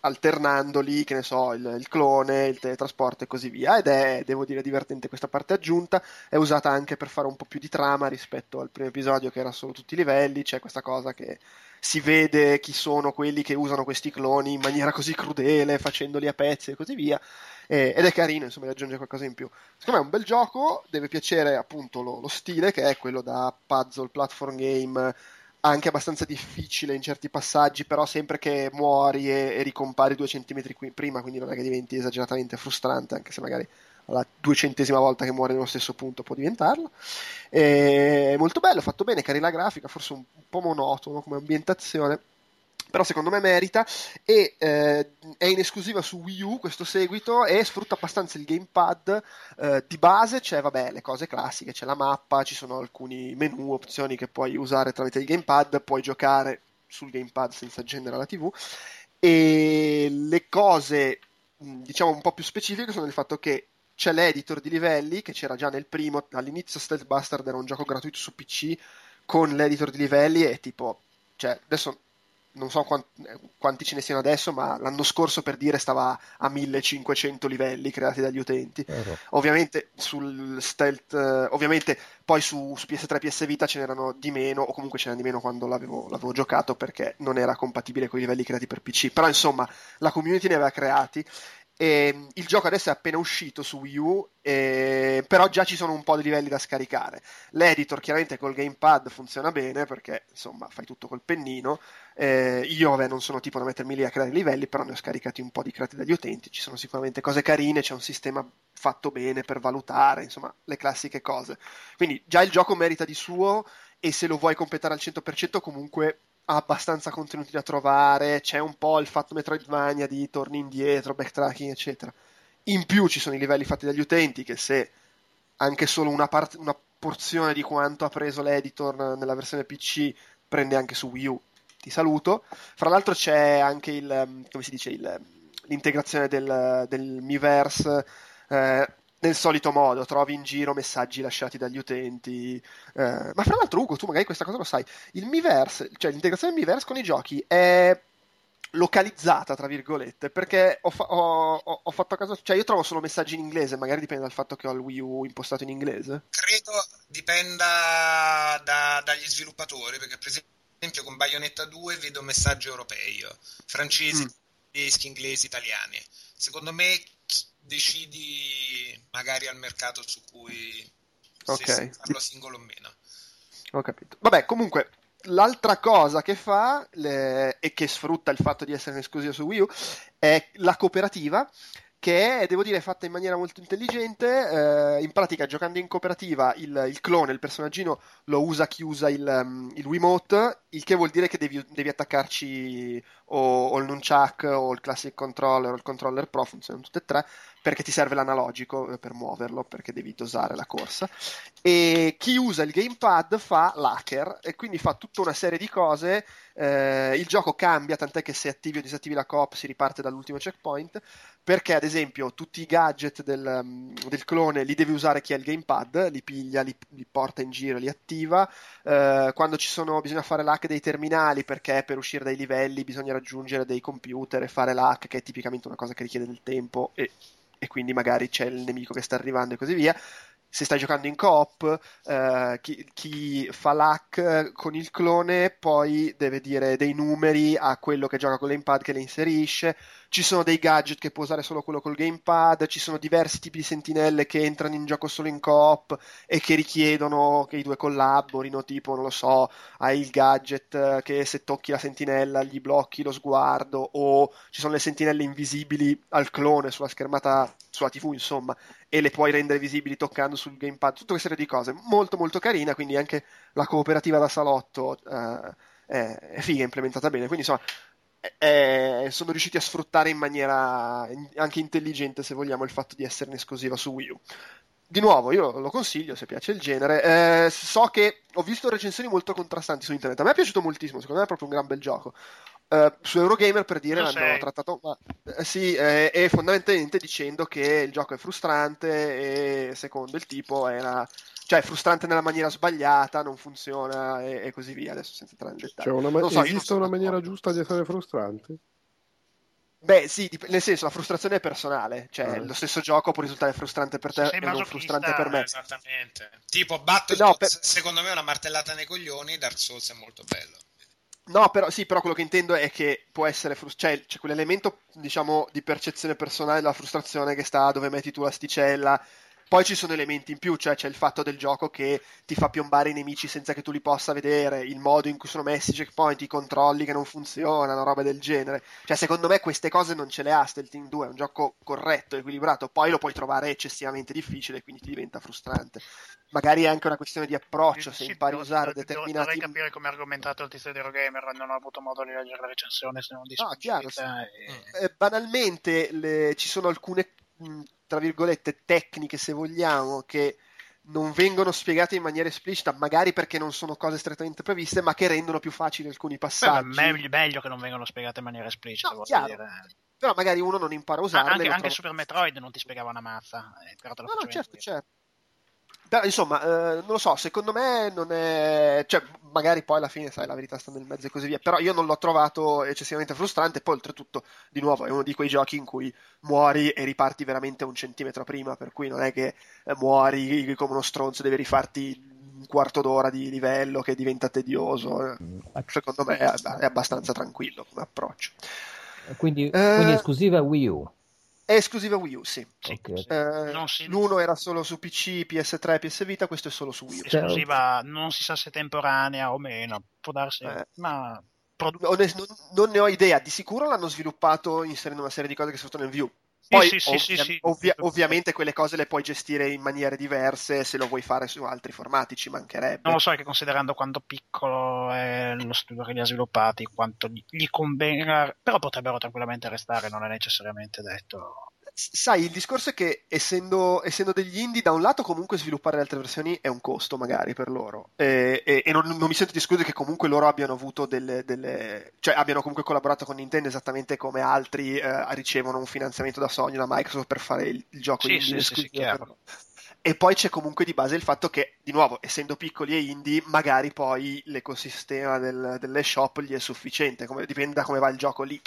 alternandoli, che ne so, il clone, il teletrasporto e così via, ed è, devo dire, divertente questa parte aggiunta. È usata anche per fare un po' più di trama rispetto al primo episodio, che era solo tutti i livelli. C'è questa cosa che si vede chi sono quelli che usano questi cloni in maniera così crudele, facendoli a pezzi e così via, ed è carino, insomma, aggiunge qualcosa in più. Secondo me è un bel gioco, deve piacere appunto lo stile, che è quello da puzzle platform game, anche abbastanza difficile in certi passaggi, però sempre che muori e ricompari 2 centimetri prima, quindi non è che diventi esageratamente frustrante, anche se magari alla 200ª volta che muore nello stesso punto può diventarlo. È molto bello, fatto bene, carina la grafica, forse un po' monotono come ambientazione, però secondo me merita, e è in esclusiva su Wii U questo seguito e sfrutta abbastanza il gamepad. Di base c'è, vabbè, le cose classiche, c'è la mappa, ci sono alcuni menu, opzioni che puoi usare tramite il gamepad, puoi giocare sul gamepad senza accendere la TV, e le cose diciamo un po' più specifiche sono il fatto che c'è l'editor di livelli che c'era già nel primo. All'inizio Stealth Bastard era un gioco gratuito su PC con l'editor di livelli e tipo, cioè, adesso non so quanti ce ne siano adesso, ma l'anno scorso, per dire, stava a 1500 livelli creati dagli utenti. Ovviamente sul Stealth, ovviamente poi su PS3 PS Vita ce n'erano di meno, o comunque c'erano di meno quando l'avevo giocato, perché non era compatibile con i livelli creati per PC, però insomma la community ne aveva creati. E il gioco adesso è appena uscito su Wii U, però già ci sono un po' di livelli da scaricare. L'editor chiaramente col gamepad funziona bene, perché insomma fai tutto col pennino. Io non sono tipo da mettermi lì a creare livelli, però ne ho scaricati un po' di creati dagli utenti. Ci sono sicuramente cose carine, c'è un sistema fatto bene per valutare, insomma le classiche cose. Quindi già il gioco merita di suo, e se lo vuoi completare al 100% comunque ha abbastanza contenuti da trovare. C'è un po' il fatto Metroidvania di torni indietro, backtracking, eccetera. In più ci sono i livelli fatti dagli utenti, che se anche solo una porzione di quanto ha preso l'editor nella versione PC prende anche su Wii U, ti saluto. Fra l'altro c'è anche l'integrazione del Miiverse, nel solito modo, trovi in giro messaggi lasciati dagli utenti. Ma fra l'altro, Ugo, tu magari questa cosa lo sai, il Miiverse, cioè l'integrazione del Miiverse con i giochi è localizzata, tra virgolette, perché ho fatto caso, cioè io trovo solo messaggi in inglese, magari dipende dal fatto che ho il Wii U impostato in inglese. Credo dipenda dagli sviluppatori, perché per esempio con Bayonetta 2 vedo messaggi europei, francesi, tedeschi, inglesi, italiani. Secondo me decidi magari al mercato su cui se farlo singolo o meno. Ho capito. Vabbè, comunque l'altra cosa che fa e che sfrutta il fatto di essere in esclusiva su Wii U è la cooperativa, che è, devo dire, fatta in maniera molto intelligente. In pratica, giocando in cooperativa, il clone, il personaggino, lo usa chi usa il Wiimote, il che vuol dire che devi attaccarci o il nunchuck o il classic controller o il controller pro, funzionano tutte e tre, perché ti serve l'analogico per muoverlo, perché devi dosare la corsa. E chi usa il gamepad fa l'hacker, e quindi fa tutta una serie di cose. Il gioco cambia, tant'è che se attivi o disattivi la coop si riparte dall'ultimo checkpoint, perché ad esempio tutti i gadget del clone li deve usare chi ha il gamepad, li piglia, li porta in giro, li attiva. Quando bisogna fare l'hack dei terminali, perché per uscire dai livelli bisogna raggiungere dei computer e fare l'hack, che è tipicamente una cosa che richiede del tempo, e quindi magari c'è il nemico che sta arrivando e così via. Se stai giocando in coop, chi fa l'hack con il clone poi deve dire dei numeri a quello che gioca con il gamepad, che le inserisce. Ci sono dei gadget che può usare solo quello col gamepad, ci sono diversi tipi di sentinelle che entrano in gioco solo in coop e che richiedono che i due collaborino, tipo, non lo so, hai il gadget che se tocchi la sentinella gli blocchi lo sguardo, o ci sono le sentinelle invisibili al clone sulla schermata, sulla TV, insomma, e le puoi rendere visibili toccando sul gamepad. Tutta una serie di cose molto molto carina, quindi anche la cooperativa da salotto è figa, è implementata bene, quindi insomma sono riusciti a sfruttare in maniera anche intelligente, se vogliamo, il fatto di essere in esclusiva su Wii U. Di nuovo, io lo consiglio se piace il genere. So che ho visto recensioni molto contrastanti su internet, a me è piaciuto moltissimo, secondo me è proprio un gran bel gioco. Su Eurogamer, per dire, l'hanno trattato e fondamentalmente dicendo che il gioco è frustrante, e secondo il tipo cioè è frustrante nella maniera sbagliata, non funziona e così via. Adesso senza entrare in dettagli, cioè esiste una maniera giusta di essere frustrante? Beh sì, nel senso, la frustrazione è personale, cioè lo stesso gioco può risultare frustrante per te e non frustrante per me. Esattamente, tipo secondo me è una martellata nei coglioni. Dark Souls è molto bello. No, però quello che intendo è che può essere c'è quell'elemento, diciamo, di percezione personale della frustrazione, che sta dove metti tu l'asticella, Poi ci sono elementi in più, cioè c'è il fatto del gioco che ti fa piombare i nemici senza che tu li possa vedere, il modo in cui sono messi i checkpoint, i controlli che non funzionano, roba del genere. Cioè secondo me queste cose non ce le ha Stealth Team 2, è un gioco corretto, equilibrato, poi lo puoi trovare eccessivamente difficile, quindi ti diventa frustrante. Magari è anche una questione di approccio, se impari a usare determinati... Vorrei capire come ha argomentato il tizio di Eurogamer, non ho avuto modo di leggere la recensione, se non di specificità. Banalmente ci sono alcune, tra virgolette, tecniche, se vogliamo, che non vengono spiegate in maniera esplicita, magari perché non sono cose strettamente previste, ma che rendono più facili alcuni passaggi. Meglio che non vengano spiegate in maniera esplicita, voglio dire... Però magari uno non impara a usarle. Anche Super Metroid non ti spiegava una mazza. Certo. Però, insomma, non lo so, secondo me non è... Cioè, magari poi alla fine, sai, la verità sta nel mezzo e così via, però io non l'ho trovato eccessivamente frustrante. Poi oltretutto, di nuovo, è uno di quei giochi in cui muori e riparti veramente un centimetro prima, per cui non è che muori come uno stronzo, devi rifarti un quarto d'ora di livello che diventa tedioso. Secondo me è abbastanza tranquillo come approccio. Quindi esclusiva Wii U? È esclusiva Wii U, sì. Okay. L'uno era solo su PC, PS3, PS Vita, questo è solo su Wii U. Esclusiva, non si sa se temporanea o meno, può darsi, ma... Non ne ho idea, di sicuro l'hanno sviluppato inserendo una serie di cose che sono state nel Wii U. Poi ovviamente quelle cose le puoi gestire in maniere diverse se lo vuoi fare su altri formati, ci mancherebbe. Non lo so, che considerando quanto piccolo è lo studio che li ha sviluppati, quanto gli convenga, però potrebbero tranquillamente restare, non è necessariamente detto. Sai, il discorso è che essendo degli indie, da un lato comunque sviluppare le altre versioni è un costo magari per loro, e non mi sento di escludere che comunque loro abbiano avuto cioè abbiano comunque collaborato con Nintendo, esattamente come altri ricevono un finanziamento da Sony, da Microsoft, per fare il gioco indie. Sì, chiaro. E poi c'è comunque di base il fatto che, di nuovo, essendo piccoli e indie, magari poi l'ecosistema delle shop gli è sufficiente, dipende da come va il gioco lì.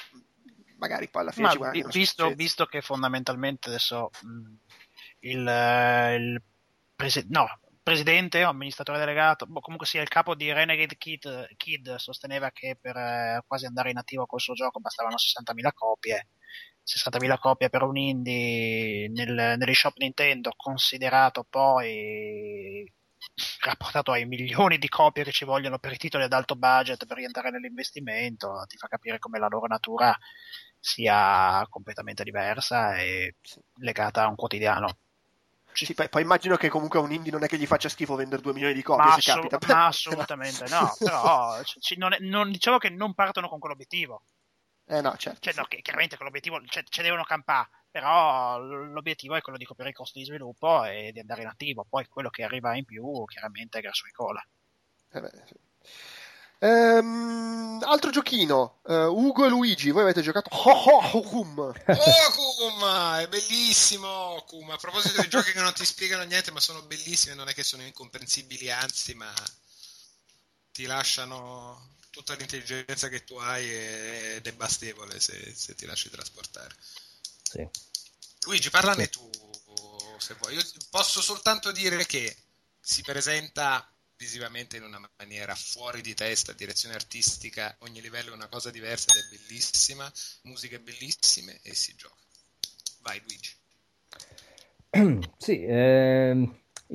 Magari poi alla fine ci guardiamo. Visto che fondamentalmente adesso il presidente o amministratore delegato, comunque sia il capo di Renegade Kid sosteneva che per quasi andare in attivo col suo gioco bastavano 60.000 copie per un indie nelle shop Nintendo, considerato poi rapportato ai milioni di copie che ci vogliono per i titoli ad alto budget per rientrare nell'investimento, ti fa capire come la loro natura sia completamente diversa e legata a un quotidiano. Sì, poi immagino che comunque un indie non è che gli faccia schifo vendere 2 milioni di copie, capita. Ma assolutamente no, però diciamo che non partono con quell'obiettivo. No, certo. Cioè, no, chiaramente quell'obiettivo ci devono campare, però l'obiettivo è quello di coprire i costi di sviluppo e di andare in attivo, poi quello che arriva in più chiaramente è grasso di cola. Sì. Altro giochino, Ugo e Luigi, voi avete giocato Kuma, è bellissimo Kuma. A proposito dei giochi che non ti spiegano niente ma sono bellissimi, non è che sono incomprensibili, anzi, ma ti lasciano tutta l'intelligenza che tu hai ed è bastevole se ti lasci trasportare. Sì. Luigi, parlane tu se vuoi. Io posso soltanto dire che si presenta visivamente in una maniera fuori di testa, direzione artistica, ogni livello è una cosa diversa ed è bellissima, musiche bellissime e si gioca. Vai Luigi. Sì,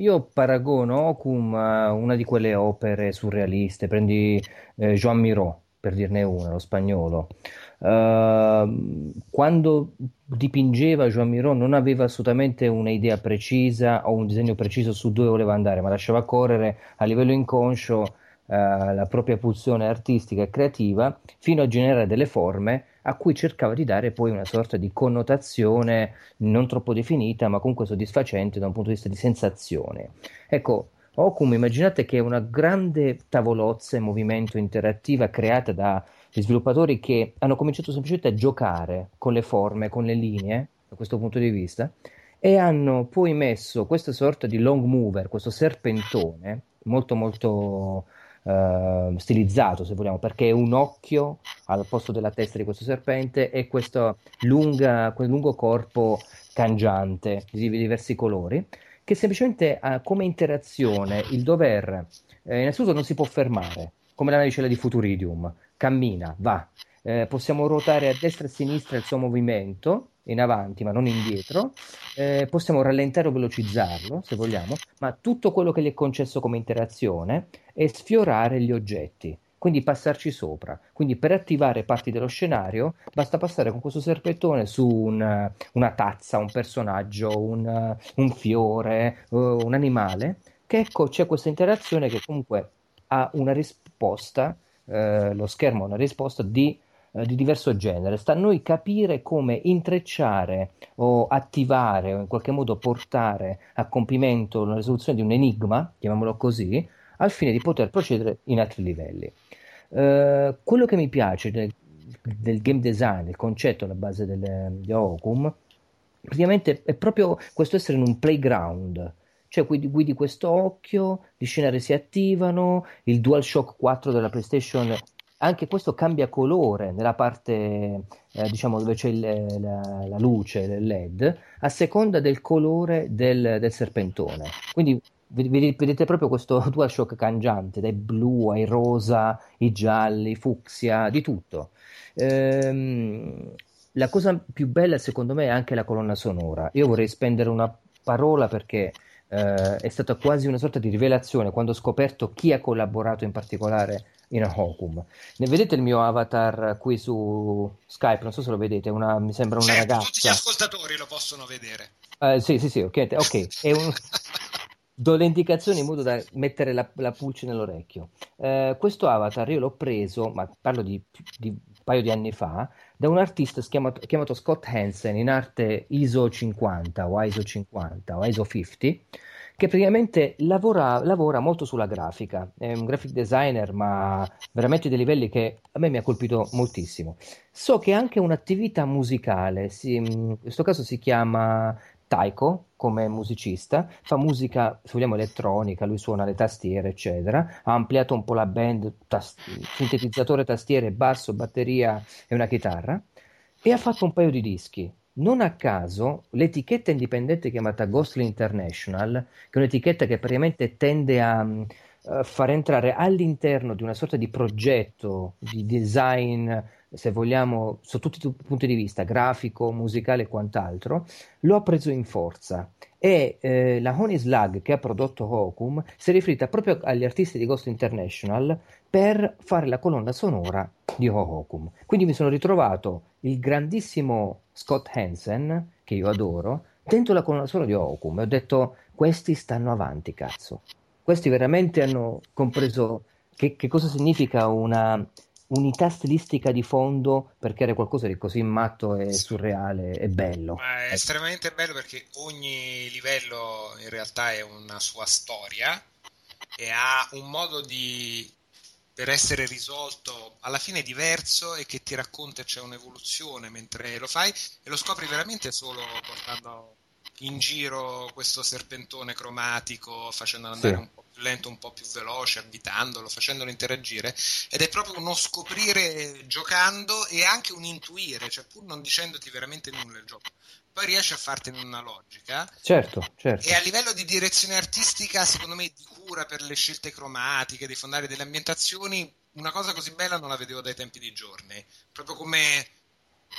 io paragono Occum a una di quelle opere surrealiste, prendi Joan Miró, per dirne una, lo spagnolo. Quando dipingeva Joan Miró non aveva assolutamente un'idea precisa o un disegno preciso su dove voleva andare, ma lasciava correre a livello inconscio la propria pulsione artistica e creativa fino a generare delle forme a cui cercava di dare poi una sorta di connotazione non troppo definita, ma comunque soddisfacente da un punto di vista di sensazione. Ecco, Occum, immaginate che è una grande tavolozza in movimento interattiva creata da sviluppatori che hanno cominciato semplicemente a giocare con le forme, con le linee, da questo punto di vista, e hanno poi messo questa sorta di long mover, questo serpentone, molto molto... stilizzato, se vogliamo, perché è un occhio al posto della testa di questo serpente e questo lungo corpo cangiante di diversi colori, che semplicemente ha come interazione il dover, innanzitutto non si può fermare, come la navicella di Futuridium, cammina, va, possiamo ruotare a destra e a sinistra il suo movimento, in avanti ma non indietro, possiamo rallentare o velocizzarlo se vogliamo, ma tutto quello che gli è concesso come interazione è sfiorare gli oggetti, quindi passarci sopra. Quindi per attivare parti dello scenario basta passare con questo serpettone su una tazza, un personaggio, un fiore, un animale, che ecco c'è questa interazione che comunque ha una risposta, lo schermo ha una risposta di diverso genere. Sta a noi capire come intrecciare o attivare o in qualche modo portare a compimento la risoluzione di un enigma, chiamiamolo così, al fine di poter procedere in altri livelli. Quello che mi piace del game design, il concetto alla base di Occum, praticamente è proprio questo essere in un playground, cioè guidi questo occhio, gli scenari si attivano, il DualShock 4 della PlayStation, anche questo cambia colore nella parte diciamo dove c'è la luce, il LED, a seconda del colore del serpentone. Quindi vedete proprio questo DualShock cangiante, dai blu ai rosa, i gialli, fucsia, di tutto. La cosa più bella secondo me è anche la colonna sonora. Io vorrei spendere una parola perché è stata quasi una sorta di rivelazione quando ho scoperto chi ha collaborato in particolare in Occum. Ne vedete il mio avatar qui su Skype, non so se lo vedete, mi sembra una ragazza. Tutti gli ascoltatori lo possono vedere. Sì, ok. È un... Do le indicazioni in modo da mettere la pulce nell'orecchio. Questo avatar io l'ho preso, ma parlo di un paio di anni fa, da un artista chiamato Scott Hansen, in arte ISO 50 o ISO 50 o ISO 50, che praticamente lavora molto sulla grafica. È un graphic designer, ma veramente dei livelli che a me mi ha colpito moltissimo. So che anche un'attività musicale, in questo caso si chiama... Taiko, come musicista, fa musica, se vogliamo, elettronica, lui suona le tastiere, eccetera, ha ampliato un po' la band, sintetizzatore, tastiere, basso, batteria e una chitarra, e ha fatto un paio di dischi. Non a caso l'etichetta indipendente chiamata Ghostly International, che è un'etichetta che praticamente tende a far entrare all'interno di una sorta di progetto di design, se vogliamo, su tutti i punti di vista, grafico, musicale e quant'altro, lo ha preso in forza. E la Honey Slug, che ha prodotto Occum, si è riferita proprio agli artisti di Ghost International per fare la colonna sonora di Occum. Quindi mi sono ritrovato il grandissimo Scott Hansen, che io adoro, dentro la colonna sonora di Occum, e ho detto: questi stanno avanti, cazzo. Questi veramente hanno compreso che cosa significa una... unità stilistica di fondo per creare qualcosa di così matto e surreale e bello. Ma è estremamente bello perché ogni livello in realtà è una sua storia e ha un modo per essere risolto alla fine diverso e che ti racconta, c'è un'evoluzione mentre lo fai, e lo scopri veramente solo portando in giro questo serpentone cromatico, facendolo andare un po' più lento, un po' più veloce, avvitandolo, facendolo interagire, ed è proprio uno scoprire giocando e anche un intuire, cioè pur non dicendoti veramente nulla il gioco, poi riesci a fartene una logica. Certo. E a livello di direzione artistica, secondo me, di cura per le scelte cromatiche, di fondare delle ambientazioni, una cosa così bella non la vedevo dai tempi di Journey, proprio come...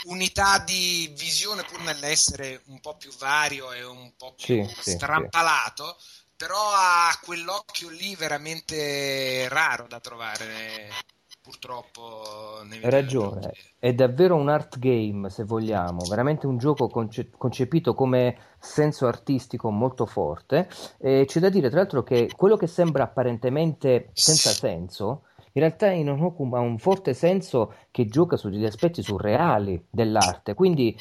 unità di visione pur nell'essere un po' più vario e un po' più strampalato, però ha quell'occhio lì veramente raro da trovare, purtroppo. Hai ragione, è davvero un art game, se vogliamo, veramente un gioco concepito come senso artistico molto forte, e c'è da dire tra l'altro che quello che sembra apparentemente senza senso in realtà in Occum ha un forte senso che gioca su degli aspetti surreali dell'arte. Quindi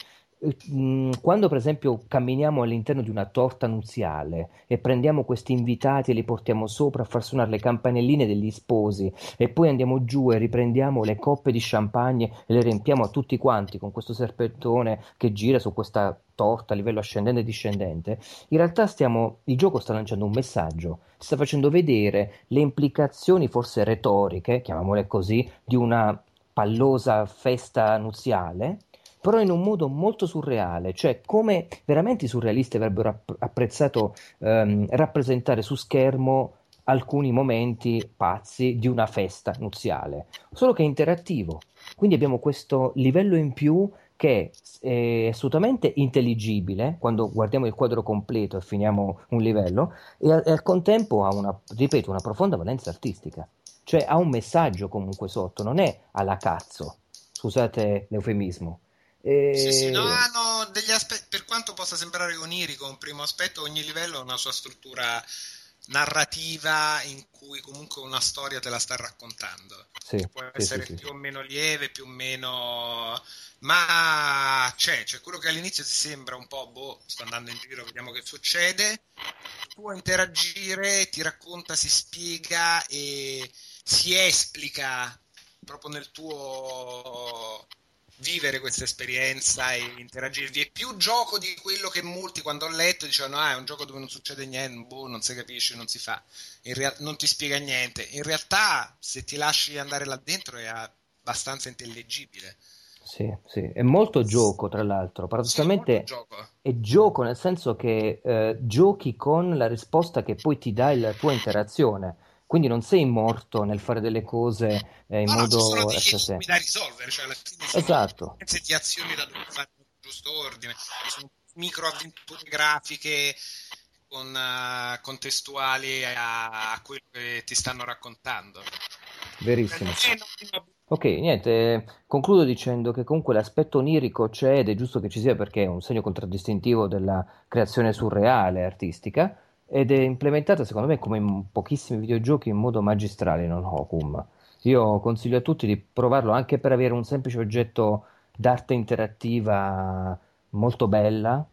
quando per esempio camminiamo all'interno di una torta nuziale e prendiamo questi invitati e li portiamo sopra a far suonare le campanelline degli sposi, e poi andiamo giù e riprendiamo le coppe di champagne e le riempiamo a tutti quanti con questo serpentone che gira su questa torta a livello ascendente e discendente, in realtà il gioco sta lanciando un messaggio, sta facendo vedere le implicazioni forse retoriche, chiamiamole così, di una pallosa festa nuziale, però in un modo molto surreale, cioè come veramente i surrealisti avrebbero apprezzato rappresentare su schermo alcuni momenti pazzi di una festa nuziale, solo che è interattivo. Quindi abbiamo questo livello in più che è assolutamente intelligibile quando guardiamo il quadro completo e finiamo un livello, e al contempo ha una, ripeto, una profonda valenza artistica, cioè ha un messaggio comunque sotto, non è alla cazzo, scusate l'eufemismo. Sì, sì, no, hanno degli aspetti, per quanto possa sembrare onirico un primo aspetto, ogni livello ha una sua struttura narrativa in cui comunque una storia te la sta raccontando, sì, può essere più o meno lieve, più o meno, ma c'è quello che all'inizio ti sembra un po' sto andando in giro, vediamo che succede, può interagire, ti racconta, si spiega e si esplica proprio nel tuo vivere questa esperienza e interagirvi. È più gioco di quello che molti, quando ho letto, dicevano è un gioco dove non succede niente, non si capisce, non si fa, non ti spiega niente. In realtà, se ti lasci andare là dentro, è abbastanza intelligibile. Sì, sì, è molto gioco, tra l'altro, paradossalmente sì, è gioco nel senso che giochi con la risposta che poi ti dà la tua interazione. Quindi non sei morto nel fare delle cose in modo... sono dei ritmi da risolvere, cioè alla fine sono di azioni da dover fare in giusto ordine, sono micro avventure grafiche con contestuali a quello che ti stanno raccontando. Verissimo. Ok, niente, concludo dicendo che comunque l'aspetto onirico c'è ed è giusto che ci sia, perché è un segno contraddistintivo della creazione surreale artistica, ed è implementata secondo me come in pochissimi videogiochi in modo magistrale in Honhokum. Io consiglio a tutti di provarlo anche per avere un semplice oggetto d'arte interattiva molto bella,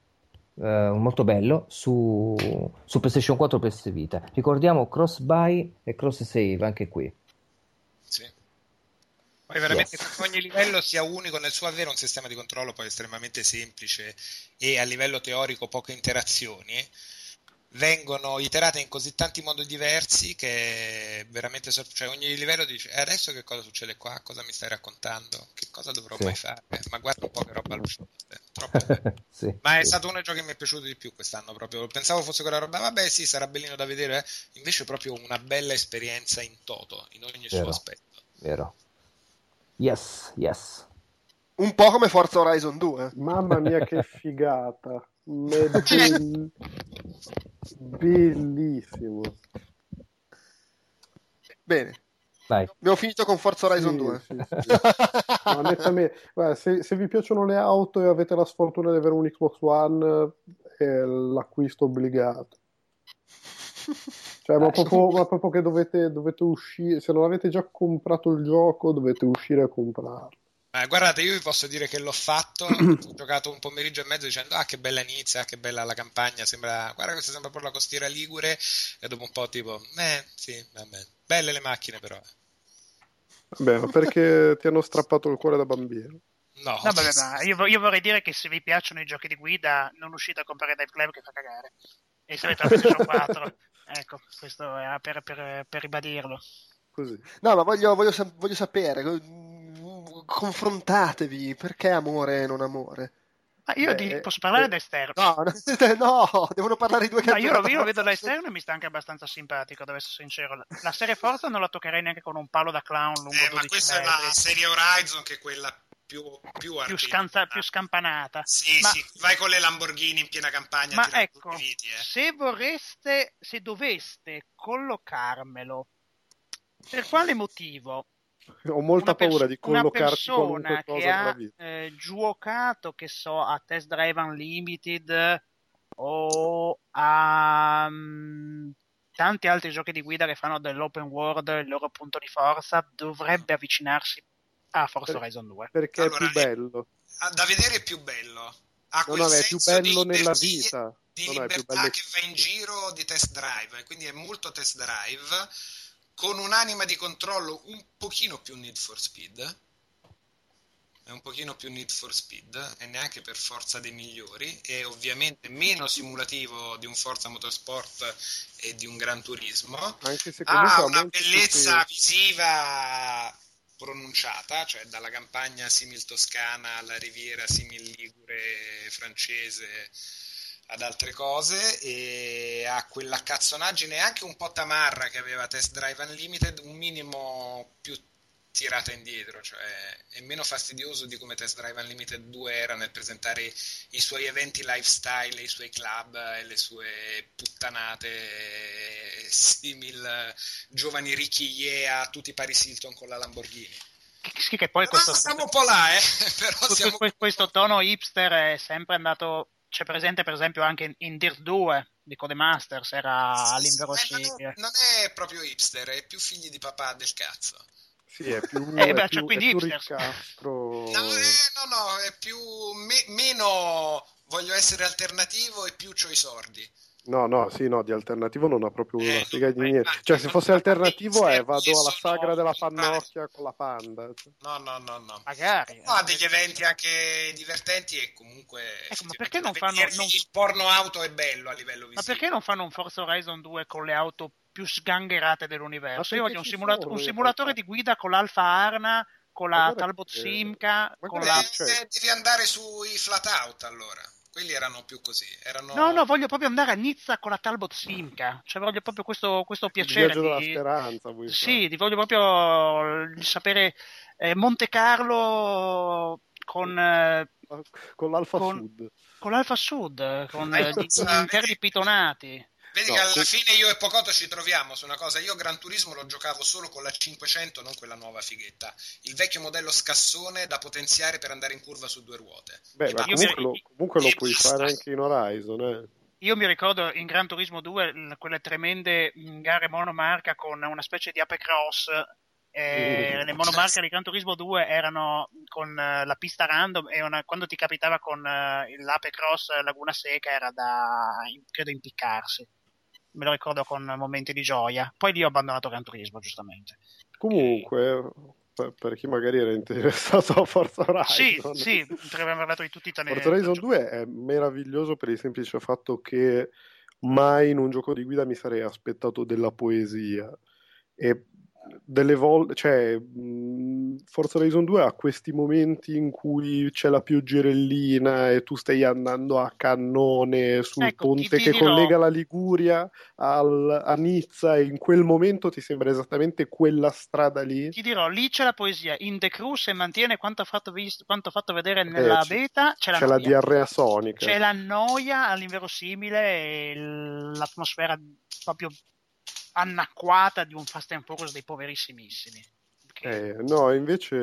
molto bello, su PlayStation 4 e PS Vita. Ricordiamo cross buy e cross save anche qui. Sì. Poi veramente ogni livello sia unico nel suo avere un sistema di controllo poi estremamente semplice e a livello teorico poche interazioni. Vengono iterate in così tanti modi diversi che veramente cioè ogni livello dice adesso che cosa succede qua, cosa mi stai raccontando, che cosa dovrò mai fare, ma guarda un po' che roba allucinante, troppo ma è stato uno dei giochi che mi è piaciuto di più quest'anno, proprio pensavo fosse quella roba, vabbè sì, sarà bellino da vedere, invece è proprio una bella esperienza in toto, in ogni suo aspetto. Vero. Yes. Un po' come Forza Horizon 2. Mamma mia che figata. Bellissimo. Bene. Vai. Abbiamo finito con Forza Horizon 2. Sì. No, nettamente. Guarda, se vi piacciono le auto e avete la sfortuna di avere un Xbox One, è l'acquisto obbligato. Cioè, ma proprio che dovete uscire. Se non avete già comprato il gioco, dovete uscire a comprarlo. Guardate, io vi posso dire che l'ho fatto, ho giocato un pomeriggio e mezzo dicendo che bella Nizza, che bella la campagna, questa sembra proprio la costiera ligure, e dopo un po' tipo belle le macchine però. Vabbè, perché ti hanno strappato il cuore da bambino. No, vabbè, io vorrei dire che se vi piacciono i giochi di guida non uscite a comprare Dive Club che fa cagare, e se avete la PlayStation 4, ecco, questo è per ribadirlo. Così. No, ma voglio sapere, confrontatevi, perché amore e non amore? Ma io posso parlare da esterno? No, devono parlare i due. No, io lo vedo da esterno e mi sta anche abbastanza simpatico, devo essere sincero. La serie Forza non la toccherei neanche con un palo da clown lungo 12 metri. Ma questa è la serie Horizon, che è quella più scampanata. Sì, ma, sì, vai con le Lamborghini in piena campagna. Ma ecco, se doveste collocarmelo, per quale motivo? Ho molta paura di collocarti qualunque cosa nella vita. Giocato, che so, a Test Drive Unlimited o a tanti altri giochi di guida che fanno dell'open world il loro punto di forza, dovrebbe avvicinarsi a Forza Horizon 2. Perché allora, è più bello. Da vedere è più bello. No, è più bello nella vita. Di libertà che va in giro di Test Drive, quindi è molto Test Drive, con un'anima di controllo un pochino più Need for Speed, e neanche per forza dei migliori, e ovviamente meno simulativo di un Forza Motorsport e di un Gran Turismo, anche se una bellezza visiva pronunciata, cioè dalla campagna simil toscana alla riviera simil ligure francese ad altre cose, e a quella cazzonaggine anche un po' tamarra che aveva Test Drive Unlimited, un minimo più tirata indietro, cioè è meno fastidioso di come Test Drive Unlimited 2 era nel presentare i suoi eventi lifestyle, i suoi club e le sue puttanate simil giovani ricchi a tutti i Paris Hilton con la Lamborghini. Sì, che poi questo... siamo un po' là, però siamo... questo tono hipster è sempre andato, c'è presente per esempio anche in Dirt 2 di Codemasters, era all'inverosimile. Non è proprio hipster, è più figli di papà del cazzo. Sì, è più, beh, più, quindi è più ricastro. No, è più meno voglio essere alternativo e più c'ho i sordi. No, di alternativo non ha proprio una figa di niente. Cioè, se fosse alternativo vado alla sagra della pannocchia con la panda. No. Magari. No, ha degli eventi anche divertenti e comunque... Ecco, ma perché non fanno... Il porno auto è bello a livello visivo. Ma perché non fanno un Forza Horizon 2 con le auto più sgangherate dell'universo? Io voglio un simulatore di guida con l'Alfa Arna, con la Talbot Simca, con la... Devi andare sui flat out, allora. Quelli erano più così. No, voglio proprio andare a Nizza con la Talbot Simca. Cioè, voglio proprio questo piacere. Il viaggio della speranza. Sì, voglio proprio sapere Monte Carlo con l'Alfa Sud. Con l'Alfa Sud, con gli interni pitonati. Vedi che alla fine io e Pocotto ci troviamo su una cosa. Io Gran Turismo lo giocavo solo con la 500, non quella nuova fighetta. Il vecchio modello scassone da potenziare per andare in curva su due ruote. Beh, ma comunque lo puoi fare anche in Horizon, Io mi ricordo in Gran Turismo 2 quelle tremende gare monomarca con una specie di ape cross. Le monomarche di Gran Turismo 2 erano con la pista random e quando ti capitava con l'ape cross Laguna Seca era da, credo, impiccarsi. Me lo ricordo con momenti di gioia. Poi lì ho abbandonato Gran Turismo, giustamente. Comunque, per chi magari era interessato a Forza Horizon... Sì, abbiamo parlato di tutti i talenti. Forza Horizon 2 è meraviglioso per il semplice fatto che mai in un gioco di guida mi sarei aspettato della poesia. E delle volte, cioè, Forza Horizon 2 ha questi momenti in cui c'è la pioggerellina e tu stai andando a cannone sul ponte che collega la Liguria a Nizza, e in quel momento ti sembra esattamente quella strada lì. Ti dirò, lì c'è la poesia. In The Crew, se mantiene quanto fatto vedere nella beta, c'è la diarrea sonica, c'è la noia all'inverosimile e l'atmosfera proprio anacquata di un Fast and Furious dei poverissimissimi. No, invece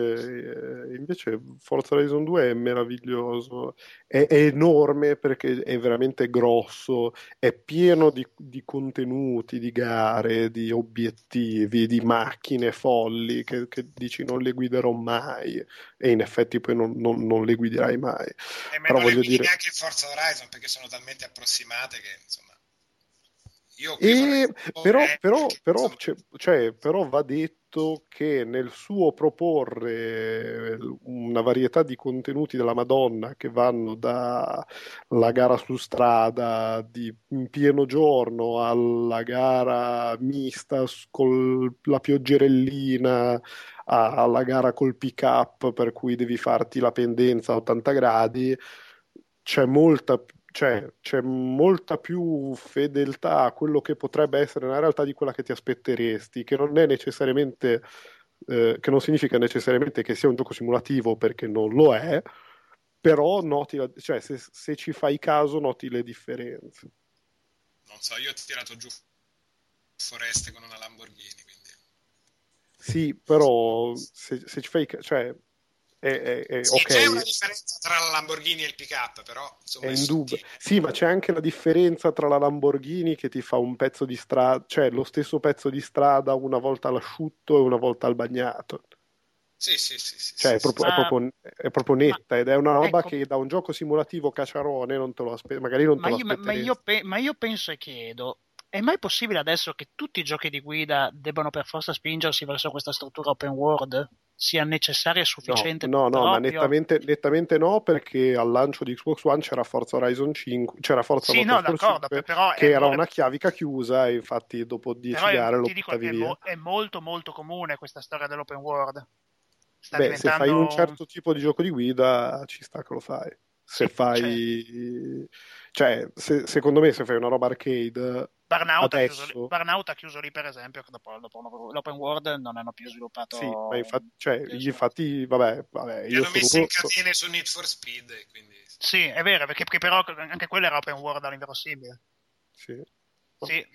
Forza Horizon 2 è meraviglioso, è enorme perché è veramente grosso, è pieno di contenuti, di gare, di obiettivi, di macchine folli che dici non le guiderò mai, e in effetti poi non le guiderai mai. E però non voglio dire neanche in Forza Horizon, perché sono talmente approssimate che insomma... Però va detto che nel suo proporre una varietà di contenuti della Madonna, che vanno dalla gara su strada in pieno giorno alla gara mista con la pioggerellina, alla gara col pick up per cui devi farti la pendenza a 80 gradi, c'è molta più fedeltà a quello che potrebbe essere una realtà di quella che ti aspetteresti, che non è necessariamente che non significa necessariamente che sia un gioco simulativo, perché non lo è, però noti se ci fai caso noti le differenze. Non so, io ho tirato giù foreste con una Lamborghini, quindi sì, però se ci fai c'è una differenza tra la Lamborghini e il pick-up, però insomma, è indubbio. Sì, ma c'è anche la differenza tra la Lamborghini che ti fa un pezzo di strada, cioè lo stesso pezzo di strada una volta all'asciutto e una volta al bagnato. Sì. Cioè, è proprio netta, ed è una roba che da un gioco simulativo cacciarone non te lo aspetti, magari non te lo aspetti. Ma io penso e chiedo: è mai possibile adesso che tutti i giochi di guida debbano per forza spingersi verso questa struttura open world? Sia necessaria e sufficiente? No, ma nettamente no, perché al lancio di Xbox One c'era Forza Horizon 5, c'era Forza Motorsport 5, però che era una chiavica chiusa, e infatti dopo 10 gare lo buttavi via. È molto molto comune questa storia dell'open world. Se fai un certo tipo di gioco di guida ci sta che lo fai. se fai, cioè, se, secondo me se fai una roba arcade, Burnout adesso... ha chiuso lì per esempio, che dopo l'open world non hanno più sviluppato. Sì, ma infatti, cioè, infatti vabbè io sono messo in catene su Need for Speed, quindi... Sì, è vero, perché però anche quello era open world all'inverosimile. Sì. Sì.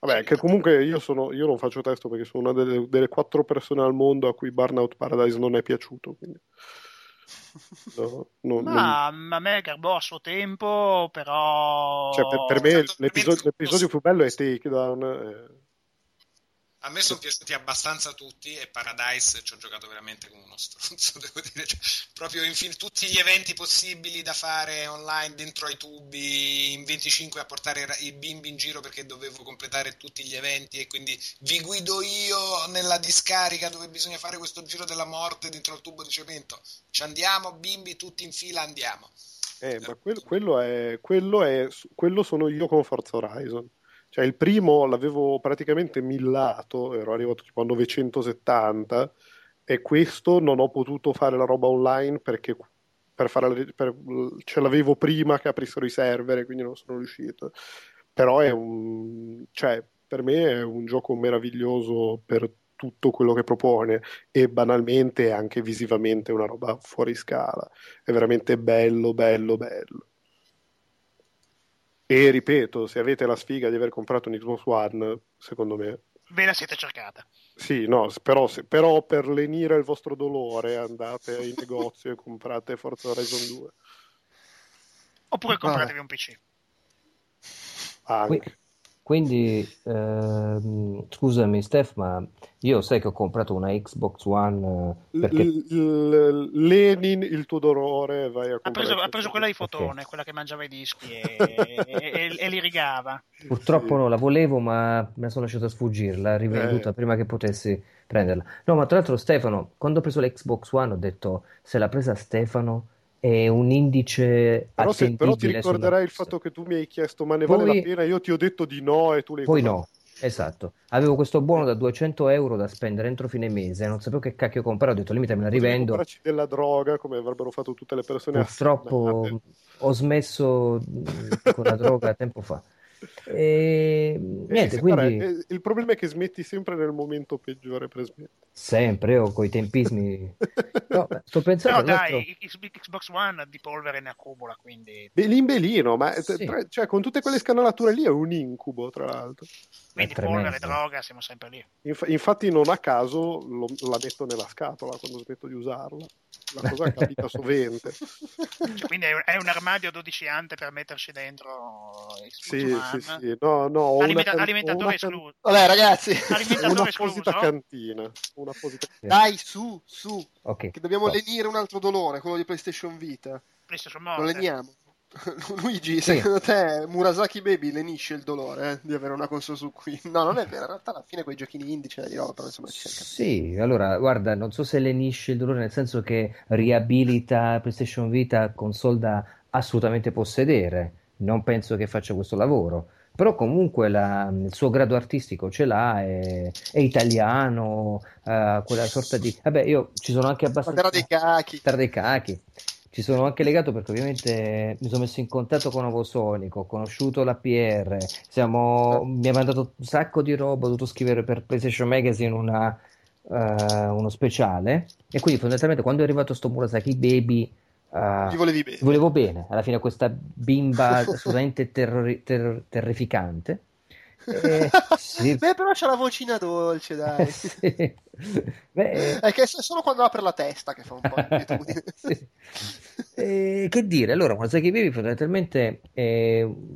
Vabbè, che comunque io non faccio testo perché sono una delle 4 persone al mondo a cui Burnout Paradise non è piaciuto, quindi... No, non... a me garbò a suo tempo, però... Cioè, per me l'episodio più bello è Takedown. A me sono piaciuti abbastanza tutti, e Paradise ci ho giocato veramente come uno stronzo, devo dire, cioè, proprio tutti gli eventi possibili da fare online, dentro ai tubi, in 25 a portare i bimbi in giro perché dovevo completare tutti gli eventi, e quindi vi guido io nella discarica dove bisogna fare questo giro della morte dentro al tubo di cemento, ci andiamo bimbi, tutti in fila, andiamo. Ma quello sono io con Forza Horizon. Cioè il primo l'avevo praticamente millato, ero arrivato tipo a 970, e questo non ho potuto fare la roba online perché ce l'avevo prima che aprissero i server, e quindi non sono riuscito. Però cioè, per me è un gioco meraviglioso per tutto quello che propone, e banalmente anche visivamente una roba fuori scala. È veramente bello, bello, bello. E ripeto, se avete la sfiga di aver comprato un Xbox One, secondo me ve la siete cercata. Sì, no, però per lenire il vostro dolore andate in negozio e comprate Forza Horizon 2. Oppure compratevi un PC. Anche. Quindi, scusami Steph, ma io sai che ho comprato una Xbox One perché... Lenin il tuo dolore, vai a comprare. Ha preso quella di Fotone, okay. Quella che mangiava i dischi e li rigava. Purtroppo sì. No, la volevo ma me la sono lasciata sfuggire, l'ha rivenduta prima che potessi prenderla. No, ma tra l'altro Stefano, quando ho preso la Xbox One ho detto, se l'ha presa Stefano... è un indice attendibile. Però ti ricorderai il fatto che tu mi hai chiesto ma ne vale la pena, io ti ho detto di no e tu l'hai... Poi no, esatto, avevo questo buono da €200 da spendere entro fine mese, non sapevo che cacchio comprare, ho detto limite me la rivendo. Comprarci della droga come avrebbero fatto tutte le persone. Purtroppo ho smesso con la droga tempo fa. Niente, quindi... Il problema è che smetti sempre nel momento peggiore per smettere. Sempre o coi tempismi. No, sto pensando. No, dai, Xbox One di polvere ne accumula, quindi. Belino, ma sì. Cioè, con tutte quelle scanalature lì è un incubo, tra l'altro. Quindi polvere, droga, siamo sempre lì. Infatti, non a caso la metto nella scatola quando smetto di usarla. La cosa capita sovente. Cioè, quindi è un armadio a 12 ante per metterci dentro. Sì. No, alimentatore escluso. Vabbè, ragazzi, alimentatore escluso. Un'apposita cantina. Dai, su. Okay. Che dobbiamo lenire un altro dolore, quello di PlayStation Vita. Lo leniamo. Luigi, secondo te Murasaki Baby lenisce il dolore di avere una console su cui... No, non è vero, in realtà alla fine quei giochini indie ce la dirò, però insomma cerca. Sì, allora, guarda, non so se lenisce il dolore nel senso che riabilita PlayStation Vita, console da assolutamente possedere, non penso che faccia questo lavoro, però comunque il suo grado artistico ce l'ha, è italiano, quella sorta di... Vabbè, io ci sono anche abbastanza... Tra dei cachi. Ci sono anche legato perché ovviamente mi sono messo in contatto con Novosonico, ho conosciuto la PR, mi ha mandato un sacco di roba, ho dovuto scrivere per PlayStation Magazine uno speciale, e quindi fondamentalmente quando è arrivato sto Murasaki Baby volevo bene, alla fine questa bimba assolutamente terrificante. Sì. Beh, però c'ha la vocina dolce, dai. Sì. Beh, è che è solo quando apre la testa che fa un po' di sì. Che dire, allora Murasaki Baby fondamentalmente è un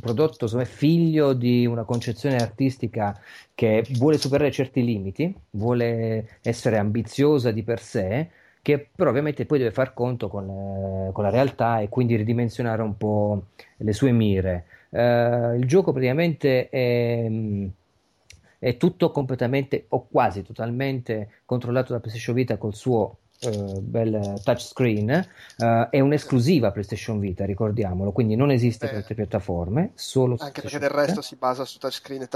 prodotto, insomma, è figlio di una concezione artistica che vuole superare certi limiti, vuole essere ambiziosa di per sé, che però ovviamente poi deve far conto con la realtà e quindi ridimensionare un po' le sue mire. Il gioco praticamente è tutto completamente o quasi totalmente controllato da PlayStation Vita col suo bel touchscreen, è un'esclusiva PlayStation Vita, ricordiamolo, quindi non esiste per altre piattaforme, solo anche perché del resto si basa su touchscreen e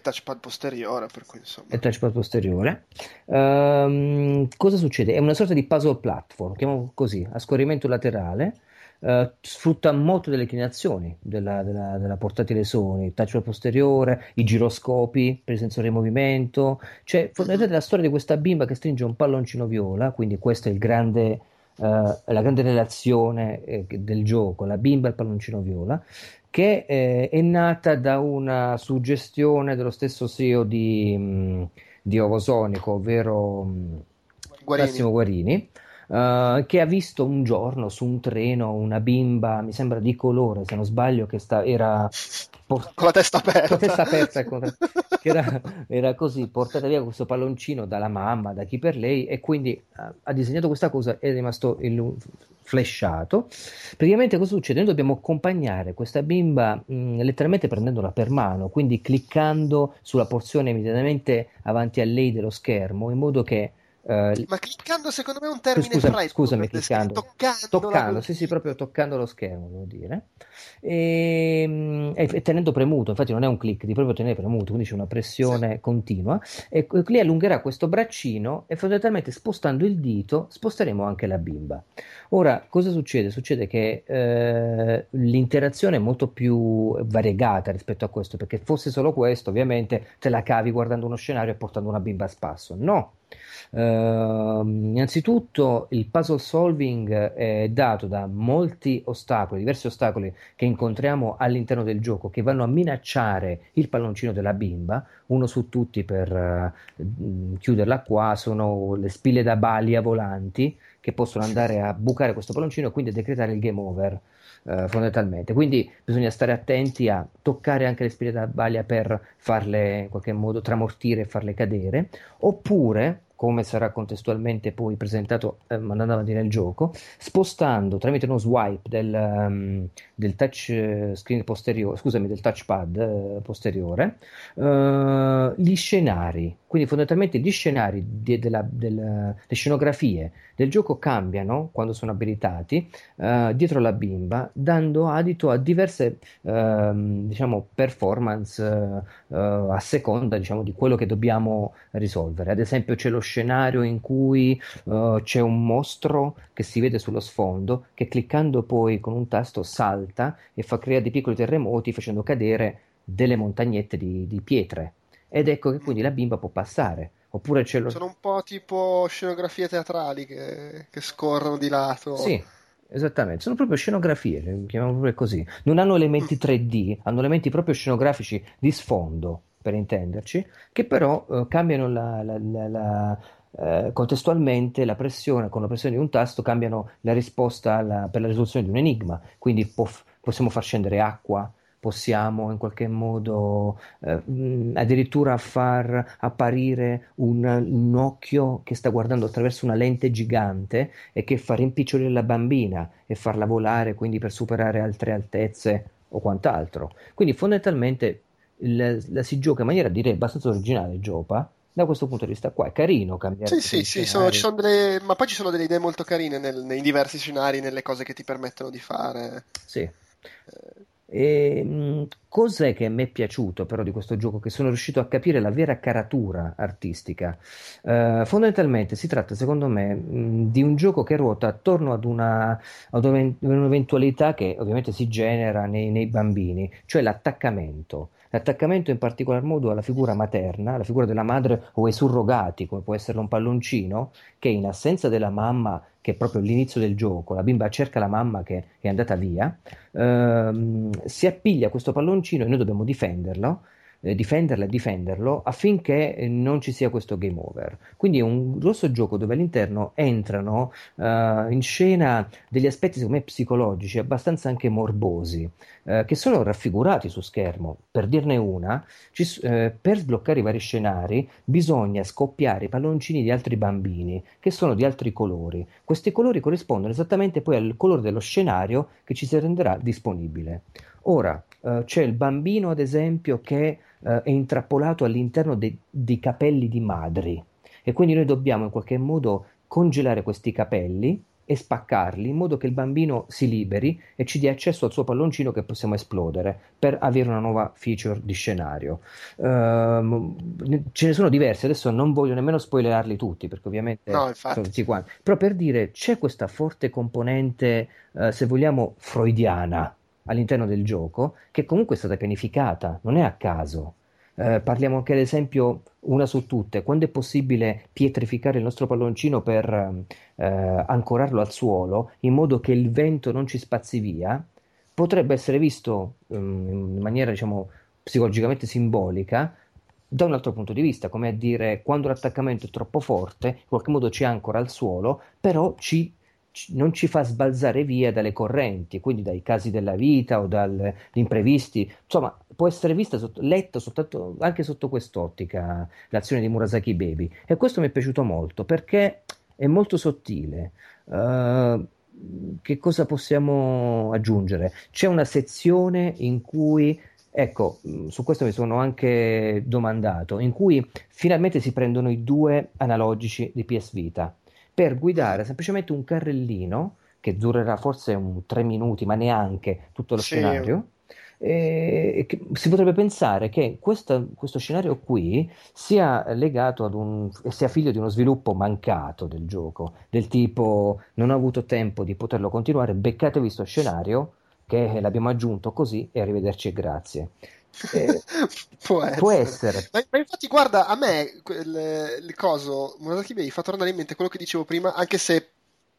touchpad posteriore, per cui insomma. E touchpad posteriore. Cosa succede? È una sorta di puzzle platform, chiamiamolo così, a scorrimento laterale. Sfrutta molto delle inclinazioni della portatile Sony, touchpad posteriore, i giroscopi per il sensore di movimento. Cioè, vedete la storia di questa bimba che stringe un palloncino viola, quindi questa è la grande relazione del gioco, la bimba e il palloncino viola, che è nata da una suggestione dello stesso CEO di Ovosonico, ovvero Massimo Guarini. Che ha visto un giorno su un treno una bimba, mi sembra di colore, se non sbaglio, che era con la testa aperta, che era così portata via questo palloncino dalla mamma, da chi per lei, e quindi ha disegnato questa cosa ed è rimasto flashato. Praticamente cosa succede? Noi dobbiamo accompagnare questa bimba letteralmente prendendola per mano, quindi cliccando sulla porzione immediatamente avanti a lei dello schermo, in modo che ma cliccando, secondo me è un termine toccando, sì, proprio toccando lo schermo, devo dire, e tenendo premuto. Infatti non è un click, di proprio tenere premuto, quindi c'è una pressione continua, e lì allungherà questo braccino e fondamentalmente spostando il dito sposteremo anche la bimba. Ora cosa succede? Succede che l'interazione è molto più variegata rispetto a questo, perché fosse solo questo ovviamente te la cavi guardando uno scenario e portando una bimba a spasso, no. Innanzitutto il puzzle solving è dato da molti ostacoli, diversi ostacoli che incontriamo all'interno del gioco, che vanno a minacciare il palloncino della bimba. Uno su tutti, per chiuderla qua, sono le spille da balia volanti che possono andare a bucare questo palloncino e quindi a decretare il game over, fondamentalmente. Quindi bisogna stare attenti a toccare anche le spille da balia per farle in qualche modo tramortire e farle cadere, oppure, come sarà contestualmente poi presentato andando avanti nel gioco, spostando tramite uno swipe del touch screen posteriore, scusami, del touchpad posteriore, gli scenari. Quindi fondamentalmente gli scenari le scenografie del gioco cambiano quando sono abilitati dietro la bimba, dando adito a diverse diciamo performance a seconda, diciamo, di quello che dobbiamo risolvere. Ad esempio c'è lo scenario in cui c'è un mostro che si vede sullo sfondo, che cliccando poi con un tasto salta e crea dei piccoli terremoti facendo cadere delle montagnette di pietre, ed ecco che quindi la bimba può passare. Oppure c'è sono un po' tipo scenografie teatrali che scorrono di lato. Sì, esattamente, sono proprio scenografie, le chiamiamo proprio così. Non hanno elementi 3D, hanno elementi proprio scenografici di sfondo, per intenderci, che però cambiano contestualmente la pressione. Con la pressione di un tasto cambiano la risposta per la risoluzione di un enigma, quindi possiamo far scendere acqua, possiamo in qualche modo addirittura far apparire un occhio che sta guardando attraverso una lente gigante e che fa rimpicciolire la bambina e farla volare, quindi per superare altre altezze o quant'altro. Quindi fondamentalmente si gioca in maniera, direi, abbastanza originale, Giopa, da questo punto di vista qua. È carino cambiare. Sì, ma poi ci sono delle idee molto carine nei diversi scenari, nelle cose che ti permettono di fare. Sì. E cos'è che mi è piaciuto però di questo gioco? Che sono riuscito a capire la vera caratura artistica. Fondamentalmente si tratta, secondo me, di un gioco che ruota attorno ad un'eventualità che ovviamente si genera nei bambini, cioè l'attaccamento. L'attaccamento in particolar modo alla figura materna, alla figura della madre o ai surrogati, come può essere un palloncino, che in assenza della mamma, che è proprio l'inizio del gioco, la bimba cerca la mamma che è andata via, si appiglia a questo palloncino e noi dobbiamo difenderlo affinché non ci sia questo game over. Quindi è un grosso gioco dove all'interno entrano in scena degli aspetti, secondo me, psicologici abbastanza anche morbosi, che sono raffigurati su schermo. Per dirne una, per sbloccare i vari scenari bisogna scoppiare i palloncini di altri bambini che sono di altri colori. Questi colori corrispondono esattamente poi al colore dello scenario che ci si renderà disponibile. Ora c'è il bambino, ad esempio, che è intrappolato all'interno di capelli di madri, e quindi noi dobbiamo in qualche modo congelare questi capelli e spaccarli in modo che il bambino si liberi e ci dia accesso al suo palloncino che possiamo esplodere per avere una nuova feature di scenario. Ce ne sono diversi, adesso non voglio nemmeno spoilerarli tutti perché ovviamente no, sono tutti quanti, però per dire c'è questa forte componente se vogliamo freudiana all'interno del gioco che comunque è stata pianificata, non è a caso. Parliamo anche ad esempio, una su tutte, quando è possibile pietrificare il nostro palloncino per ancorarlo al suolo in modo che il vento non ci spazzi via, potrebbe essere visto in maniera diciamo psicologicamente simbolica da un altro punto di vista, come a dire quando l'attaccamento è troppo forte in qualche modo ci ancora al suolo però non ci fa sbalzare via dalle correnti, quindi dai casi della vita o dagli imprevisti. Insomma, può essere vista, letta soltanto anche sotto quest'ottica l'azione di Murasaki Baby, e questo mi è piaciuto molto perché è molto sottile. Che cosa possiamo aggiungere? C'è una sezione in cui, ecco, su questo mi sono anche domandato, in cui finalmente si prendono i due analogici di PS Vita per guidare semplicemente un carrellino che durerà forse 3 minuti, ma neanche tutto lo scenario. E si potrebbe pensare che questo scenario qui sia legato sia figlio di uno sviluppo mancato del gioco, del tipo non ho avuto tempo di poterlo continuare, beccatevi questo scenario che l'abbiamo aggiunto così e arrivederci e grazie. Può essere. Ma infatti guarda, a me il coso Murasaki Bay fa tornare in mente quello che dicevo prima, anche se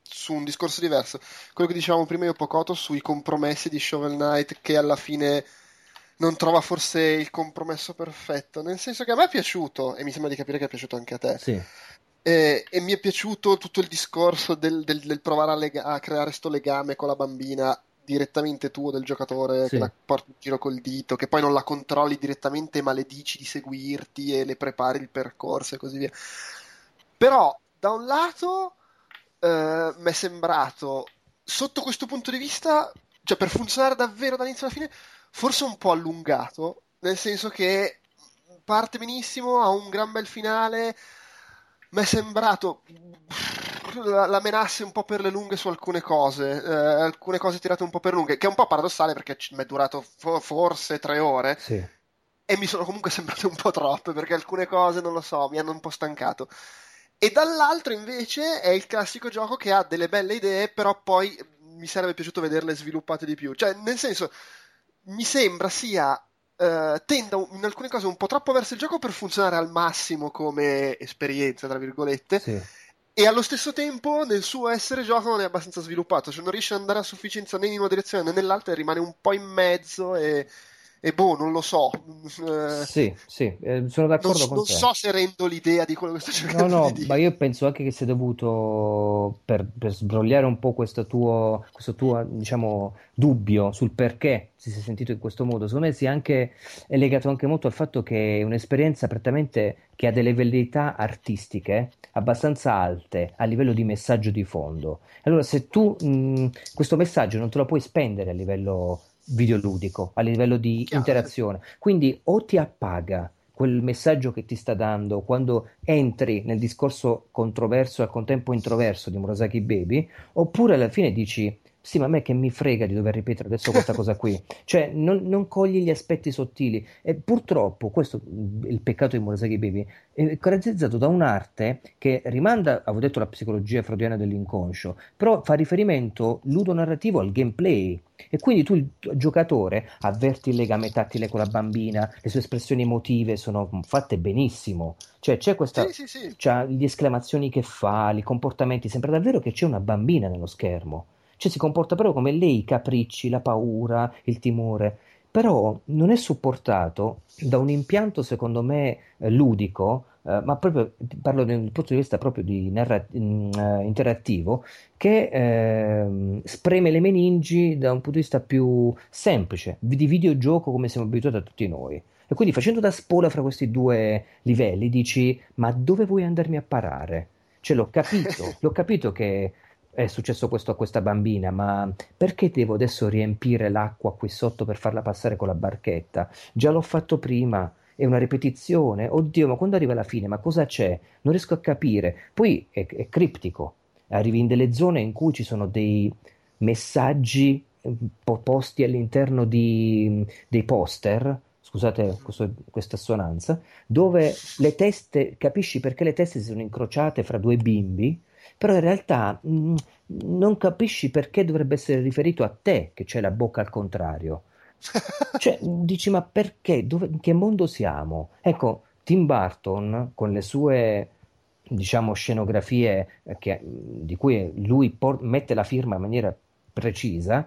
su un discorso diverso, quello che dicevamo prima io Pocoto sui compromessi di Shovel Knight, che alla fine non trova forse il compromesso perfetto, nel senso che a me è piaciuto e mi sembra di capire che è piaciuto anche a te. Sì. E mi è piaciuto tutto il discorso del provare a creare sto legame con la bambina direttamente tuo, del giocatore, sì, che la porti in giro col dito, che poi non la controlli direttamente ma le dici di seguirti e le prepari il percorso e così via. Però da un lato mi è sembrato, sotto questo punto di vista, cioè per funzionare davvero dall'inizio alla fine, forse un po' allungato, nel senso che parte benissimo, ha un gran bel finale, mi è sembrato la menasse un po' per le lunghe su alcune cose, alcune cose tirate un po' per lunghe, che è un po' paradossale perché mi è durato forse 3 ore, sì, e mi sono comunque sembrate un po' troppe perché alcune cose, non lo so, mi hanno un po' stancato. E dall'altro invece è il classico gioco che ha delle belle idee però poi mi sarebbe piaciuto vederle sviluppate di più, cioè nel senso mi sembra sia tenda in alcune cose un po' troppo verso il gioco per funzionare al massimo come esperienza, tra virgolette, sì. E allo stesso tempo nel suo essere gioco non è abbastanza sviluppato, cioè non riesce ad andare a sufficienza né in una direzione né nell'altra e rimane un po' in mezzo e boh, non lo so. Sì, sono d'accordo con te. Non so se rendo l'idea di quello che sto cercando di dire. Ma io penso anche che sia dovuto, per sbrogliare un po' questo tuo diciamo dubbio sul perché si sia sentito in questo modo, secondo me è legato anche molto al fatto che è un'esperienza prettamente che ha delle velleità artistiche abbastanza alte a livello di messaggio di fondo. Allora se tu questo messaggio non te lo puoi spendere a livello videoludico, a livello di interazione, quindi o ti appaga quel messaggio che ti sta dando quando entri nel discorso controverso e al contempo introverso di Murasaki Baby, oppure alla fine dici sì, ma a me che mi frega di dover ripetere adesso questa cosa qui, cioè non cogli gli aspetti sottili. E purtroppo questo è il peccato di Murasaki Baby, è caratterizzato da un'arte che rimanda, avevo detto, la psicologia freudiana dell'inconscio, però fa riferimento ludonarrativo al gameplay, e quindi tu, il giocatore, avverti il legame tattile con la bambina, le sue espressioni emotive sono fatte benissimo, cioè c'è questa, sì. C'ha le esclamazioni che fa, i comportamenti, sembra davvero che c'è una bambina nello schermo. Cioè si comporta proprio come lei, i capricci, la paura, il timore, però non è supportato da un impianto secondo me ludico, ma proprio parlo dal punto di vista proprio di interattivo, che spreme le meningi da un punto di vista più semplice, di videogioco come siamo abituati a tutti noi. E quindi facendo da spola fra questi due livelli dici, ma dove vuoi andarmi a parare? Cioè l'ho capito che è successo questo a questa bambina, ma perché devo adesso riempire l'acqua qui sotto per farla passare con la barchetta? Già l'ho fatto prima, è una ripetizione, oddio, ma quando arriva alla fine, ma cosa c'è? Non riesco a capire. Poi è criptico, arrivi in delle zone in cui ci sono dei messaggi posti all'interno di dei poster, scusate questa assonanza, dove le teste, capisci perché le teste si sono incrociate fra due bimbi, però in realtà non capisci perché dovrebbe essere riferito a te che c'è la bocca al contrario. Cioè, dici, ma perché? In che mondo siamo? Ecco, Tim Burton con le sue, diciamo, scenografie di cui lui mette la firma in maniera precisa,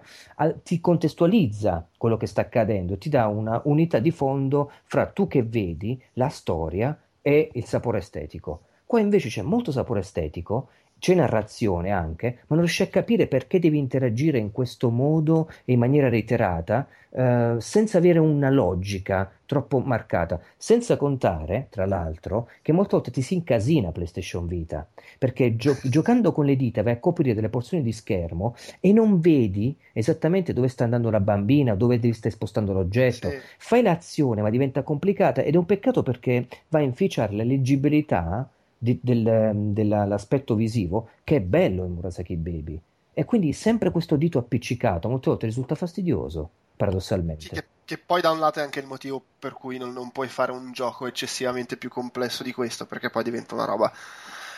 ti contestualizza quello che sta accadendo, ti dà una unità di fondo fra tu che vedi, la storia e il sapore estetico. Qua invece c'è molto sapore estetico, c'è narrazione anche, ma non riesci a capire perché devi interagire in questo modo e in maniera reiterata, senza avere una logica troppo marcata, senza contare, tra l'altro, che molte volte ti si incasina PlayStation Vita, perché giocando con le dita vai a coprire delle porzioni di schermo e non vedi esattamente dove sta andando la bambina, dove stai spostando l'oggetto, sì. Fai l'azione ma diventa complicata ed è un peccato perché va a inficiare la leggibilità dell'aspetto visivo, che è bello in Murasaki Baby, e quindi sempre questo dito appiccicato molte volte risulta fastidioso, paradossalmente. Che poi da un lato è anche il motivo per cui non puoi fare un gioco eccessivamente più complesso di questo, perché poi diventa una roba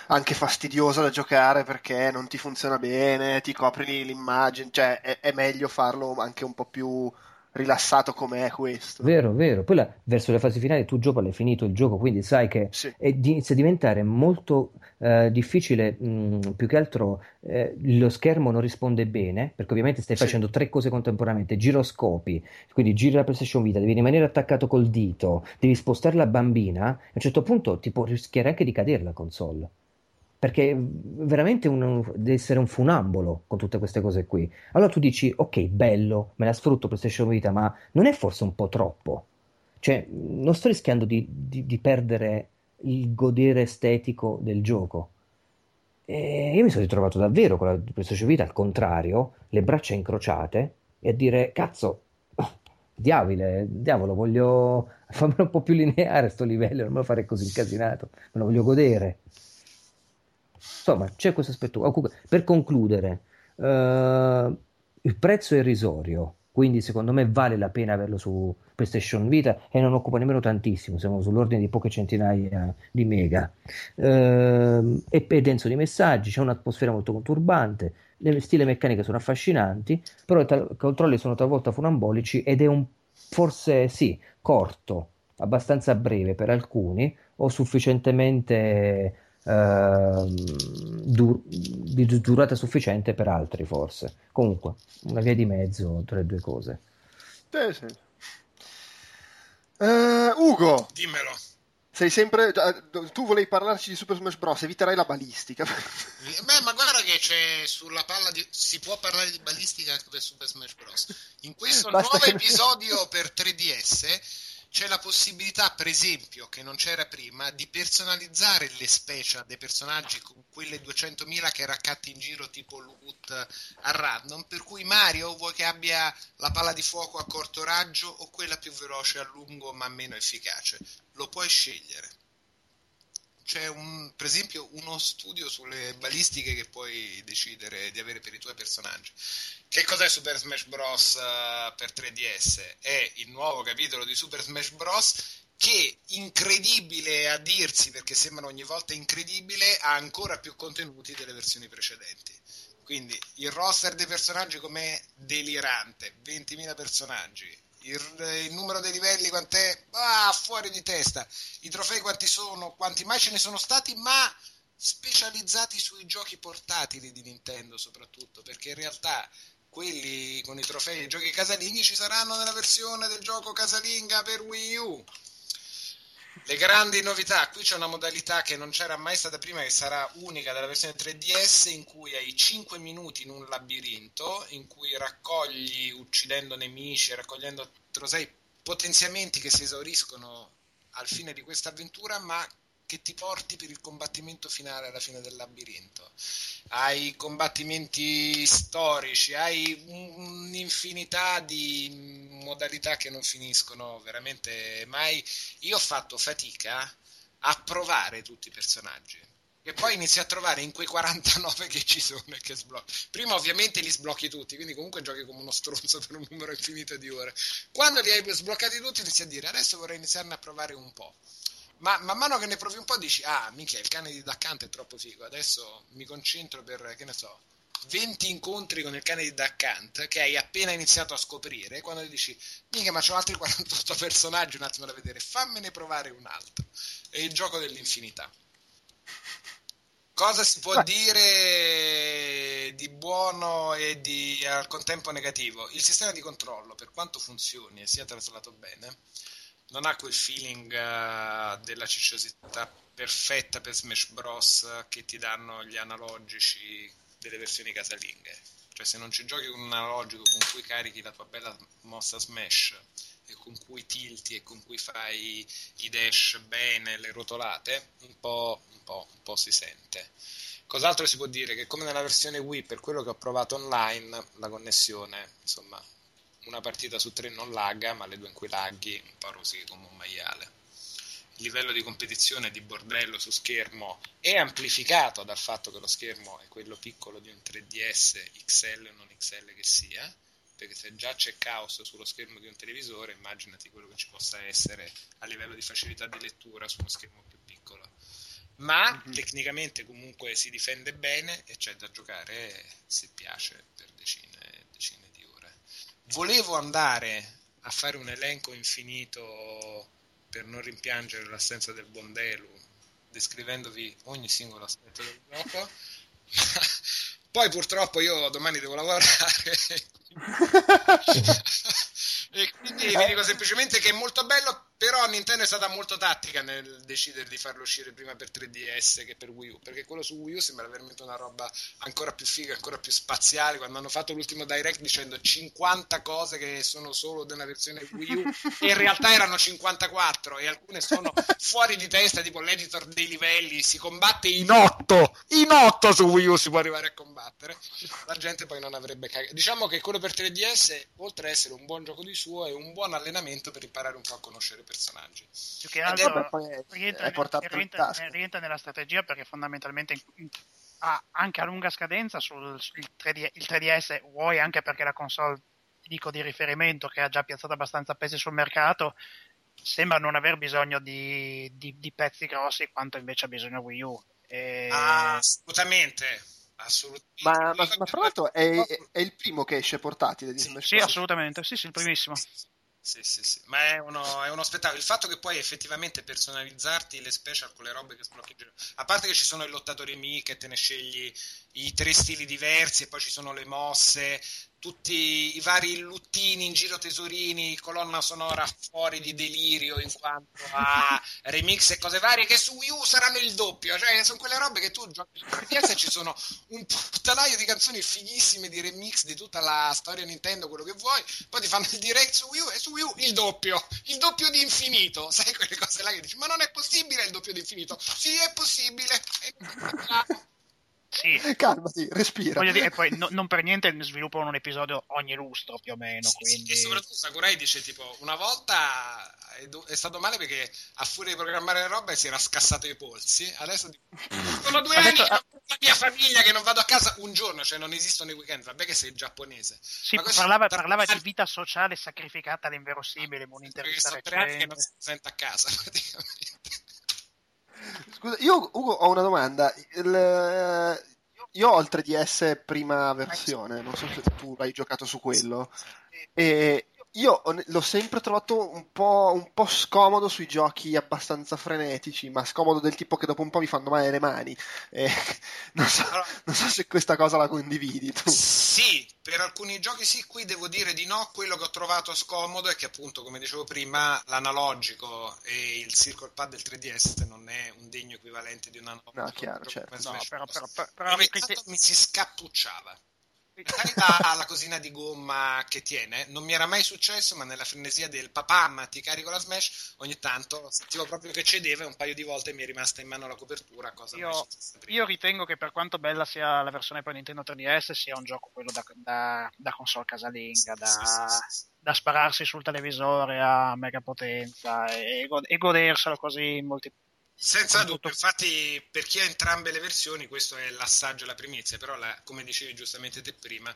anche fastidiosa da giocare perché non ti funziona bene, ti copri l'immagine, cioè è meglio farlo anche un po' più rilassato come è questo. Vero. Poi verso le fasi finali tu gioco, l'hai finito il gioco, quindi sai che sì. Inizia a diventare molto difficile, più che altro lo schermo non risponde bene, perché ovviamente stai facendo tre cose contemporaneamente, giroscopi, quindi giri la PlayStation Vita, devi rimanere attaccato col dito, devi spostare la bambina, a un certo punto ti può rischiare anche di cadere la console. Perché veramente deve essere un funambolo con tutte queste cose qui. Allora tu dici, ok, bello, me la sfrutto PlayStation Vita, ma non è forse un po' troppo? Cioè, non sto rischiando di perdere il godere estetico del gioco. E io mi sono ritrovato davvero con la PlayStation Vita, al contrario, le braccia incrociate, e a dire, cazzo, diavolo, voglio farmelo un po' più lineare sto livello, non me lo fare così incasinato, me lo voglio godere. Insomma, c'è questo aspetto. Per concludere, il prezzo è irrisorio, quindi secondo me vale la pena averlo su PlayStation Vita e non occupa nemmeno tantissimo, siamo sull'ordine di poche centinaia di mega, è denso di messaggi, c'è un'atmosfera molto conturbante, le stile meccaniche sono affascinanti, però i controlli sono talvolta funambolici ed è forse sì, corto, abbastanza breve per alcuni o sufficientemente di durata sufficiente per altri, forse. Comunque una via di mezzo tra le due cose. Sì. Ugo, dimmelo. Sei sempre tu volevi parlarci di Super Smash Bros, eviterai la balistica. Beh, ma guarda che c'è sulla palla si può parlare di balistica anche per Super Smash Bros in questo nuovo episodio per 3DS. C'è la possibilità, per esempio, che non c'era prima, di personalizzare le special dei personaggi con quelle 200.000 che raccatti in giro tipo loot a random, per cui Mario vuoi che abbia la palla di fuoco a corto raggio o quella più veloce a lungo ma meno efficace, lo puoi scegliere. C'è per esempio uno studio sulle balistiche che puoi decidere di avere per i tuoi personaggi. Che cos'è Super Smash Bros per 3DS? È il nuovo capitolo di Super Smash Bros che, incredibile a dirsi perché sembra ogni volta incredibile, ha ancora più contenuti delle versioni precedenti. Quindi il roster dei personaggi com'è delirante, 20.000 personaggi. Il numero dei livelli quant'è? Fuori di testa. I trofei quanti sono? Quanti mai ce ne sono stati? Ma specializzati sui giochi portatili di Nintendo soprattutto, perché in realtà quelli con i trofei e i giochi casalinghi ci saranno nella versione del gioco casalinga per Wii U. Le grandi novità, qui c'è una modalità che non c'era mai stata prima, che sarà unica della versione 3DS, in cui hai 5 minuti in un labirinto, in cui raccogli, uccidendo nemici, raccogliendo trofei, potenziamenti che si esauriscono al fine di questa avventura, ma che ti porti per il combattimento finale alla fine del labirinto. Hai combattimenti storici, hai un'infinità di modalità che non finiscono veramente mai. Io ho fatto fatica a provare tutti i personaggi, e poi inizi a trovare in quei 49 che ci sono e che sblocchi. Prima ovviamente li sblocchi tutti, quindi comunque giochi come uno stronzo per un numero infinito di ore. Quando li hai sbloccati tutti inizi a dire adesso vorrei iniziarne a provare un po'. Ma man mano che ne provi un po' dici ah minchia, il cane di Daccante è troppo figo, adesso mi concentro per, che ne so, 20 incontri con il cane di Daccante che hai appena iniziato a scoprire. Quando dici minchia, ma c'ho altri 48 personaggi, un attimo da vedere, fammene provare un altro. È il gioco dell'infinità. Cosa si può dire di buono e di al contempo negativo? Il sistema di controllo, per quanto funzioni e sia traslato bene, non ha quel feeling della cicciosità perfetta per Smash Bros che ti danno gli analogici delle versioni casalinghe. Cioè, se non ci giochi con un analogico con cui carichi la tua bella mossa Smash e con cui tilti e con cui fai i dash bene, le rotolate, un po' si sente. Cos'altro si può dire? Che come nella versione Wii, per quello che ho provato online, la connessione, insomma, una partita su 3 non lagga, ma le 2 in cui laghi un po' rosichi come un maiale. Il livello di competizione di bordello su schermo è amplificato dal fatto che lo schermo è quello piccolo di un 3DS XL o non XL che sia, perché se già c'è caos sullo schermo di un televisore, immaginati quello che ci possa essere a livello di facilità di lettura su uno schermo più piccolo. Ma tecnicamente comunque si difende bene e c'è da giocare, se piace, per decine e decine di ore. Volevo andare a fare un elenco infinito per non rimpiangere l'assenza del Bondello, descrivendovi ogni singolo aspetto del gioco. Poi purtroppo io domani devo lavorare e quindi vi dico semplicemente che è molto bello, però Nintendo è stata molto tattica nel decidere di farlo uscire prima per 3DS che per Wii U, perché quello su Wii U sembra veramente una roba ancora più figa, ancora più spaziale. Quando hanno fatto l'ultimo Direct dicendo 50 cose che sono solo della versione Wii U e in realtà erano 54 e alcune sono fuori di testa, tipo l'editor dei livelli, si combatte in 8 su Wii U si può arrivare a combattere. La gente poi non avrebbe cagato. Diciamo che quello per 3DS, oltre a essere un buon gioco di suo, è un buon allenamento per imparare un po' a conoscere personaggi. Più che altro rientra nella strategia, perché fondamentalmente ha anche a lunga scadenza sul 3DS, vuoi anche perché la console, dico, di riferimento, che ha già piazzato abbastanza pezzi sul mercato, sembra non aver bisogno di pezzi grossi quanto invece ha bisogno Wii U. E... assolutamente. Ma tra l'altro è il primo che esce portatile di Smash. Sì, assolutamente, sì, il primissimo. Sì. Ma è uno spettacolo. Il fatto che puoi effettivamente personalizzarti le special con le robe che sblocchi, a parte che ci sono i lottatori Miike, te ne scegli i 3 stili diversi e poi ci sono le mosse, tutti i vari luttini in giro, tesorini, colonna sonora fuori di delirio in quanto a remix e cose varie che su Wii U saranno il doppio. Cioè sono quelle robe che tu giochi su 3DS e ci sono un puttanaio di canzoni fighissime, di remix di tutta la storia Nintendo, quello che vuoi, poi ti fanno il Direct su Wii U e su Wii U il doppio di infinito. Sai quelle cose là che dici ma non è possibile il doppio di infinito? Sì, è possibile. Sì. Calmati, respira. Voglio dire, e poi non per niente sviluppano un episodio ogni lustro più o meno, sì, quindi... sì, e soprattutto Sakurai dice tipo una volta è stato male perché a furia di programmare le robe si era scassato i polsi, adesso sono 2 anni che non la mia famiglia, che non vado a casa un giorno, cioè non esistono i weekend, vabbè che sei giapponese. Sì, parlava di vita sociale sacrificata all'inverosimile, un'intervista perché sono 3 anni che non si sente a casa praticamente. Scusa, io Ugo ho una domanda. Io ho il 3DS prima versione, non so se tu l'hai giocato su quello, e io l'ho sempre trovato un po' scomodo sui giochi abbastanza frenetici, ma scomodo del tipo che dopo un po' mi fanno male le mani, non so se questa cosa la condividi tu. Sì, per alcuni giochi sì, qui devo dire di no. Quello che ho trovato scomodo è che appunto, come dicevo prima, l'analogico e il circle pad del 3DS non è un degno equivalente di un analogico. No, chiaro, certo. No, però mi si scappucciava. alla cosina di gomma che tiene, non mi era mai successo, ma nella frenesia del papà ma ti carico la Smash, ogni tanto sentivo proprio che cedeva e un paio di volte mi è rimasta in mano la copertura, cosa mai successa prima. Io ritengo che per quanto bella sia la versione per Nintendo 3DS sia un gioco quello da console casalinga, da spararsi sul televisore a mega potenza e goderselo così in molti senza dubbio, infatti per chi ha entrambe le versioni questo è l'assaggio, la primizia, però come dicevi giustamente te prima,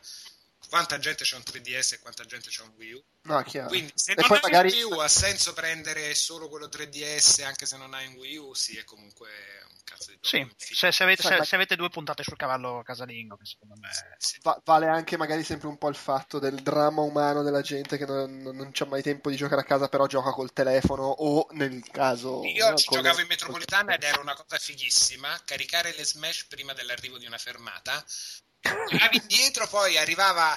quanta gente c'ha un 3DS e quanta gente c'ha un Wii U, no, chiaro. Quindi se non hai magari... un Wii U ha senso prendere solo quello 3DS anche se non hai un Wii U, sì, è comunque un cazzo di gioco. Sì, se avete due puntate sul cavallo casalingo che secondo me sì. Vale anche magari sempre un po' il fatto del dramma umano della gente che non c'ha mai tempo di giocare a casa però gioca col telefono o nel caso io giocavo in metropolitana ed era una cosa fighissima caricare le Smash prima dell'arrivo di una fermata. Giravi dietro, poi arrivava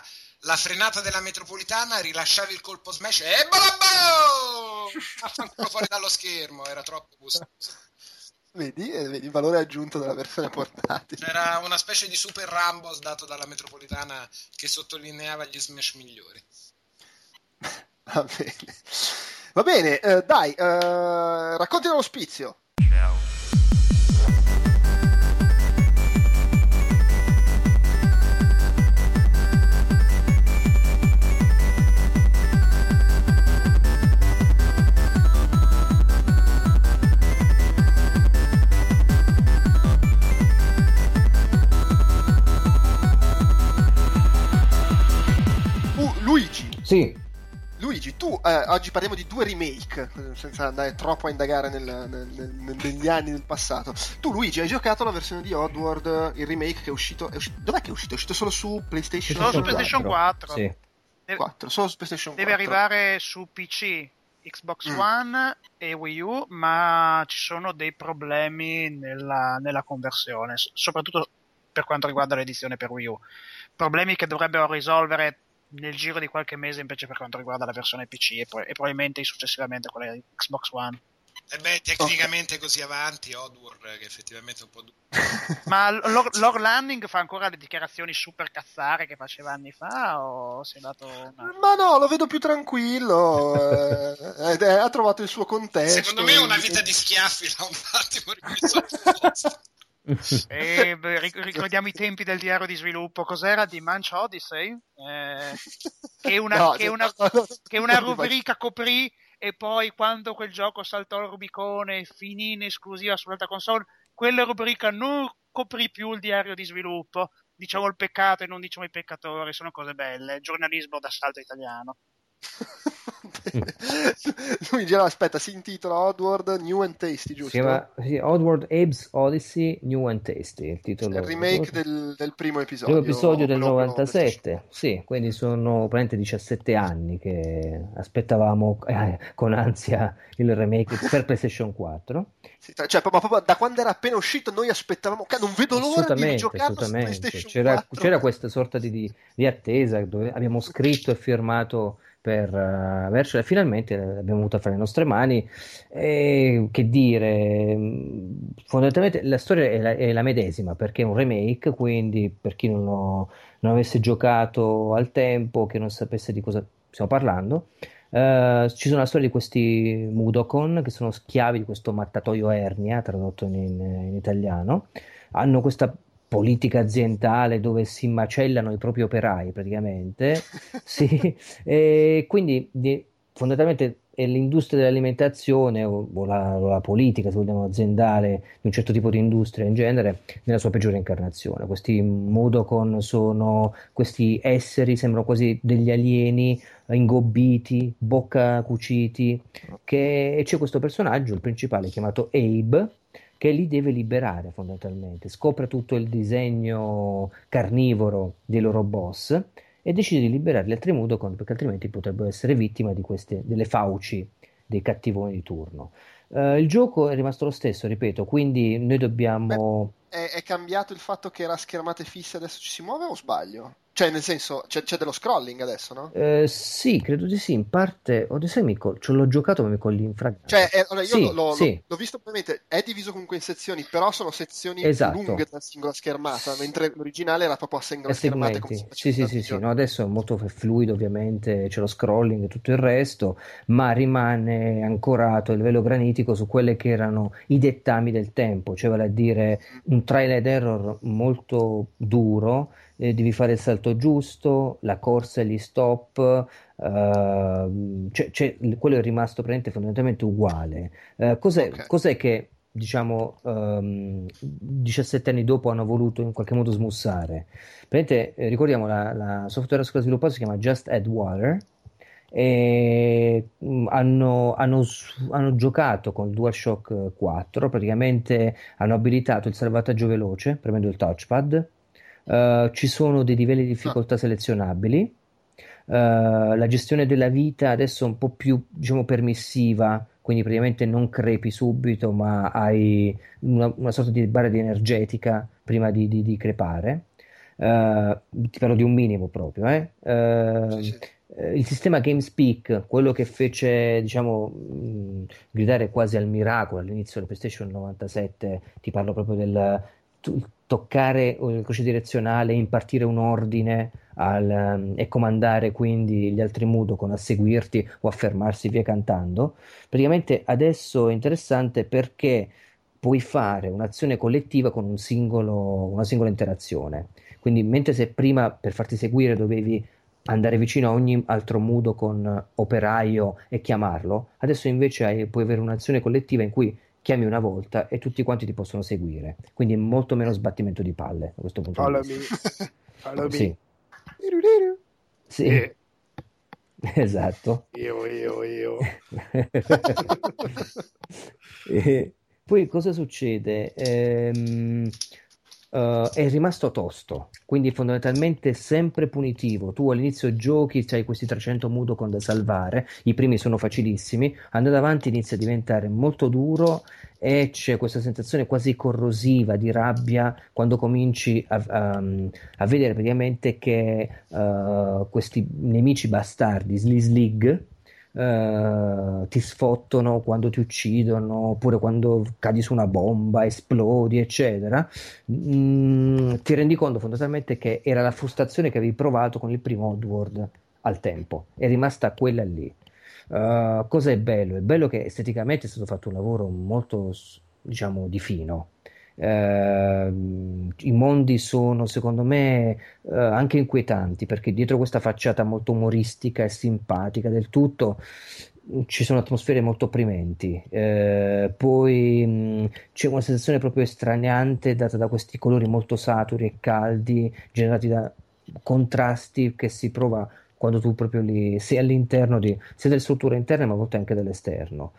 la frenata della metropolitana, rilasciavi il colpo Smash e balabao! Affanculo fuori dallo schermo, era troppo gustoso. Vedi il valore aggiunto della versione portatile. C'era una specie di Super Rambo dato dalla metropolitana che sottolineava gli Smash migliori. Va bene, dai, racconti l'ospizio. Ciao. Sì. Luigi, tu oggi parliamo di due remake, senza andare troppo a indagare negli anni del passato. Tu, Luigi, hai giocato la versione di Oddworld, il remake che è uscito. Dov'è che è uscito? È uscito solo su PlayStation 4? Solo su PlayStation 4. Sì. Solo su PlayStation 4. Deve arrivare su PC, Xbox One e Wii U, ma ci sono dei problemi nella conversione, soprattutto per quanto riguarda l'edizione per Wii U. Problemi che dovrebbero risolvere nel giro di qualche mese invece per quanto riguarda la versione PC e probabilmente successivamente quella di Xbox One. E beh, tecnicamente così avanti Oddworld che effettivamente è un po' duro. Ma Lord Lanning fa ancora le dichiarazioni super cazzare che faceva anni fa o sei andato... No. Ma no, lo vedo più tranquillo ha trovato il suo contesto. Secondo me una vita di schiaffi l'ha un attimo rimesso al posto. E ricordiamo i tempi del diario di sviluppo, cos'era di Manch Odyssey? Che una rubrica coprì e poi quando quel gioco saltò il Rubicone finì in esclusiva sull'altra console, quella rubrica non coprì più il diario di sviluppo. Diciamo il peccato e non diciamo i peccatori, sono cose belle, giornalismo d'assalto italiano. Luigi, aspetta, si intitola Oddworld New and Tasty, giusto? Si chiama Oddworld Abe's Odyssey New and Tasty, il titolo. Il remake del primo episodio. Primo episodio del 97, sì, quindi sono praticamente 17 anni che aspettavamo con ansia il remake per PlayStation 4. Sì, cioè, proprio da quando era appena uscito noi aspettavamo, non vedo l'ora di giocarlo su PlayStation 4. C'era questa sorta di attesa dove abbiamo scritto e firmato per avercela, finalmente l'abbiamo avuta fra le nostre mani e che dire, fondamentalmente la storia è la medesima perché è un remake, quindi per chi non avesse giocato al tempo, che non sapesse di cosa stiamo parlando, ci sono la storia di questi Mudokon che sono schiavi di questo mattatoio Ernia, tradotto in italiano, hanno questa politica aziendale dove si macellano i propri operai praticamente, sì, e quindi fondamentalmente è l'industria dell'alimentazione o la politica, se vogliamo, aziendale di un certo tipo di industria in genere nella sua peggiore incarnazione. Questi Modocon sono questi esseri, sembrano quasi degli alieni ingobbiti, bocca cuciti, e c'è questo personaggio, il principale, chiamato Abe, che li deve liberare fondamentalmente, scopre tutto il disegno carnivoro dei loro boss e decide di liberare gli altri Mudokon perché altrimenti potrebbero essere vittime delle fauci dei cattivoni di turno. Il gioco è rimasto lo stesso, ripeto, quindi noi dobbiamo... Beh, è cambiato il fatto che era schermate fisse, adesso ci si muove o sbaglio? Cioè, nel senso, c'è dello scrolling adesso, no? Sì, credo di sì. In parte, Odyssey l'ho giocato, ma mi con l'infragante. Cioè, allora, io l'ho visto, ovviamente, è diviso comunque in sezioni, però sono sezioni più lunghe della singola schermata, mentre l'originale era proprio a singola schermata. Sì. No, adesso è molto fluido, ovviamente, c'è lo scrolling e tutto il resto, ma rimane ancorato a livello granitico su quelle che erano i dettami del tempo, cioè vale a dire un trial and error molto duro. Devi fare il salto giusto, la corsa e gli stop, quello è rimasto praticamente fondamentalmente uguale. Cos'è che, diciamo, 17 anni dopo hanno voluto in qualche modo smussare? Praticamente, ricordiamo, la software sviluppato si chiama Just Add Water, e hanno giocato con il DualShock 4, praticamente hanno abilitato il salvataggio veloce premendo il touchpad. Ci sono dei livelli di difficoltà selezionabili, la gestione della vita adesso è un po' più, diciamo, permissiva, quindi praticamente non crepi subito, ma hai una sorta di barra di energetica prima di crepare. Ti parlo di un minimo proprio, Il sistema GameSpeak, quello che fece, diciamo, gridare quasi al miracolo all'inizio del PlayStation 97, ti parlo proprio del toccare il croce direzionale, impartire un ordine e comandare quindi gli altri Mudokon a seguirti o a fermarsi via cantando. Praticamente adesso è interessante perché puoi fare un'azione collettiva con una singola interazione. Quindi, mentre se prima per farti seguire dovevi andare vicino a ogni altro Mudokon operaio e chiamarlo, adesso invece puoi avere un'azione collettiva in cui chiami una volta e tutti quanti ti possono seguire, quindi molto meno sbattimento di palle da questo punto di vista. Sì. Esatto. Io. E poi cosa succede? È rimasto tosto, quindi fondamentalmente sempre punitivo. Tu all'inizio giochi, c'hai questi 300 Mudokon da salvare, i primi sono facilissimi, andando avanti inizia a diventare molto duro e c'è questa sensazione quasi corrosiva di rabbia quando cominci a vedere praticamente che questi nemici bastardi, Slig, ti sfottono quando ti uccidono, oppure quando cadi su una bomba, esplodi, eccetera. Ti rendi conto fondamentalmente che era la frustrazione che avevi provato con il primo Oddworld al tempo, è rimasta quella lì. Cosa è bello? È bello che esteticamente è stato fatto un lavoro molto, diciamo, di fino. I mondi sono, secondo me, anche inquietanti, perché dietro questa facciata molto umoristica e simpatica del tutto ci sono atmosfere molto opprimenti, poi c'è una sensazione proprio estraniante data da questi colori molto saturi e caldi generati da contrasti che si prova quando tu proprio lì sei all'interno sia delle strutture interne ma a volte anche dell'esterno.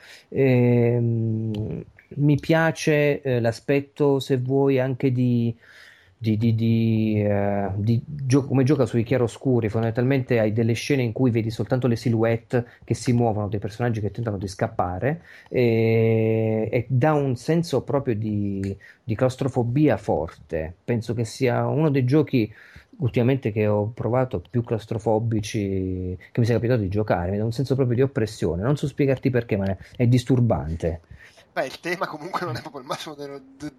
Mi piace l'aspetto, se vuoi, anche come gioca sui chiaroscuri. Fondamentalmente hai delle scene in cui vedi soltanto le silhouette che si muovono, dei personaggi che tentano di scappare, e dà un senso proprio di claustrofobia forte. Penso che sia uno dei giochi ultimamente che ho provato più claustrofobici che mi sia capitato di giocare. Mi dà un senso proprio di oppressione, non so spiegarti perché, ma è disturbante. Beh, il tema comunque non è proprio il massimo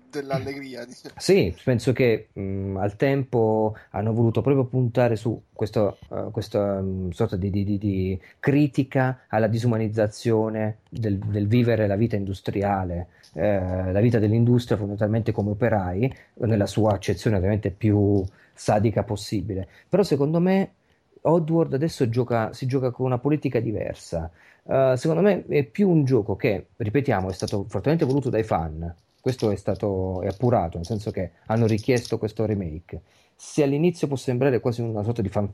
dell'allegria. Diciamo. Sì, penso che al tempo hanno voluto proprio puntare su questa sorta di critica alla disumanizzazione del vivere la vita industriale, la vita dell'industria fondamentalmente come operai, nella sua accezione ovviamente più sadica possibile. Però secondo me Oddworld adesso si gioca con una politica diversa. Secondo me è più un gioco che, ripetiamo, è stato fortemente voluto dai fan. Questo è appurato, nel senso che hanno richiesto questo remake. Se all'inizio può sembrare quasi una sorta di fan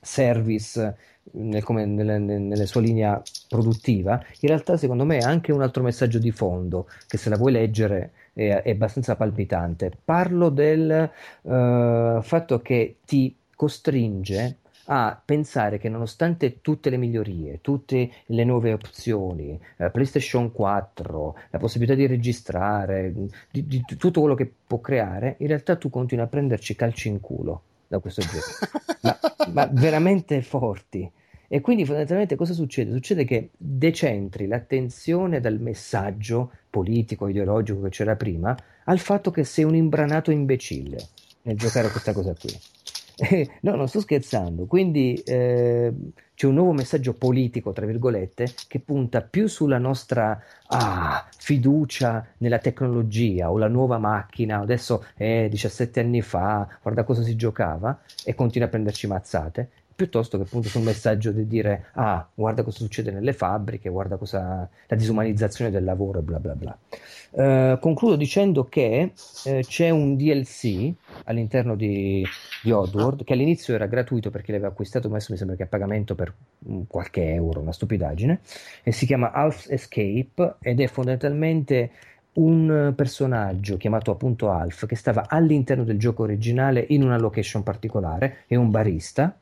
service nella sua linea produttiva, in realtà secondo me è anche un altro messaggio di fondo che, se la vuoi leggere, è abbastanza palpitante. Parlo del fatto che ti costringe a pensare che, nonostante tutte le migliorie, tutte le nuove opzioni, PlayStation 4, la possibilità di registrare, di tutto quello che può creare, in realtà tu continui a prenderci calci in culo da questo gioco, ma veramente forti. E quindi fondamentalmente cosa succede? Succede che decentri l'attenzione dal messaggio politico, ideologico che c'era prima al fatto che sei un imbranato imbecille nel giocare a questa cosa qui. No, non sto scherzando. Quindi c'è un nuovo messaggio politico, tra virgolette, che punta più sulla nostra fiducia nella tecnologia o la nuova macchina. Adesso 17 anni fa, guarda cosa si giocava, e continua a prenderci mazzate, piuttosto che appunto sul messaggio di dire guarda cosa succede nelle fabbriche, guarda cosa, la disumanizzazione del lavoro e bla bla bla. Concludo dicendo che c'è un DLC all'interno di Oddworld, che all'inizio era gratuito perché l'aveva acquistato, ma adesso mi sembra che è a pagamento per qualche euro, una stupidaggine, e si chiama Alf's Escape, ed è fondamentalmente un personaggio chiamato appunto Alf che stava all'interno del gioco originale in una location particolare, è un barista.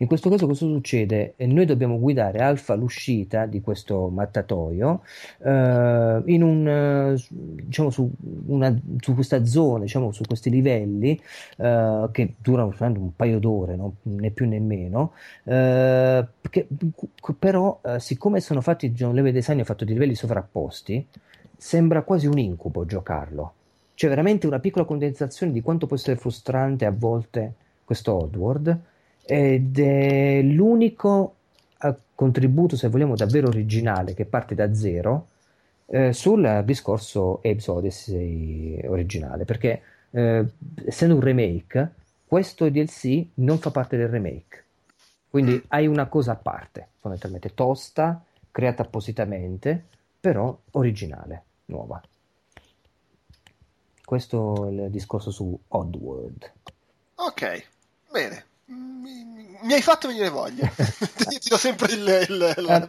In questo caso cosa succede? Noi dobbiamo guidare Alfa all'uscita di questo mattatoio su questa zona, diciamo su questi livelli che durano un paio d'ore, no? Né più né meno, però siccome sono fatti, l'Eve Design ha fatto dei livelli sovrapposti, sembra quasi un incubo giocarlo. C'è veramente una piccola condensazione di quanto può essere frustrante a volte questo Oddworld, ed è l'unico contributo, se vogliamo, davvero originale che parte da zero sul discorso Abe's Odyssey originale, perché essendo un remake, questo DLC non fa parte del remake, quindi hai una cosa a parte, fondamentalmente tosta, creata appositamente, però originale, nuova. Questo è il discorso su Oddworld. Ok, bene. Mi hai fatto venire voglia. Ti do sempre il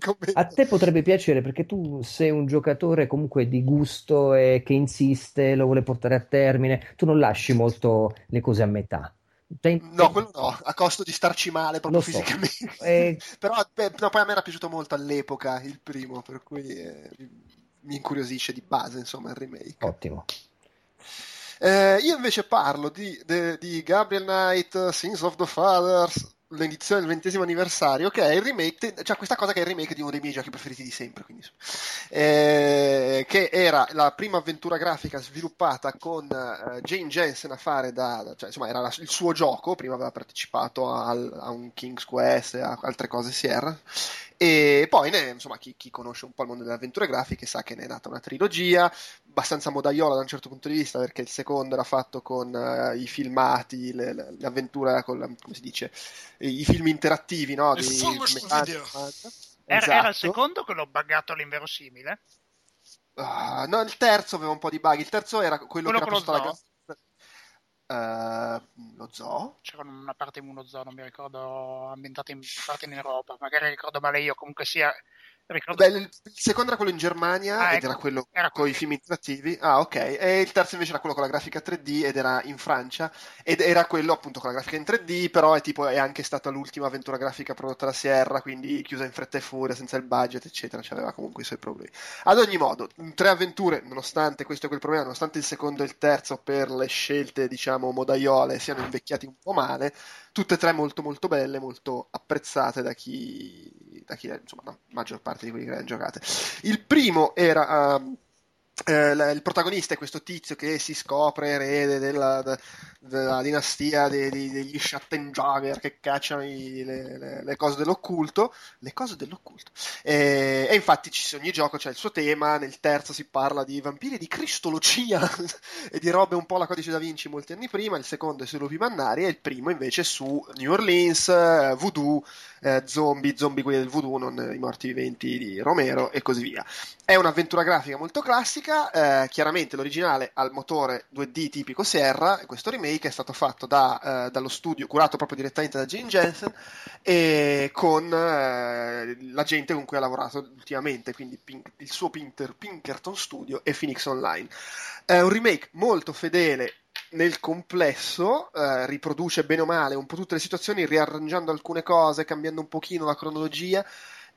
commento. A te potrebbe piacere perché tu sei un giocatore comunque di gusto e che insiste, lo vuole portare a termine. Tu non lasci molto le cose a metà. No, quello no, a costo di starci male proprio fisicamente. Però poi a me era piaciuto molto all'epoca il primo, per cui mi incuriosisce di base, insomma, il remake. Ottimo. Io invece parlo di Gabriel Knight, Sins of the Fathers, l'edizione del 20° anniversario, che è il remake, cioè questa cosa che è il remake di uno dei miei giochi preferiti di sempre, quindi, che era la prima avventura grafica sviluppata con Jane Jensen a fare il suo gioco. Prima aveva partecipato a un King's Quest, a altre cose Sierra, e poi chi conosce un po' il mondo delle avventure grafiche sa che ne è nata una trilogia abbastanza modaiola da un certo punto di vista, perché il secondo era fatto con i filmati, l'avventura con come si dice, i film interattivi, no? Era il secondo che l'ho buggato all'inverosimile? No, il terzo aveva un po' di bug. Il terzo era quello che era posto alla lo zoo? C'era una parte in uno zoo, non mi ricordo, ambientata in parte in Europa, magari ricordo male io, comunque sia. Ricordo... Beh, il secondo era quello in Germania ed era quello con i film interattivi. Ok. E il terzo invece era quello con la grafica 3D ed era in Francia, ed era quello appunto con la grafica in 3D, però è anche stata l'ultima avventura grafica prodotta da Sierra, quindi chiusa in fretta e furia, senza il budget eccetera, c'aveva comunque i suoi problemi. Ad ogni modo, tre avventure, nonostante questo e quel problema, nonostante il secondo e il terzo per le scelte diciamo modaiole siano invecchiati un po' male, tutte e tre molto molto belle, molto apprezzate da chi insomma la maggior parte di quelli che le hanno giocate. Il primo era il protagonista è questo tizio che si scopre erede della dinastia degli Schattenjäger, che cacciano le cose dell'occulto, e infatti ogni gioco c'è il suo tema. Nel terzo si parla di vampiri, di cristologia e di robe un po' la Codice da Vinci molti anni prima. Il secondo è sui lupi mannari e il primo invece su New Orleans, voodoo, zombie quelli del voodoo, non i morti viventi di Romero, e così via. È un'avventura grafica molto classica, chiaramente l'originale al motore 2D tipico Sierra, e questo remake è stato fatto dallo studio curato proprio direttamente da Jane Jensen e con la gente con cui ha lavorato ultimamente, quindi il suo Pinkerton Studio e Phoenix Online. È un remake molto fedele nel complesso, riproduce bene o male un po' tutte le situazioni, riarrangiando alcune cose, cambiando un pochino la cronologia.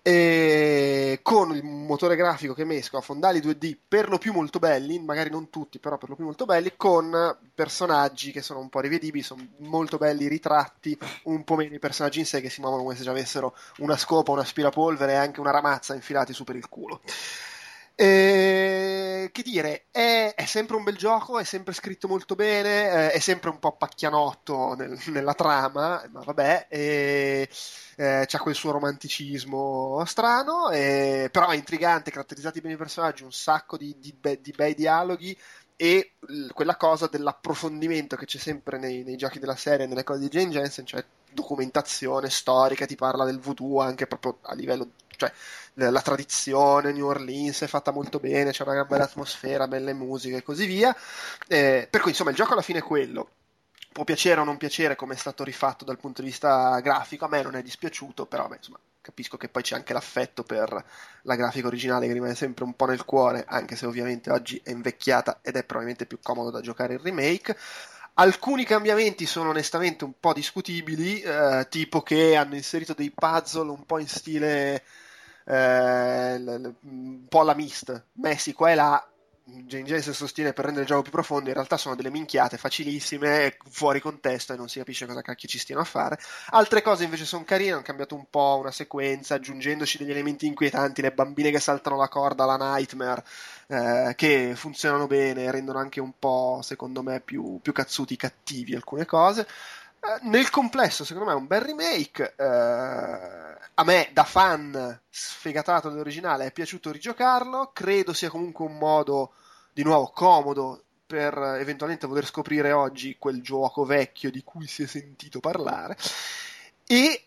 E con il motore grafico che mescola fondali 2D per lo più molto belli, magari non tutti, però per lo più molto belli, con personaggi che sono un po' rivedibili, sono molto belli i ritratti, un po' meno i personaggi in sé che si muovono come se già avessero una scopa, un aspirapolvere e anche una ramazza infilati su per il culo. Che dire, è sempre un bel gioco, è sempre scritto molto bene, è sempre un po' pacchianotto nella trama, ma vabbè, c'ha quel suo romanticismo strano, però è intrigante, caratterizzati bene i personaggi, un sacco di bei dialoghi, e quella cosa dell'approfondimento che c'è sempre nei giochi della serie, nelle cose di Jane Jensen, cioè documentazione storica, ti parla del voodoo anche proprio a livello, cioè la tradizione New Orleans è fatta molto bene, c'è una bella atmosfera, belle musiche e così via, per cui insomma il gioco alla fine è quello, può piacere o non piacere come è stato rifatto dal punto di vista grafico, a me non è dispiaciuto, però beh, insomma capisco che poi c'è anche l'affetto per la grafica originale che rimane sempre un po' nel cuore, anche se ovviamente oggi è invecchiata ed è probabilmente più comodo da giocare il remake. Alcuni cambiamenti sono onestamente un po' discutibili, tipo che hanno inserito dei puzzle un po' in stile un po' la Myst, messi qua e là. Jane Jensen sostiene per rendere il gioco più profondo, in realtà sono delle minchiate facilissime, fuori contesto e non si capisce cosa cacchio ci stiano a fare. Altre cose invece sono carine, hanno cambiato un po' una sequenza, aggiungendoci degli elementi inquietanti, le bambine che saltano la corda, la Nightmare, che funzionano bene, rendono anche un po', secondo me, più cazzuti, cattivi alcune cose. Nel complesso secondo me è un bel remake, a me da fan sfegatato dell'originale è piaciuto rigiocarlo, credo sia comunque un modo di nuovo comodo per eventualmente voler scoprire oggi quel gioco vecchio di cui si è sentito parlare, e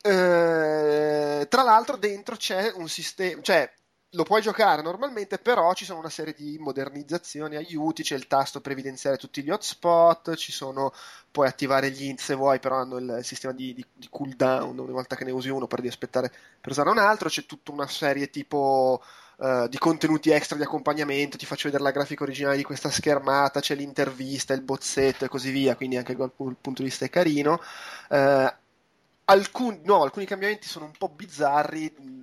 tra l'altro dentro c'è un sistema, cioè lo puoi giocare normalmente, però ci sono una serie di modernizzazioni, aiuti, c'è il tasto per evidenziare tutti gli hotspot, ci sono, puoi attivare gli int se vuoi, però hanno il sistema di cooldown, una volta che ne usi uno per di aspettare per usare un altro, c'è tutta una serie tipo di contenuti extra di accompagnamento, ti faccio vedere la grafica originale di questa schermata, c'è l'intervista, il bozzetto e così via, quindi anche dal punto di vista è carino. Alcuni cambiamenti sono un po' bizzarri,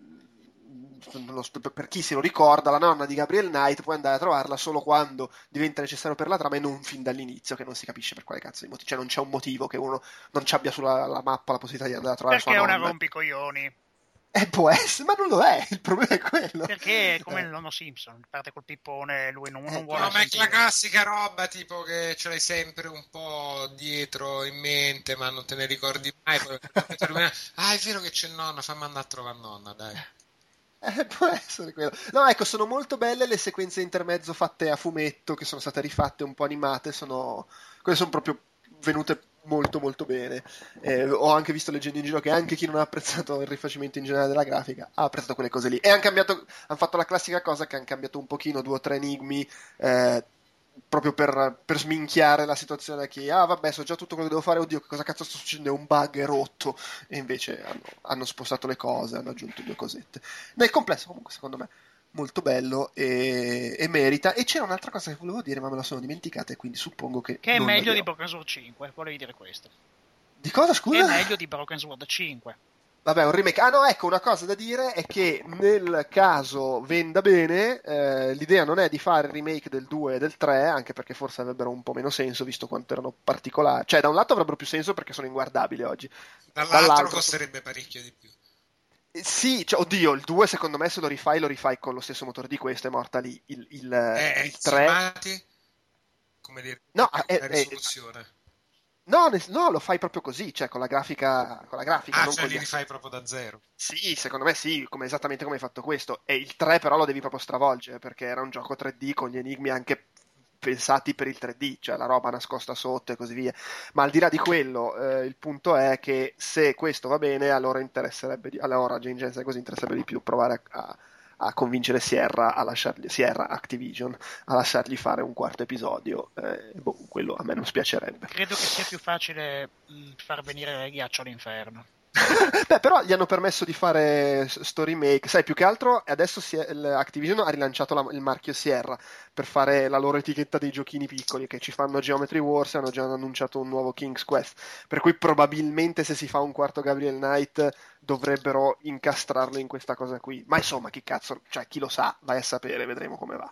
per chi se lo ricorda, la nonna di Gabriel Knight puoi andare a trovarla solo quando diventa necessario per la trama e non fin dall'inizio, che non si capisce per quale cazzo di motivo, cioè non c'è un motivo che uno non ci abbia sulla mappa la possibilità di andare a trovare sua nonna, perché è una rompicoglioni, può essere, ma non lo è, il problema è quello, perché è come il nonno Simpson, parte col pippone, lui non vuole, ma è la classica roba tipo che ce l'hai sempre un po' dietro in mente ma non te ne ricordi mai ah è vero che c'è nonna, fammi andare a trovare nonna, dai. Può essere quello. No, ecco, sono molto belle le sequenze intermezzo fatte a fumetto, che sono state rifatte un po' animate, quelle sono proprio venute molto molto bene. Ho anche visto leggendo in giro che anche chi non ha apprezzato il rifacimento in generale della grafica ha apprezzato quelle cose lì, e hanno fatto la classica cosa che hanno cambiato un pochino 2 o 3 enigmi, proprio per sminchiare la situazione, che vabbè, so già tutto quello che devo fare, oddio che cosa cazzo sta succedendo, è un bug, è rotto, e invece hanno spostato le cose, hanno aggiunto 2 cosette. Nel complesso comunque secondo me molto bello e merita. E c'era un'altra cosa che volevo dire ma me la sono dimenticata, e quindi suppongo che è meglio di Broken Sword 5, volevi dire questo, di cosa scusa? È meglio di Broken Sword 5. Vabbè, un remake. Ah no, ecco, una cosa da dire è che nel caso venda bene, l'idea non è di fare il remake del 2 e del 3, anche perché forse avrebbero un po' meno senso visto quanto erano particolari. Cioè, da un lato avrebbero più senso perché sono inguardabili oggi. Dall'altro costerebbe parecchio di più. Sì, cioè, oddio, il 2 secondo me se lo rifai con lo stesso motore di questo, è morta lì. Il 3... Filmati, come dire, no, la risoluzione... No, lo fai proprio così, cioè con la grafica, non cioè li rifai proprio da zero. Sì, secondo me sì, esattamente come hai fatto questo. E il 3 però lo devi proprio stravolgere, perché era un gioco 3D con gli enigmi anche pensati per il 3D, cioè la roba nascosta sotto e così via. Ma al di là di quello, il punto è che se questo va bene, allora Jane Jensen così interesserebbe di più provare a convincere Sierra Activision a lasciargli fare un quarto episodio, quello a me non spiacerebbe. Credo che sia più facile far venire il ghiaccio all'inferno. Beh, però gli hanno permesso di fare sto remake, sai, più che altro adesso Activision ha rilanciato il marchio Sierra per fare la loro etichetta dei giochini piccoli, che ci fanno Geometry Wars e hanno già annunciato un nuovo King's Quest, per cui probabilmente se si fa un quarto Gabriel Knight dovrebbero incastrarlo in questa cosa qui, ma insomma chi cazzo, cioè chi lo sa, vai a sapere, vedremo come va.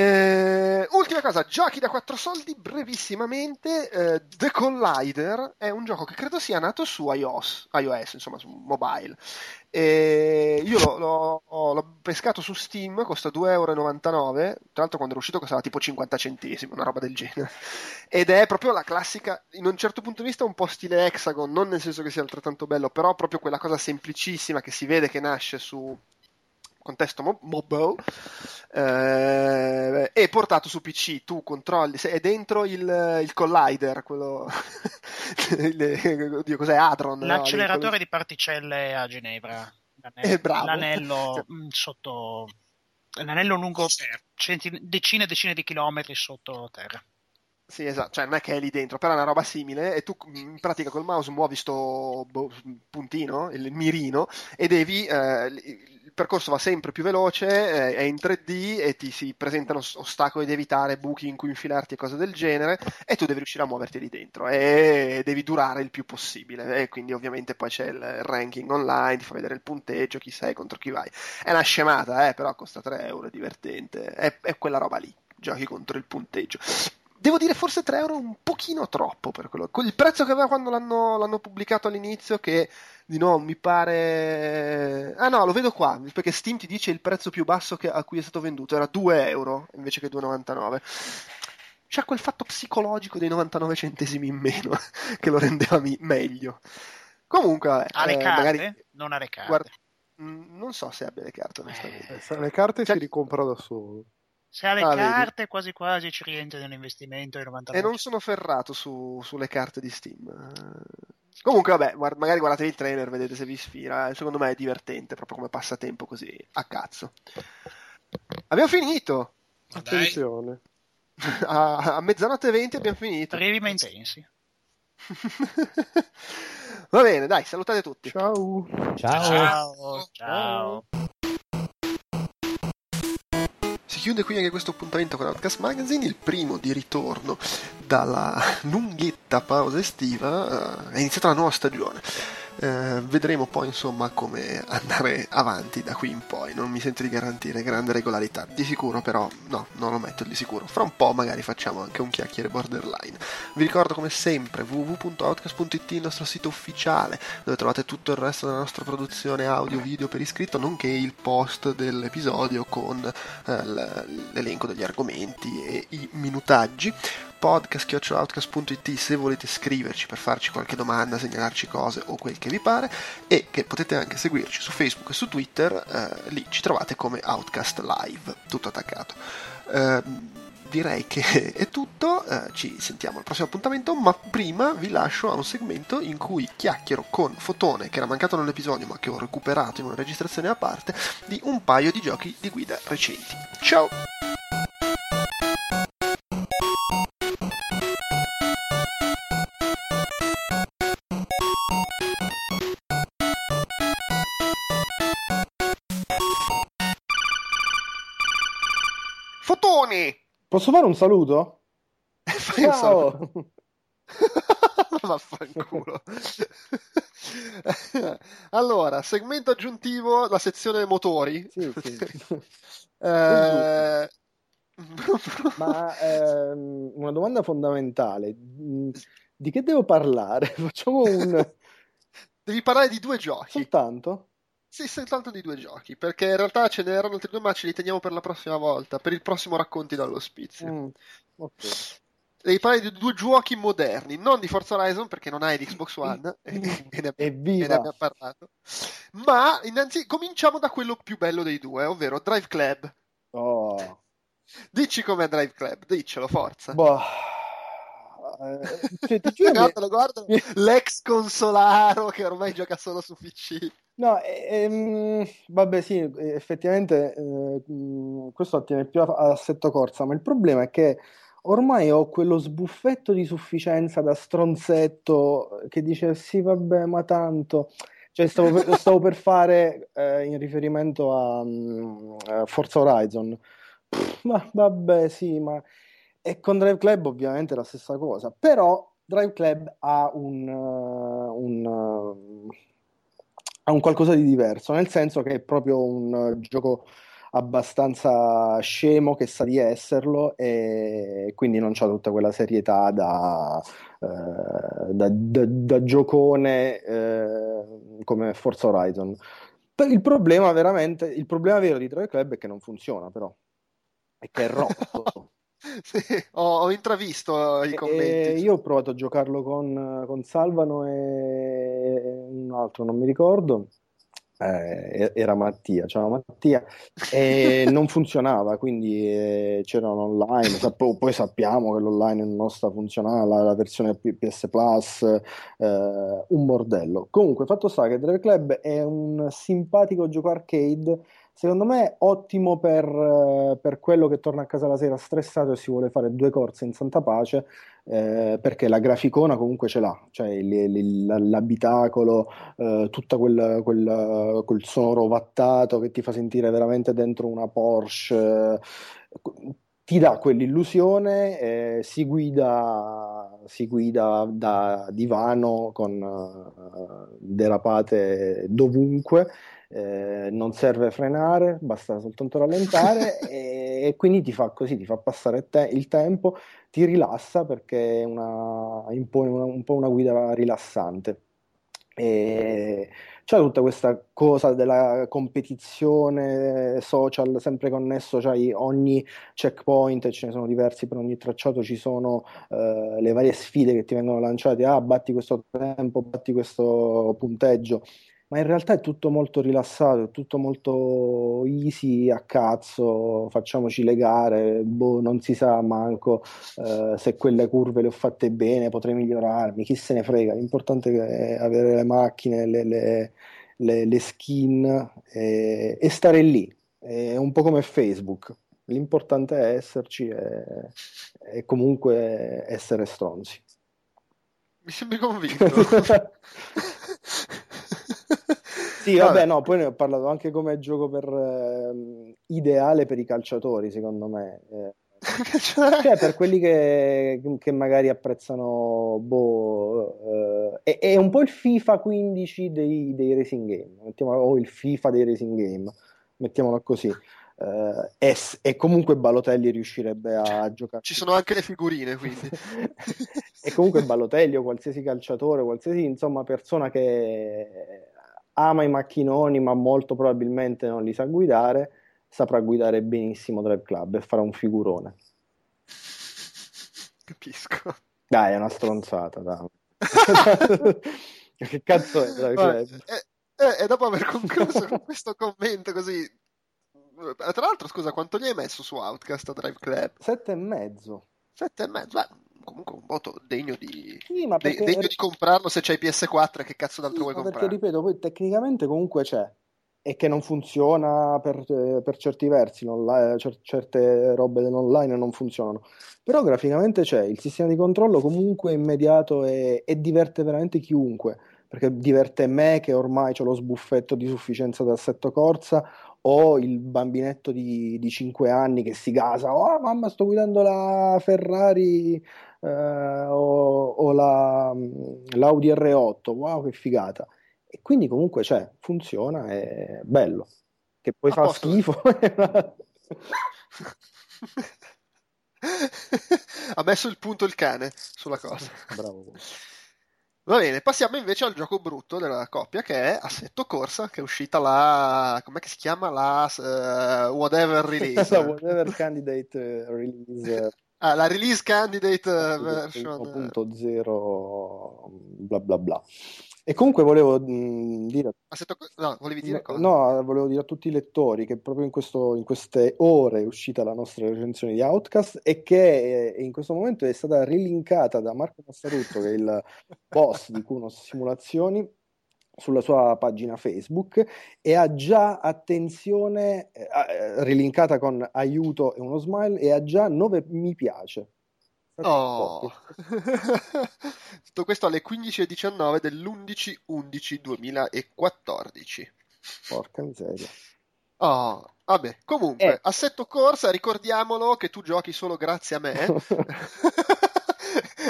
Ultima cosa, giochi da 4 soldi brevissimamente. The Collider è un gioco che credo sia nato su iOS, insomma su mobile, io l'ho pescato su Steam, costa €2,99, tra l'altro quando è uscito costava tipo 50 centesimi, una roba del genere, ed è proprio la classica, in un certo punto di vista un po' stile Hexagon, non nel senso che sia altrettanto bello, però proprio quella cosa semplicissima che si vede che nasce su contesto mobile, e portato su PC, tu controlli, è dentro il collider, quello oddio, cos'è, Hadron, l'acceleratore, no? Di particelle a Ginevra, bravo. L'anello sotto, l'anello lungo decine e decine di chilometri sotto terra. Sì, esatto, cioè non è che è lì dentro, però è una roba simile, e tu in pratica col mouse muovi sto puntino, il mirino, e devi il percorso va sempre più veloce, è in 3D e ti si presentano ostacoli da evitare, buchi in cui infilarti e cose del genere, e tu devi riuscire a muoverti lì dentro e devi durare il più possibile, e quindi ovviamente poi c'è il ranking online, ti fa vedere il punteggio, chi sei, contro chi vai. È una scemata, però costa €3, è divertente, è quella roba lì, giochi contro il punteggio. Devo dire forse €3 un pochino troppo per quello, il prezzo che aveva quando l'hanno pubblicato all'inizio, che di nuovo mi pare... Ah no, lo vedo qua, perché Steam ti dice il prezzo più basso a cui è stato venduto, era €2 invece che €2,99. C'è quel fatto psicologico dei 99 centesimi in meno che lo rendeva meglio. Comunque, vabbè, ha le carte? Magari... Non ha le carte. Guarda, non so se abbia le carte, onestamente. Le carte si ricompra da solo. Se ha le carte, vedi, quasi quasi ci rientra nell'investimento. E non sono ferrato sulle carte di Steam. Comunque vabbè, magari guardatevi il trailer, vedete se vi ispira. Secondo me è divertente, proprio come passatempo così, a cazzo. Abbiamo finito. Attenzione. A mezzanotte e 20 abbiamo finito. Brevi ma intensi. Va bene, dai, salutate tutti. Ciao. Ciao. Ciao. Si chiude qui anche questo appuntamento con Outcast Magazine, il primo di ritorno dalla lunghetta pausa estiva. È iniziata la nuova stagione, vedremo poi insomma come andare avanti da qui in poi, non mi sento di garantire grande regolarità, di sicuro però, no, non lo metto di sicuro, fra un po' magari facciamo anche un chiacchiere borderline. Vi ricordo come sempre www.outcast.it, il nostro sito ufficiale, dove trovate tutto il resto della nostra produzione audio, video per iscritto, nonché il post dell'episodio con l'elenco degli argomenti e i minutaggi. podcast@outcast.it se volete scriverci per farci qualche domanda, segnalarci cose o quel che vi pare, e che potete anche seguirci su Facebook e su Twitter, lì ci trovate come Outcast Live, tutto attaccato. Direi che è tutto, ci sentiamo al prossimo appuntamento, ma prima vi lascio a un segmento in cui chiacchiero con Fotone, che era mancato nell'episodio ma che ho recuperato in una registrazione a parte, di un paio di giochi di guida recenti. Ciao! Posso fare un saluto? Fai un saluto. Vaffanculo. Allora, segmento aggiuntivo, la sezione motori. Sì. Ma una domanda fondamentale. Di che devo parlare? Facciamo un... Devi parlare di due giochi. Soltanto? Sì, soltanto di due giochi, perché in realtà ce n'erano altri due ma ce li teniamo per la prossima volta, per il prossimo Racconti dall'Ospizio. Okay. Devi parlare di due giochi moderni, non di Forza Horizon perché non hai l'Xbox One e ne abbiamo parlato, ma innanzi cominciamo da quello più bello dei due, ovvero Drive Club. Oh. Dici com'è Drive Club, diccelo, forza. Boh. Cioè, guardalo, l'ex consolaro che ormai gioca solo su PC. No, vabbè sì, effettivamente questo attiene più all'assetto corsa, ma il problema è che ormai ho quello sbuffetto di sufficienza da stronzetto che dice sì vabbè ma tanto, cioè stavo per fare in riferimento a Forza Horizon, ma vabbè sì, ma e con Drive Club ovviamente è la stessa cosa, però Drive Club ha un qualcosa di diverso, nel senso che è proprio un gioco abbastanza scemo che sa di esserlo e quindi non c'ha tutta quella serietà da giocone come Forza Horizon. Il problema vero di Drive Club è che non funziona, però, e che è rotto. Sì, ho intravisto i commenti. Io ho provato a giocarlo con Salvano e un altro, non mi ricordo. Era Mattia, ciao Mattia, e non funzionava, quindi c'era un online, poi sappiamo che l'online non sta funzionando, la versione PS Plus, un bordello. Comunque fatto sta che Drive Club è un simpatico gioco arcade, secondo me ottimo per quello che torna a casa la sera stressato e si vuole fare due corse in santa pace, perché la graficona comunque ce l'ha, cioè l'abitacolo, tutta quel sonoro vattato che ti fa sentire veramente dentro una Porsche, ti dà quell'illusione, si guida da divano con derapate dovunque, non serve frenare, basta soltanto rallentare e quindi ti fa così, ti fa passare il tempo, ti rilassa perché è un po' una guida rilassante. E c'è tutta questa cosa della competizione social sempre connesso, cioè ogni checkpoint, ce ne sono diversi per ogni tracciato, ci sono le varie sfide che ti vengono lanciate, batti questo tempo, batti questo punteggio, ma in realtà è tutto molto rilassato, è tutto molto easy a cazzo, facciamoci le gare, boh, non si sa manco se quelle curve le ho fatte bene, potrei migliorarmi, chi se ne frega, l'importante è avere le macchine, le skin e stare lì, è un po' come Facebook, l'importante è esserci e comunque essere stronzi. Mi sembri convinto. Sì, vabbè, no, poi ne ho parlato anche come gioco ideale per i calciatori, secondo me. Cioè, per quelli che magari apprezzano, boh, è un po' il FIFA 15 dei racing game, o il FIFA dei racing game, mettiamolo così. E comunque Balotelli riuscirebbe a giocare. Ci sono anche le figurine, quindi. E comunque Balotelli o qualsiasi calciatore, qualsiasi, insomma, persona che ama i macchinoni ma molto probabilmente non li sa guidare, saprà guidare benissimo Drive Club e farà un figurone. Capisco. Dai, è una stronzata, dai. Che cazzo è Drive Club? E dopo aver concluso con questo commento così... Tra l'altro, scusa, quanto gli hai messo su Outcast a Drive Club? 7,5. 7,5, beh... Comunque un voto degno di degno di comprarlo se c'hai PS4, che cazzo d'altro vuoi comprare? Perché ripeto, poi tecnicamente comunque c'è, e che non funziona per certi versi, certe robe dell'online non funzionano, però graficamente c'è, il sistema di controllo comunque è immediato e diverte veramente chiunque, perché diverte me che ormai c'ho lo sbuffetto di sufficienza d'assetto corsa, o il bambinetto di 5 anni che si gasa, oh mamma sto guidando la Ferrari o l'Audi R8, wow che figata, e quindi comunque c'è, funziona, è bello, che poi fa schifo. Ha messo il punto il cane sulla cosa. Bravo. Va bene, passiamo invece al gioco brutto della coppia, che è Assetto Corsa, che è uscita com'è che si chiama? Whatever Release. Whatever Candidate Release. La Release Candidate Version 1.0 bla bla bla. E comunque volevo dire... No, volevi dire cosa? No, volevo dire a tutti i lettori che proprio in queste ore è uscita la nostra recensione di Outcast e che in questo momento è stata relinkata da Marco Massarutto, che è il boss di Cunos Simulazioni, sulla sua pagina Facebook, e ha già, attenzione, relinkata con aiuto e uno smile, e ha già 9 mi piace. Oh. Tutto questo alle 15:19 dell'11/11/2014. Porca miseria. Oh, vabbè, comunque, Assetto Corsa, ricordiamolo che tu giochi solo grazie a me.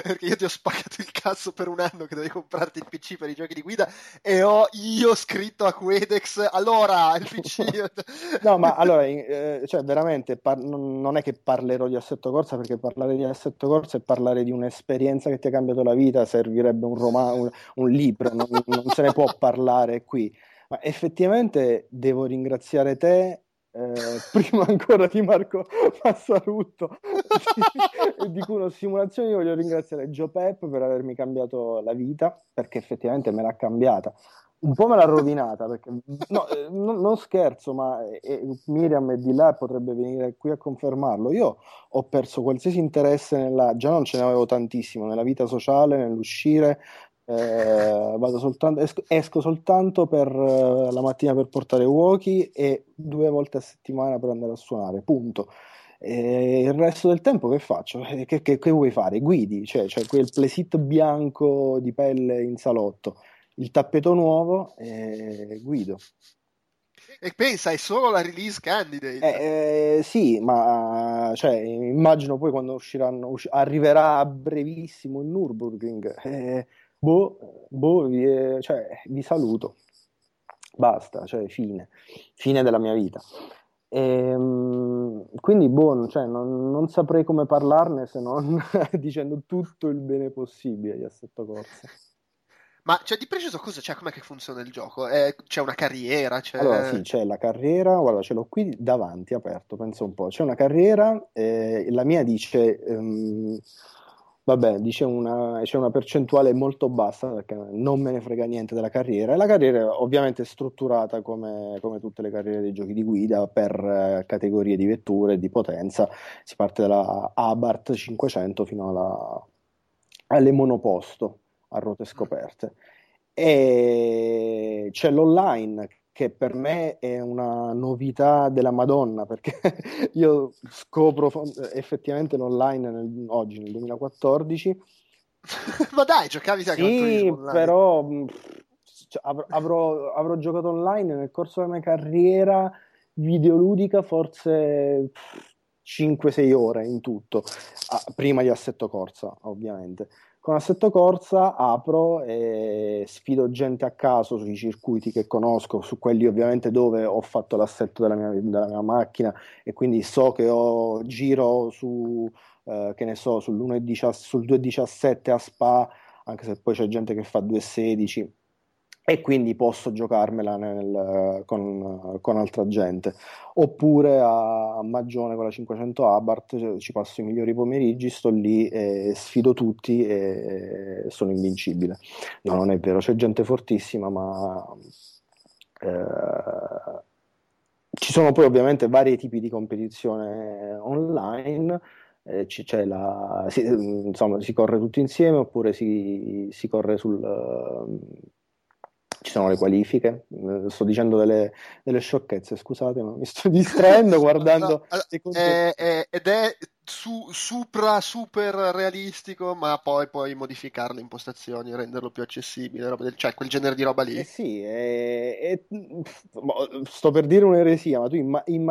Perché io ti ho spaccato il cazzo per un anno che dovevi comprarti il PC per i giochi di guida e ho io scritto a Quedex, allora il PC... No, ma allora, cioè veramente non è che parlerò di Assetto Corsa, perché parlare di Assetto Corsa è parlare di un'esperienza che ti ha cambiato la vita, servirebbe un libro, non se ne può parlare qui. Ma effettivamente devo ringraziare te... prima ancora di Marco Passaruto di Cuno Simulazioni, voglio ringraziare Gio Pep per avermi cambiato la vita, perché effettivamente me l'ha cambiata, un po' me l'ha rovinata, perché non scherzo, ma Miriam è di là, potrebbe venire qui a confermarlo. Io ho perso qualsiasi interesse già non ce ne avevo tantissimo nella vita sociale, nell'uscire. Vado soltanto, esco soltanto per la mattina per portare Woki e 2 volte a settimana per andare a suonare, punto. E il resto del tempo che faccio? Che vuoi fare? Guidi, cioè quel plesit bianco di pelle in salotto, il tappeto nuovo e guido. E pensa, è solo la release candidate. Sì, ma cioè, immagino poi quando arriverà a brevissimo il Nürburgring. Vi saluto, basta, cioè fine della mia vita, quindi cioè, non saprei come parlarne se non dicendo tutto il bene possibile di Assetto Corsa. Ma cioè, di preciso cosa c'è, com'è che funziona il gioco? C'è una carriera? Allora sì, c'è la carriera, guarda ce l'ho qui davanti aperto, penso un po', c'è una carriera, la mia dice... Vabbè, dice c'è una percentuale molto bassa perché non me ne frega niente della carriera. E la carriera ovviamente è strutturata come tutte le carriere dei giochi di guida per categorie di vetture e di potenza. Si parte dalla Abarth 500 fino alle monoposto a ruote scoperte. E c'è l'online, che per me è una novità della Madonna, perché io scopro effettivamente l'online oggi, nel 2014. Ma dai, giocavi sai sì, però avrò giocato online nel corso della mia carriera videoludica forse 5-6 ore in tutto, prima di Assetto Corsa, ovviamente. Con Assetto Corsa apro e sfido gente a caso sui circuiti che conosco, su quelli ovviamente dove ho fatto l'assetto della mia macchina, e quindi so che giro su che ne so, sul 2.17 a Spa, anche se poi c'è gente che fa 2.16, e quindi posso giocarmela con altra gente. Oppure a Magione con la 500 Abarth ci passo i migliori pomeriggi, sto lì e sfido tutti e sono invincibile. No, non è vero, c'è gente fortissima, ma ci sono poi ovviamente vari tipi di competizione online. Insomma, si corre tutti insieme, oppure si corre ci sono le qualifiche, sto dicendo delle sciocchezze, scusate, ma mi sto distraendo guardando... No, ed è super realistico, ma poi puoi modificare le impostazioni, renderlo più accessibile, cioè quel genere di roba lì. Sì, sto per dire un'eresia, ma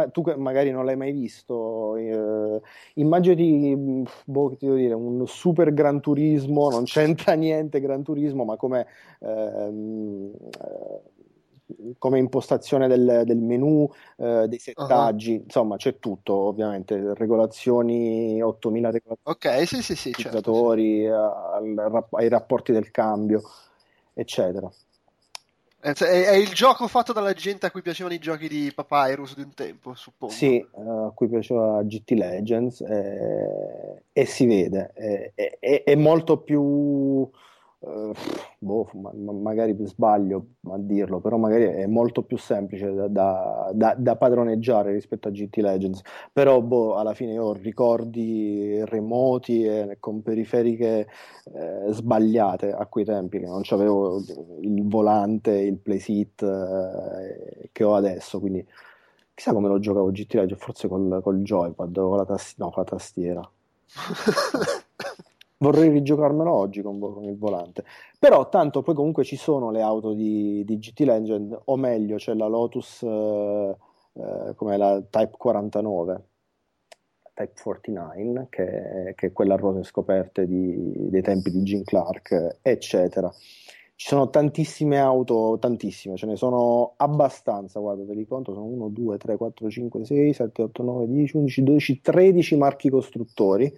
tu magari non l'hai mai visto, immagini, che ti devo dire, un super Gran Turismo, non c'entra niente Gran Turismo, ma come impostazione del menu, dei settaggi, insomma c'è tutto, ovviamente regolazioni, 8000 regolazioni, ok, sì, certo. Ai rapporti del cambio, eccetera. È il gioco fatto dalla gente a cui piacevano i giochi di Papyrus di un tempo, suppongo. Sì, a cui piaceva GT Legends, e si vede, è molto più... magari sbaglio a dirlo, però magari è molto più semplice da padroneggiare rispetto a GT Legends, però alla fine ho ricordi remoti e con periferiche sbagliate a quei tempi, che non c'avevo il volante, il playseat che ho adesso, quindi chissà come lo giocavo GT Legends, forse col joypad o con la tastiera vorrei rigiocarmelo oggi con il volante, però tanto poi comunque ci sono le auto di GT Legend, o meglio c'è la Lotus come la Type 49, Type 49 che è quella a ruote scoperte dei tempi di Jim Clark eccetera. Ci sono tantissime auto, tantissime, ce ne sono abbastanza, guarda, te li conto, sono 1, 2, 3, 4, 5, 6, 7, 8, 9, 10, 11, 12, 13 marchi costruttori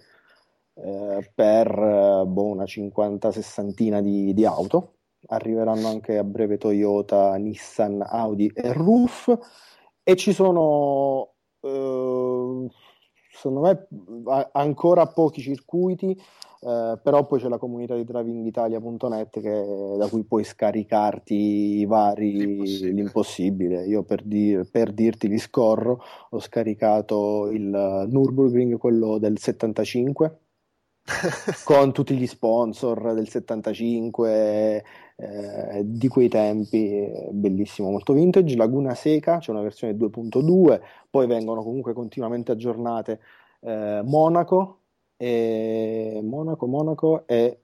per una 50-60 di auto. Arriveranno anche a breve Toyota, Nissan, Audi e Roof, e ci sono secondo me ancora pochi circuiti. Però poi c'è la comunità di drivingitalia.net da cui puoi scaricarti i vari l'impossibile. Io per dirti gli score ho scaricato il Nürburgring, quello del 75 con tutti gli sponsor del 75 di quei tempi, bellissimo, molto vintage. Laguna Seca, c'è una versione 2.2, poi vengono comunque continuamente aggiornate Monaco. Monaco e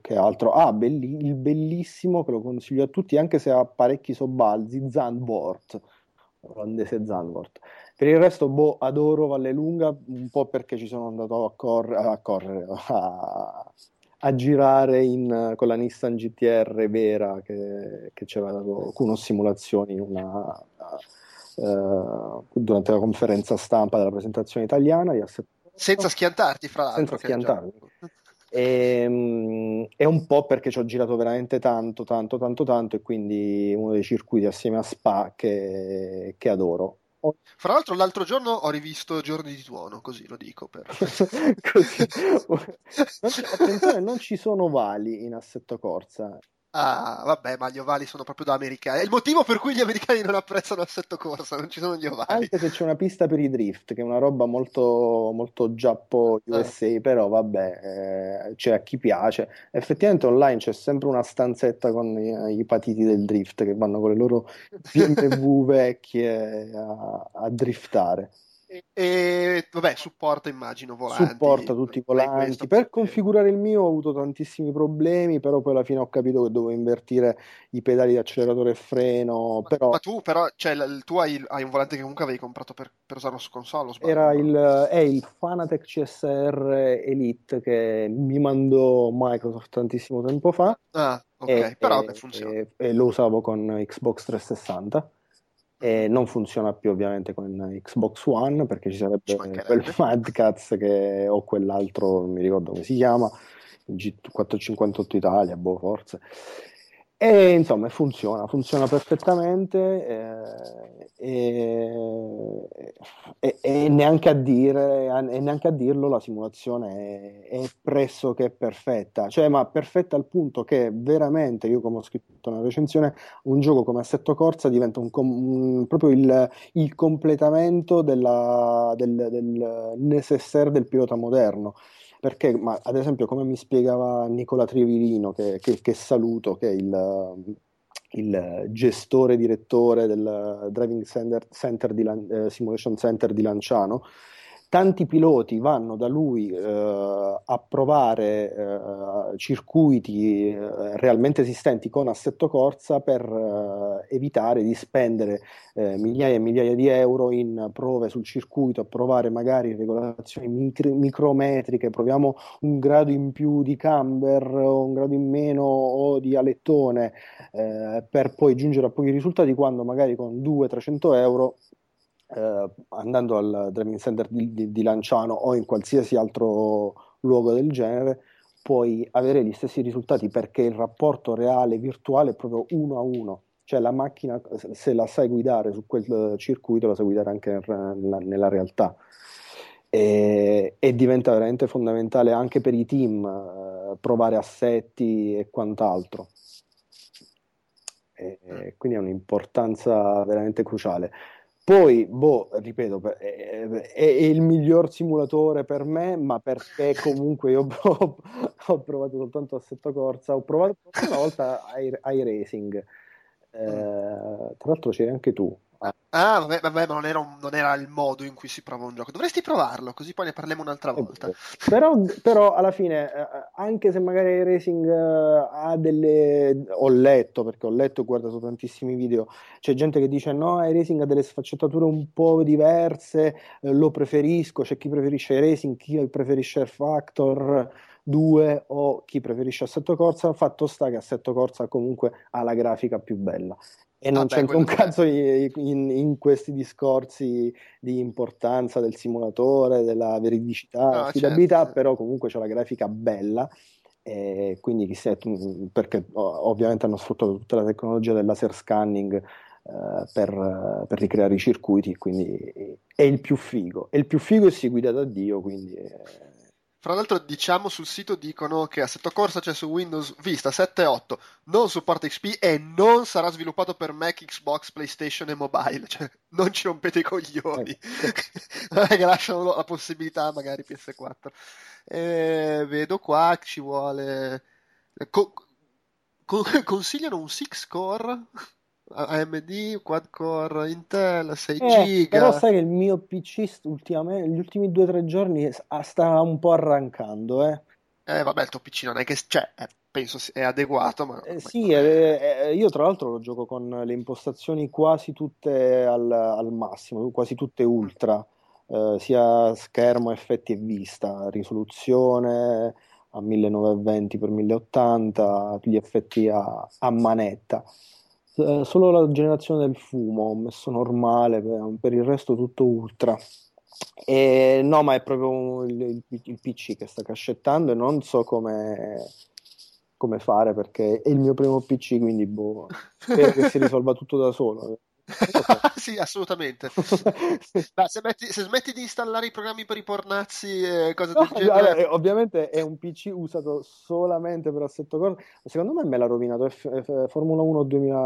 che altro? Il bellissimo, che lo consiglio a tutti anche se ha parecchi sobbalzi, Zandvoort, olandese Zandvoort. Per il resto adoro Vallelunga, un po' perché ci sono andato a girare con la Nissan GTR vera che c'era con una simulazione in durante la conferenza stampa della presentazione italiana di Assetto. Senza schiantarti, fra l'altro. Senza schiantarmi. È un po' perché ci ho girato veramente tanto, e quindi uno dei circuiti assieme a Spa che adoro. Fra l'altro l'altro giorno ho rivisto Giorni di Tuono, così lo dico per... così. Attenzione, non ci sono vali in Assetto Corsa. Ah, vabbè, ma gli ovali sono proprio da americani. È il motivo per cui gli americani non apprezzano Assetto Corsa, non ci sono gli ovali. Anche se c'è una pista per i drift, che è una roba molto, molto Giappo-USA, però vabbè, c'è a chi piace. Effettivamente online c'è sempre una stanzetta con i patiti del drift che vanno con le loro BMW vecchie a driftare. E vabbè, supporta immagino volanti, supporta tutti i volanti. Per configurare il mio ho avuto tantissimi problemi, però poi alla fine ho capito che dovevo invertire i pedali di acceleratore e freno. Ma tu però, cioè, tu hai un volante che comunque avevi comprato per usarlo su console, era il Fanatec CSR Elite che mi mandò Microsoft tantissimo tempo fa. Ok, però funziona. E lo usavo con Xbox 360. E non funziona più ovviamente con Xbox One, perché ci sarebbe quel Mad Cats o quell'altro, non mi ricordo come si chiama, G458 Italia, forse. E insomma funziona perfettamente, e neanche a dirlo la simulazione è pressoché perfetta, cioè ma perfetta al punto che veramente, io come ho scritto nella recensione, un gioco come Assetto Corsa diventa proprio il completamento del necessaire del pilota moderno. Perché, ma ad esempio, come mi spiegava Nicola Trivirino, che saluto, che è il gestore direttore del Driving Center Simulation Center di Lanciano, tanti piloti vanno da lui a provare circuiti realmente esistenti con Assetto Corsa per evitare di spendere migliaia e migliaia di euro in prove sul circuito, a provare magari regolazioni micrometriche, proviamo un grado in più di camber o un grado in meno o di alettone, per poi giungere a pochi risultati, quando magari con 200-300 euro andando al Driving Center di Lanciano o in qualsiasi altro luogo del genere puoi avere gli stessi risultati, perché il rapporto reale e virtuale è proprio 1 a 1, cioè la macchina, se la sai guidare su quel circuito, la sai guidare anche nella realtà, e diventa veramente fondamentale anche per i team provare assetti e quant'altro. Quindi è un'importanza veramente cruciale. Poi, ripeto, è il miglior simulatore per me, ma perché comunque io ho provato soltanto Assetto Corsa, ho provato una volta iRacing, tra l'altro c'eri anche tu Ah, vabbè, ma non era il modo in cui si prova un gioco. Dovresti provarlo, così poi ne parliamo un'altra volta. Però alla fine, anche se magari il racing ha delle... Ho letto, guardato tantissimi video, c'è gente che dice no, il racing ha delle sfaccettature un po' diverse, lo preferisco, c'è chi preferisce il racing, chi preferisce il Factor 2 o chi preferisce Assetto Corsa. Fatto sta che Assetto Corsa comunque ha la grafica più bella. E non c'entra un cazzo in questi discorsi di importanza del simulatore, della veridicità, no, affidabilità, certo. Però comunque c'è la grafica bella, e quindi chissà, perché ovviamente hanno sfruttato tutta la tecnologia del laser scanning per ricreare i circuiti, quindi è il più figo. È il più figo e si guida da Dio, quindi... Fra l'altro, diciamo, sul sito dicono che Assetto Corsa c'è su Windows Vista 7.8, non supporta XP e non sarà sviluppato per Mac, Xbox, PlayStation e mobile. Cioè, non ci rompete i coglioni. Lasciano la possibilità magari PS4. Vedo qua ci vuole... Consigliano un 6-core... AMD, quad-core Intel, 6 GB. Però sai che il mio PC ultimamente, gli ultimi 2-3 giorni sta un po' arrancando, eh. Vabbè, il tuo PC non è che c'è, penso è adeguato, ma... io tra l'altro lo gioco con le impostazioni quasi tutte al massimo, quasi tutte ultra, sia schermo, effetti e vista, risoluzione a 1920x1080, gli effetti a manetta. Solo la generazione del fumo ho messo normale, per il resto tutto ultra. E no, ma è proprio il PC che sta cascettando e non so come fare, perché è il mio primo PC, quindi boh, spero che si risolva tutto da solo. Sì, assolutamente. Ma se smetti di installare i programmi per i pornazzi e cose del genere, allora, ovviamente è un PC usato solamente per Assetto Corsa. Secondo me l'ha rovinato Formula 1 2000.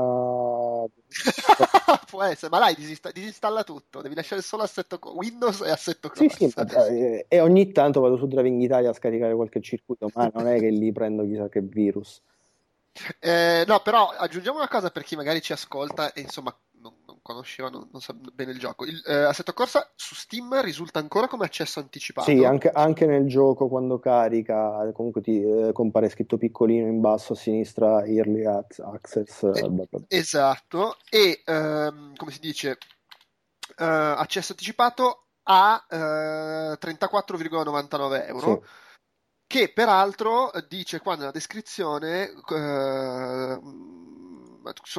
Può essere, ma dai, disinstalla tutto, devi lasciare solo Assetto Windows e Assetto Corsa. Sì, e ogni tanto vado su Driving Italia a scaricare qualche circuito, ma non è che lì prendo chissà che virus. No, però aggiungiamo una cosa per chi magari ci ascolta e insomma non conosceva, non sa bene il gioco. Assetto Corsa su Steam risulta ancora come accesso anticipato. Sì, anche nel gioco quando carica comunque ti compare scritto piccolino in basso a sinistra Early Access. Esatto, e come si dice, accesso anticipato a €34,99. Sì. Che peraltro dice qua nella descrizione, sono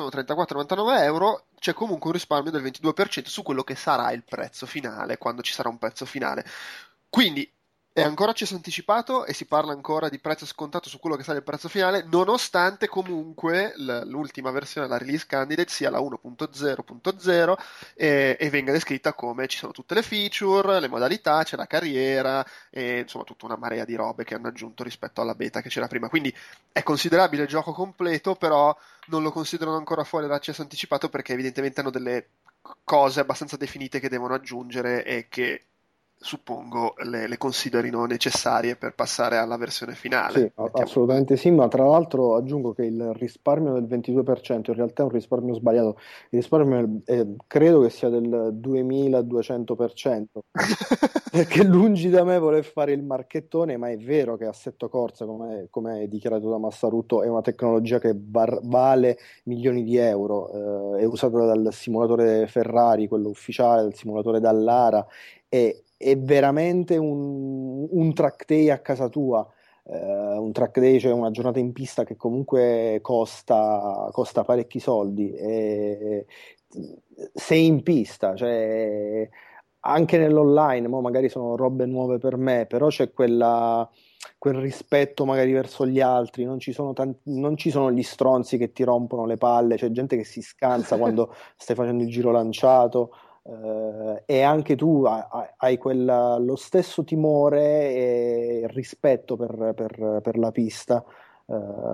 €34,99, c'è comunque un risparmio del 22% su quello che sarà il prezzo finale, quando ci sarà un prezzo finale. Quindi è ancora accesso anticipato e si parla ancora di prezzo scontato su quello che sarà il prezzo finale, nonostante comunque l'ultima versione, la release candidate, sia la 1.0.0 e venga descritta come ci sono tutte le feature, le modalità, c'è la carriera e insomma tutta una marea di robe che hanno aggiunto rispetto alla beta che c'era prima. Quindi è considerabile il gioco completo, però non lo considerano ancora fuori dall'accesso anticipato perché evidentemente hanno delle cose abbastanza definite che devono aggiungere e che suppongo le considerino necessarie per passare alla versione finale. Sì, assolutamente sì, ma tra l'altro aggiungo che il risparmio del 22% in realtà è un risparmio sbagliato. Il risparmio credo che sia del 2200%, perché lungi da me voler fare il marchettone, ma è vero che Assetto Corsa, come è dichiarato da Massarutto, è una tecnologia che vale milioni di euro, è usata dal simulatore Ferrari, quello ufficiale, dal simulatore Dallara, e è veramente un track day a casa tua, un track day, cioè una giornata in pista che comunque costa parecchi soldi, e sei in pista, cioè anche nell'online, mo magari sono robe nuove per me, però c'è quel rispetto magari verso gli altri, non ci sono gli stronzi che ti rompono le palle, c'è gente che si scansa quando stai facendo il giro lanciato. E anche tu hai lo stesso timore e rispetto per la pista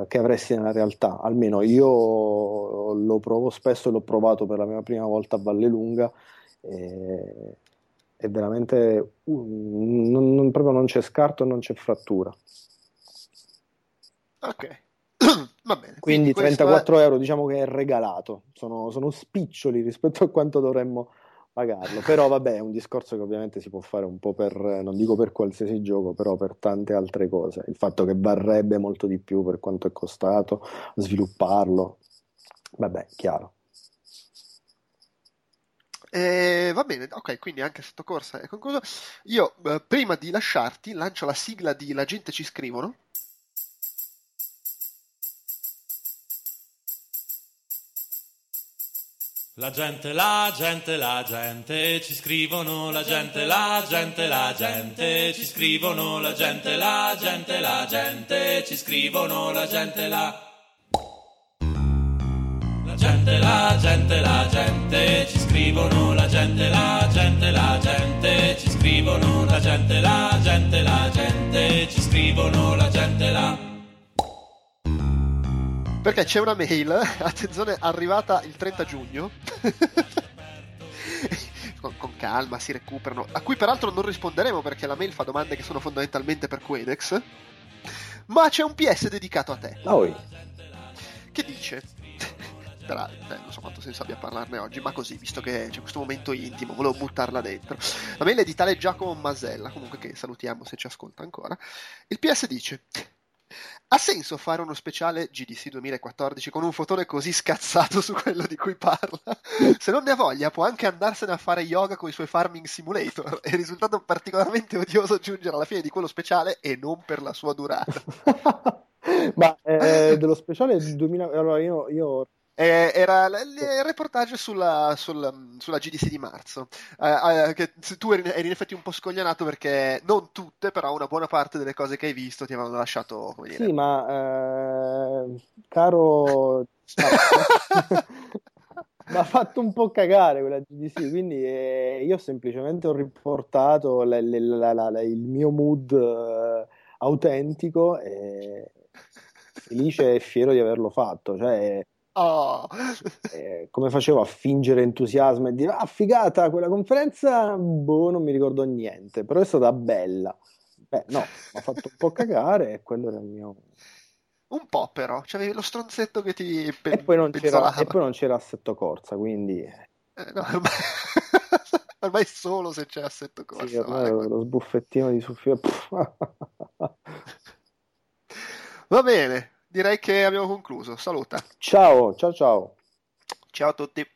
che avresti nella realtà. Almeno io lo provo spesso e l'ho provato per la mia prima volta a Vallelunga, è veramente proprio non c'è scarto e non c'è frattura. Ok. Va bene, quindi 34 euro diciamo che è regalato, sono spiccioli rispetto a quanto dovremmo pagarlo, però vabbè, è un discorso che ovviamente si può fare un po' per, non dico per qualsiasi gioco, però per tante altre cose, il fatto che varrebbe molto di più per quanto è costato svilupparlo, vabbè, chiaro. Va bene, ok, quindi anche sotto corsa è concluso. Io prima di lasciarti lancio la sigla di La gente ci scrivono. La gente ci scrivono, la gente ci scrivono, la gente ci scrivono, la gente ci scrivono, la gente ci scrivono, la gente ci scrivono, la gente. Perché c'è una mail, attenzione, arrivata il 30 giugno, con calma si recuperano, a cui peraltro non risponderemo perché la mail fa domande che sono fondamentalmente per Quedex, ma c'è un PS dedicato a te. Noi. Che dice? Non so quanto senso abbia parlarne oggi, ma così, visto che c'è questo momento intimo, volevo buttarla dentro. La mail è di tale Giacomo Masella, comunque, che salutiamo se ci ascolta ancora. Il PS dice... Ha senso fare uno speciale GDC 2014 con un fotone così scazzato su quello di cui parla? Se non ne ha voglia può anche andarsene a fare yoga con i suoi farming simulator. È risultato particolarmente odioso giungere alla fine di quello speciale e non per la sua durata. Ma dello speciale del 2000... Allora io... Era il reportage sulla GDC di marzo, che tu eri in effetti un po' scoglionato perché non tutte, però una buona parte delle cose che hai visto ti avevano lasciato, come dire. Sì, ma caro mi ha fatto un po' cagare quella GDC, quindi io semplicemente ho riportato il mio mood autentico e felice e fiero di averlo fatto, cioè oh. Come facevo a fingere entusiasmo e dire figata quella conferenza, non mi ricordo niente, però è stata bella. Beh, no, mi ha fatto un po' cagare e quello era il mio un po', però c'avevi lo stronzetto che ti e poi non c'era assetto corsa, quindi no, ormai solo se c'è assetto corsa, sì, lo sbuffettino di Sofia. Va bene, direi che abbiamo concluso. Saluta. Ciao a tutti.